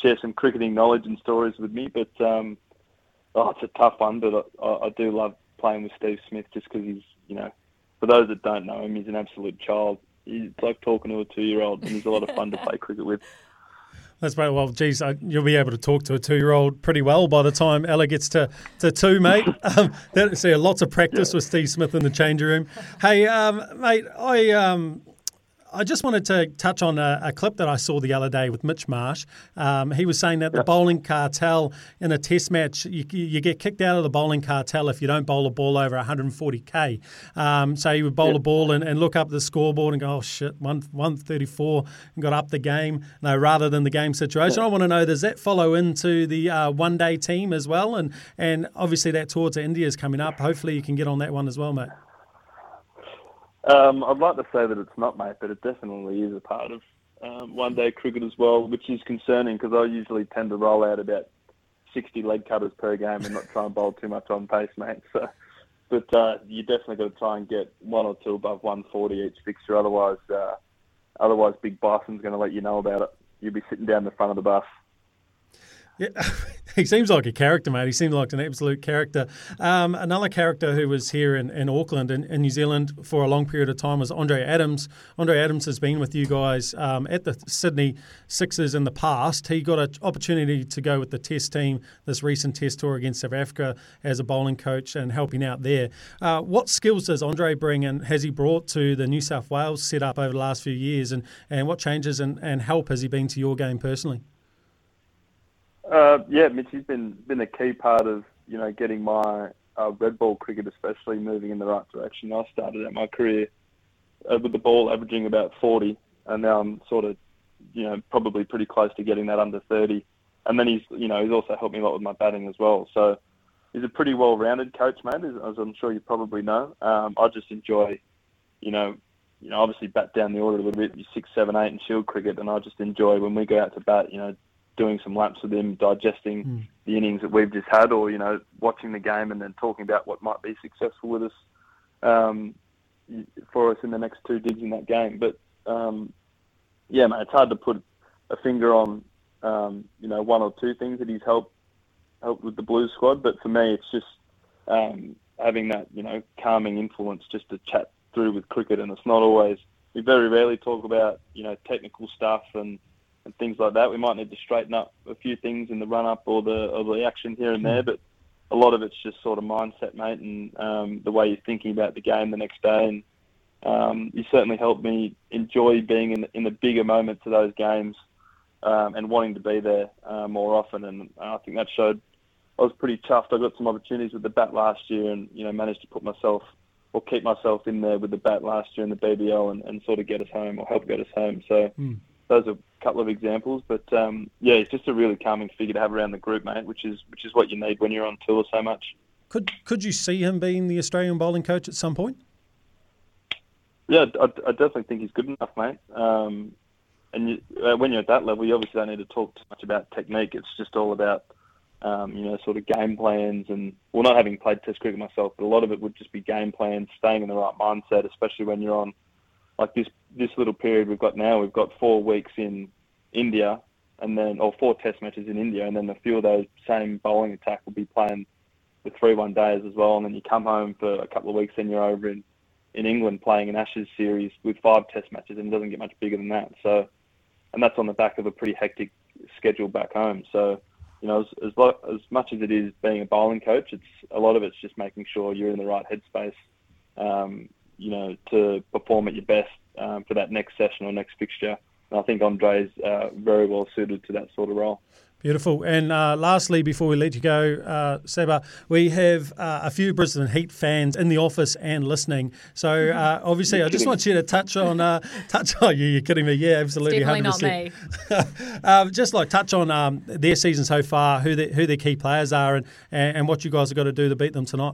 share some cricketing knowledge and stories with me. But, um, oh, it's a tough one, but I, I do love playing with Steve Smith just because he's, you know, for those that don't know him, he's an absolute child. It's like talking to a two-year-old, and he's a lot of fun to play cricket with. That's right. Well, geez, I, you'll be able to talk to a two-year-old pretty well by the time Ella gets to, to two, mate. Um, that, so lots of practice yeah. with Steve Smith in the changing room. Hey, um, mate, I um, I just wanted to touch on a, a clip that I saw the other day with Mitch Marsh. Um, he was saying that yeah. the bowling cartel in a test match, you, you get kicked out of the bowling cartel if you don't bowl a ball over one forty k. Um, so he would bowl yeah. a ball and, and look up the scoreboard and go, oh, shit, one thirty-four, and got up the game. No, rather than the game situation. Yeah. I want to know, does that follow into the uh, one-day team as well? And, and obviously that tour to India is coming up. Hopefully you can get on that one as well, mate. Um, I'd like to say that it's not, mate, but it definitely is a part of um, one-day cricket as well, which is concerning because I usually tend to roll out about sixty leg cutters per game and not try and bowl too much on pace, mate. So, but uh, you definitely got to try and get one or two above one forty each fixture. Otherwise, uh, otherwise, Big Bison's going to let you know about it. You'll be sitting down the front of the bus. Yeah, he seems like a character, mate. He seems like an absolute character. Um, another character who was here in, in Auckland and in, in New Zealand for a long period of time was Andre Adams. Andre Adams has been with you guys um, at the Sydney Sixers in the past. He got an opportunity to go with the Test team this recent Test tour against South Africa as a bowling coach and helping out there. Uh, what skills does Andre bring and has he brought to the New South Wales setup over the last few years? And, and what changes and, and help has he been to your game personally? Uh, yeah, Mitch, he's been been a key part of, you know, getting my uh, red ball cricket, especially, moving in the right direction. I started out my career uh, with the ball averaging about forty, and now I'm sort of, you know, probably pretty close to getting that under thirty. And then he's, you know, he's also helped me a lot with my batting as well. So he's a pretty well-rounded coach, mate, as, as I'm sure you probably know. Um, I just enjoy, you know, you know, obviously bat down the order a little bit, six, seven, eight, and shield cricket, and I just enjoy when we go out to bat, you know, doing some laps with him, digesting mm. the innings that we've just had, or, you know, watching the game and then talking about what might be successful with us um, for us in the next two digs in that game. But, um, yeah, mate, it's hard to put a finger on, um, you know, one or two things that he's helped helped with the Blues squad. But for me, it's just um, having that, you know, calming influence just to chat through with cricket. And it's not always, we very rarely talk about, you know, technical stuff and, and things like that. We might need to straighten up a few things in the run-up or the or the action here and there, but a lot of it's just sort of mindset, mate, and um, the way you're thinking about the game the next day. And um, you certainly helped me enjoy being in, in the bigger moments of those games um, and wanting to be there uh, more often. And I think that showed. I was pretty chuffed. I got some opportunities with the bat last year and, you know, managed to put myself or keep myself in there with the bat last year in the B B L and, and sort of get us home or help get us home. So... Mm. Those are a couple of examples, but um, yeah, it's just a really calming figure to have around the group, mate, which is which is what you need when you're on tour so much. Could could you see him being the Australian bowling coach at some point? Yeah, I, I definitely think he's good enough, mate. Um, and you, uh, when you're at that level, you obviously don't need to talk too much about technique. It's just all about um, you know, sort of game plans and, well, not having played Test cricket myself, but a lot of it would just be game plans, staying in the right mindset, especially when you're on. Like this, this little period we've got now, we've got four weeks in India, and then or four Test matches in India, and then a few of those same bowling attack will be playing the three one days as well. And then you come home for a couple of weeks, then you're over in, in England playing an Ashes series with five Test matches, and it doesn't get much bigger than that. So, and that's on the back of a pretty hectic schedule back home. So, you know, as as, lo- as much as it is being a bowling coach, it's a lot of it's just making sure you're in the right headspace. Um, you know, to perform at your best um, for that next session or next fixture. And I think Andre's uh, very well suited to that sort of role. Beautiful. And uh, lastly, before we let you go, uh, Seba, we have uh, a few Brisbane Heat fans in the office and listening. So uh, obviously, you're I just kidding. want you to touch on uh, touch. Oh, you, you're kidding me? Yeah, absolutely, it's definitely one hundred percent. Not me. um, just like touch on um, their season so far, who the, who their key players are, and, and what you guys have got to do to beat them tonight.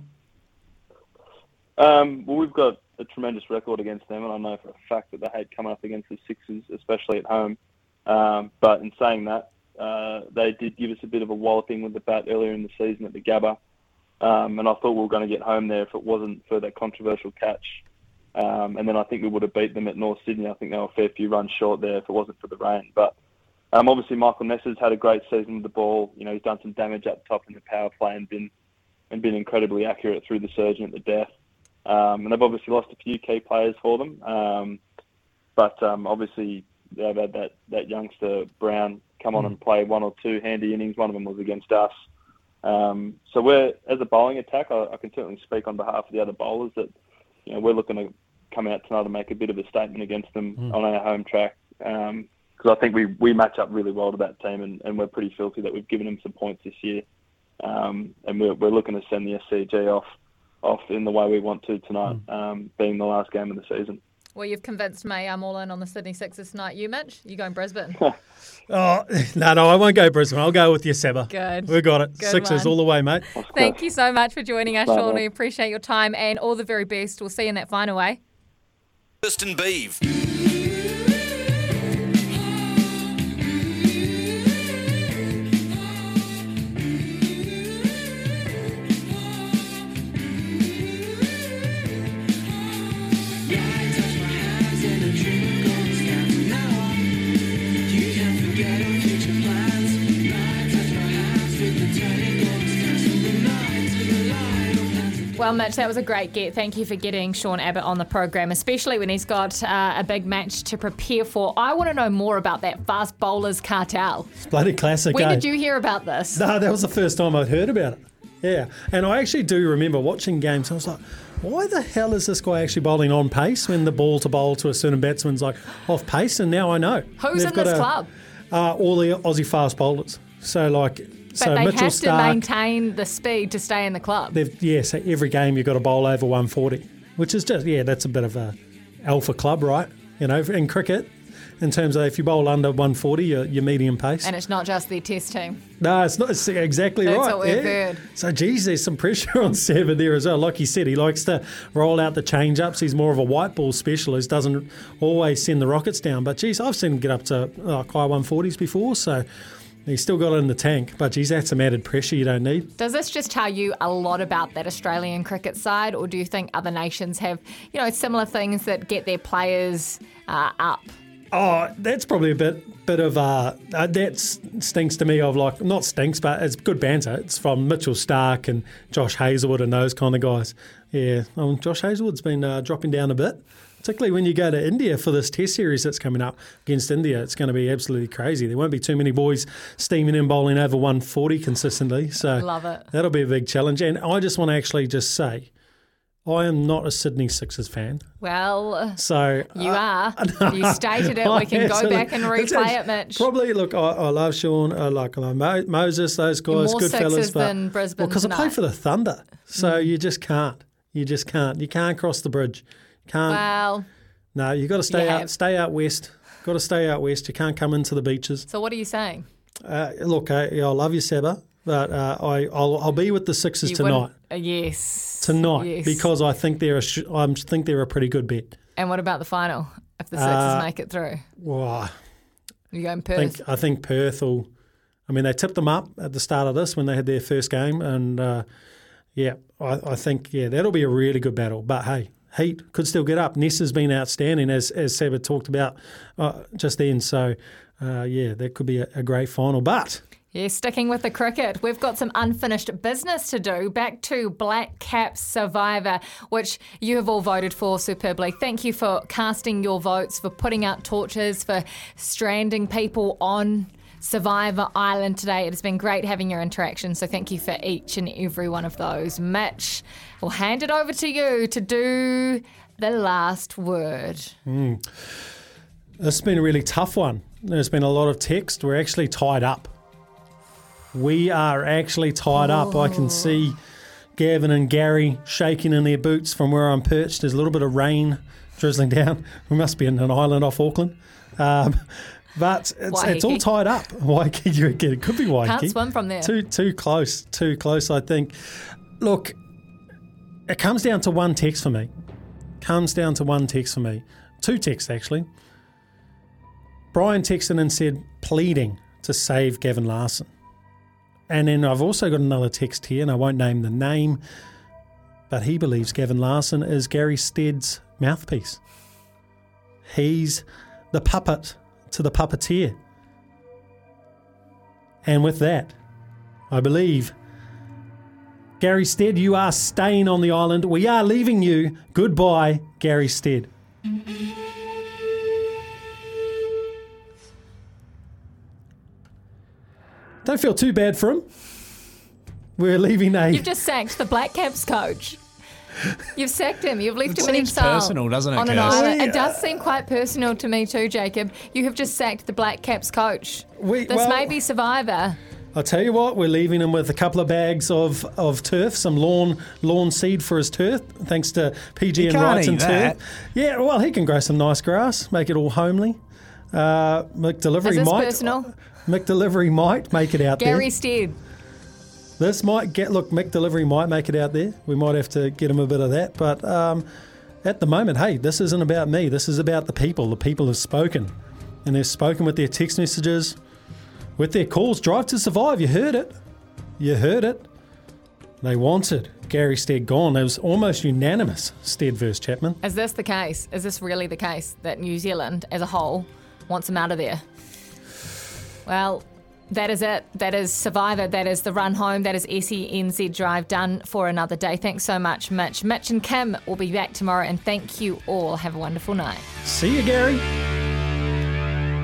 Um, well, we've got a tremendous record against them, and I know for a fact that they hate coming up against the Sixers, especially at home. Um, but in saying that, uh, they did give us a bit of a walloping with the bat earlier in the season at the Gabba, um, and I thought we were going to get home there if it wasn't for that controversial catch. Um, and then I think we would have beat them at North Sydney. I think they were a fair few runs short there if it wasn't for the rain. But um, obviously Michael Ness has had a great season with the ball. You know, he's done some damage up top in the power play and been and been incredibly accurate through the surge and at the death. Um, and they've obviously lost a few key players for them. Um, but um, obviously they've had that, that youngster Brown come on and play one or two handy innings. One of them was against us. Um, so we're, as a bowling attack, I, I can certainly speak on behalf of the other bowlers that, you know, we're looking to come out tonight and make a bit of a statement against them mm. on our home track. Um, because I think we, we match up really well to that team, and, and we're pretty filthy that we've given them some points this year. Um, and we're, we're looking to send the S C G off. off in the way we want to tonight, um, being the last game of the season. Well, you've convinced me. I'm all in on the Sydney Sixers tonight. You, Mitch? You going Brisbane? oh, no, no, I won't go Brisbane. I'll go with you, Seba. Good. We got it. Good Sixers one. All the way, mate. Thank you so much for joining us, Sean. We appreciate your time and all the very best. We'll see you in that final, eh? Justin Beeve. Well, Mitch, that was a great get. Thank you for getting Sean Abbott on the program, especially when he's got uh, a big match to prepare for. I want to know more about that fast bowlers cartel. It's bloody classic. When eh? did you hear about this? No, that was the first time I'd heard about it. Yeah, and I actually do remember watching games. I was like, why the hell is this guy actually bowling on pace when the ball to bowl to a certain batsman's like off pace? And now I know. Who's in this a, club? Uh, all the Aussie fast bowlers. So like, but so they Mitchell have Stark, to maintain the speed to stay in the club. Yeah, so every game you've got to bowl over one forty, which is just yeah, that's a bit of a alpha club, right? You know, in cricket. In terms of if you bowl under one forty, you're, you're medium pace. And it's not just their test team. No, it's not. It's exactly That's right. That's what we've yeah. heard. So, geez, there's some pressure on Seven there as well. Like he said, he likes to roll out the change-ups. He's more of a white ball specialist, doesn't always send the rockets down. But, geez, I've seen him get up to like high one forties before, so... He's still got it in the tank, but geez, that's some added pressure you don't need. Does this just tell you a lot about that Australian cricket side, or do you think other nations have, you know, similar things that get their players uh, up? Oh, that's probably a bit bit of uh, uh, that stinks to me of like, not stinks, but it's good banter. It's from Mitchell Stark and Josh Hazlewood and those kind of guys. Yeah, um, Josh Hazlewood's been uh, dropping down a bit. Particularly when you go to India for this test series that's coming up against India, it's going to be absolutely crazy. There won't be too many boys steaming in bowling over one forty consistently. So love it. That'll be a big challenge. And I just want to actually just say, I am not a Sydney Sixers fan. Well, so you uh, are. No, you stated it. We can go back and replay it, Mitch. Probably, look, I, I love Sean. I like, I love Mo- Moses, those guys, more good fellas. Sixers than Brisbane because well, I play for the Thunder. So mm. you just can't. You just can't. You can't cross the bridge. Can't. Well, no, you got to stay yeah. out. Stay out west. Got to stay out west. You can't come into the beaches. So what are you saying? Uh, look, I, I love you, Saba, but uh, I, I'll, I'll be with the Sixers you tonight. Uh, yes, tonight yes. Because I think they're a, I think they're a pretty good bet. And what about the final? If the Sixers uh, make it through, wow, you going Perth? I think, I think Perth will. I mean, they tipped them up at the start of this when they had their first game, and uh, yeah, I, I think yeah that'll be a really good battle. But hey. Heat could still get up. Ness has been outstanding, as as Saba talked about uh, just then. So, uh, yeah, that could be a, a great final. But... Yeah, sticking with the cricket, we've got some unfinished business to do. Back to Black Cap Survivor, which you have all voted for superbly. Thank you for casting your votes, for putting out torches, for stranding people on Survivor Island today. It has been great having your interaction, so thank you for each and every one of those. Mitch, we'll hand it over to you to do the last word. Mm. This has been a really tough one. There's been a lot of text. We're actually tied up. We are actually tied oh. up. I can see Gavin and Gary shaking in their boots from where I'm perched. There's a little bit of rain drizzling down. We must be in an island off Auckland. Um But it's, it's all tied up. Waikiki again. It could be Waikiki. Can't swim from there. Too too close. Too close, I think. Look, it comes down to one text for me. Comes down to one text for me. Two texts, actually. Brian texted and said, pleading to save Gavin Larson. And then I've also got another text here, and I won't name the name, but he believes Gavin Larson is Gary Stead's mouthpiece. He's the puppet to the puppeteer. And with that, I believe, Gary Stead, you are staying on the island. We are leaving you. Goodbye, Gary Stead. Don't feel too bad for him. We're leaving a... You've just sacked the Black Caps coach. You've sacked him. You've left it him in himself. It seems personal, doesn't it, on an island. It does seem quite personal to me too, Jacob. You have just sacked the Black Caps coach. We, this well, may be Survivor. I'll tell you what, we're leaving him with a couple of bags of, of turf, some lawn lawn seed for his turf, thanks to P G G Wrightson turf. Yeah, well, he can grow some nice grass, make it all homely. Uh, McDelivery Is this might... personal? McDelivery might make it out Gary there. Gary Stead. This might get, look, McDelivery might make it out there. We might have to get him a bit of that. But um, at the moment, hey, this isn't about me. This is about the people. The people have spoken. And they've spoken with their text messages, with their calls. Drive to Survive. You heard it. You heard it. They wanted Gary Stead gone. It was almost unanimous, Stead versus Chapman. Is this the case? Is this really the case that New Zealand as a whole wants him out of there? Well... That is it. That is Survivor. That is the run home. That is S E N Z Drive done for another day. Thanks so much, Mitch. Mitch and Kim will be back tomorrow, and thank you all. Have a wonderful night. See you, Gary.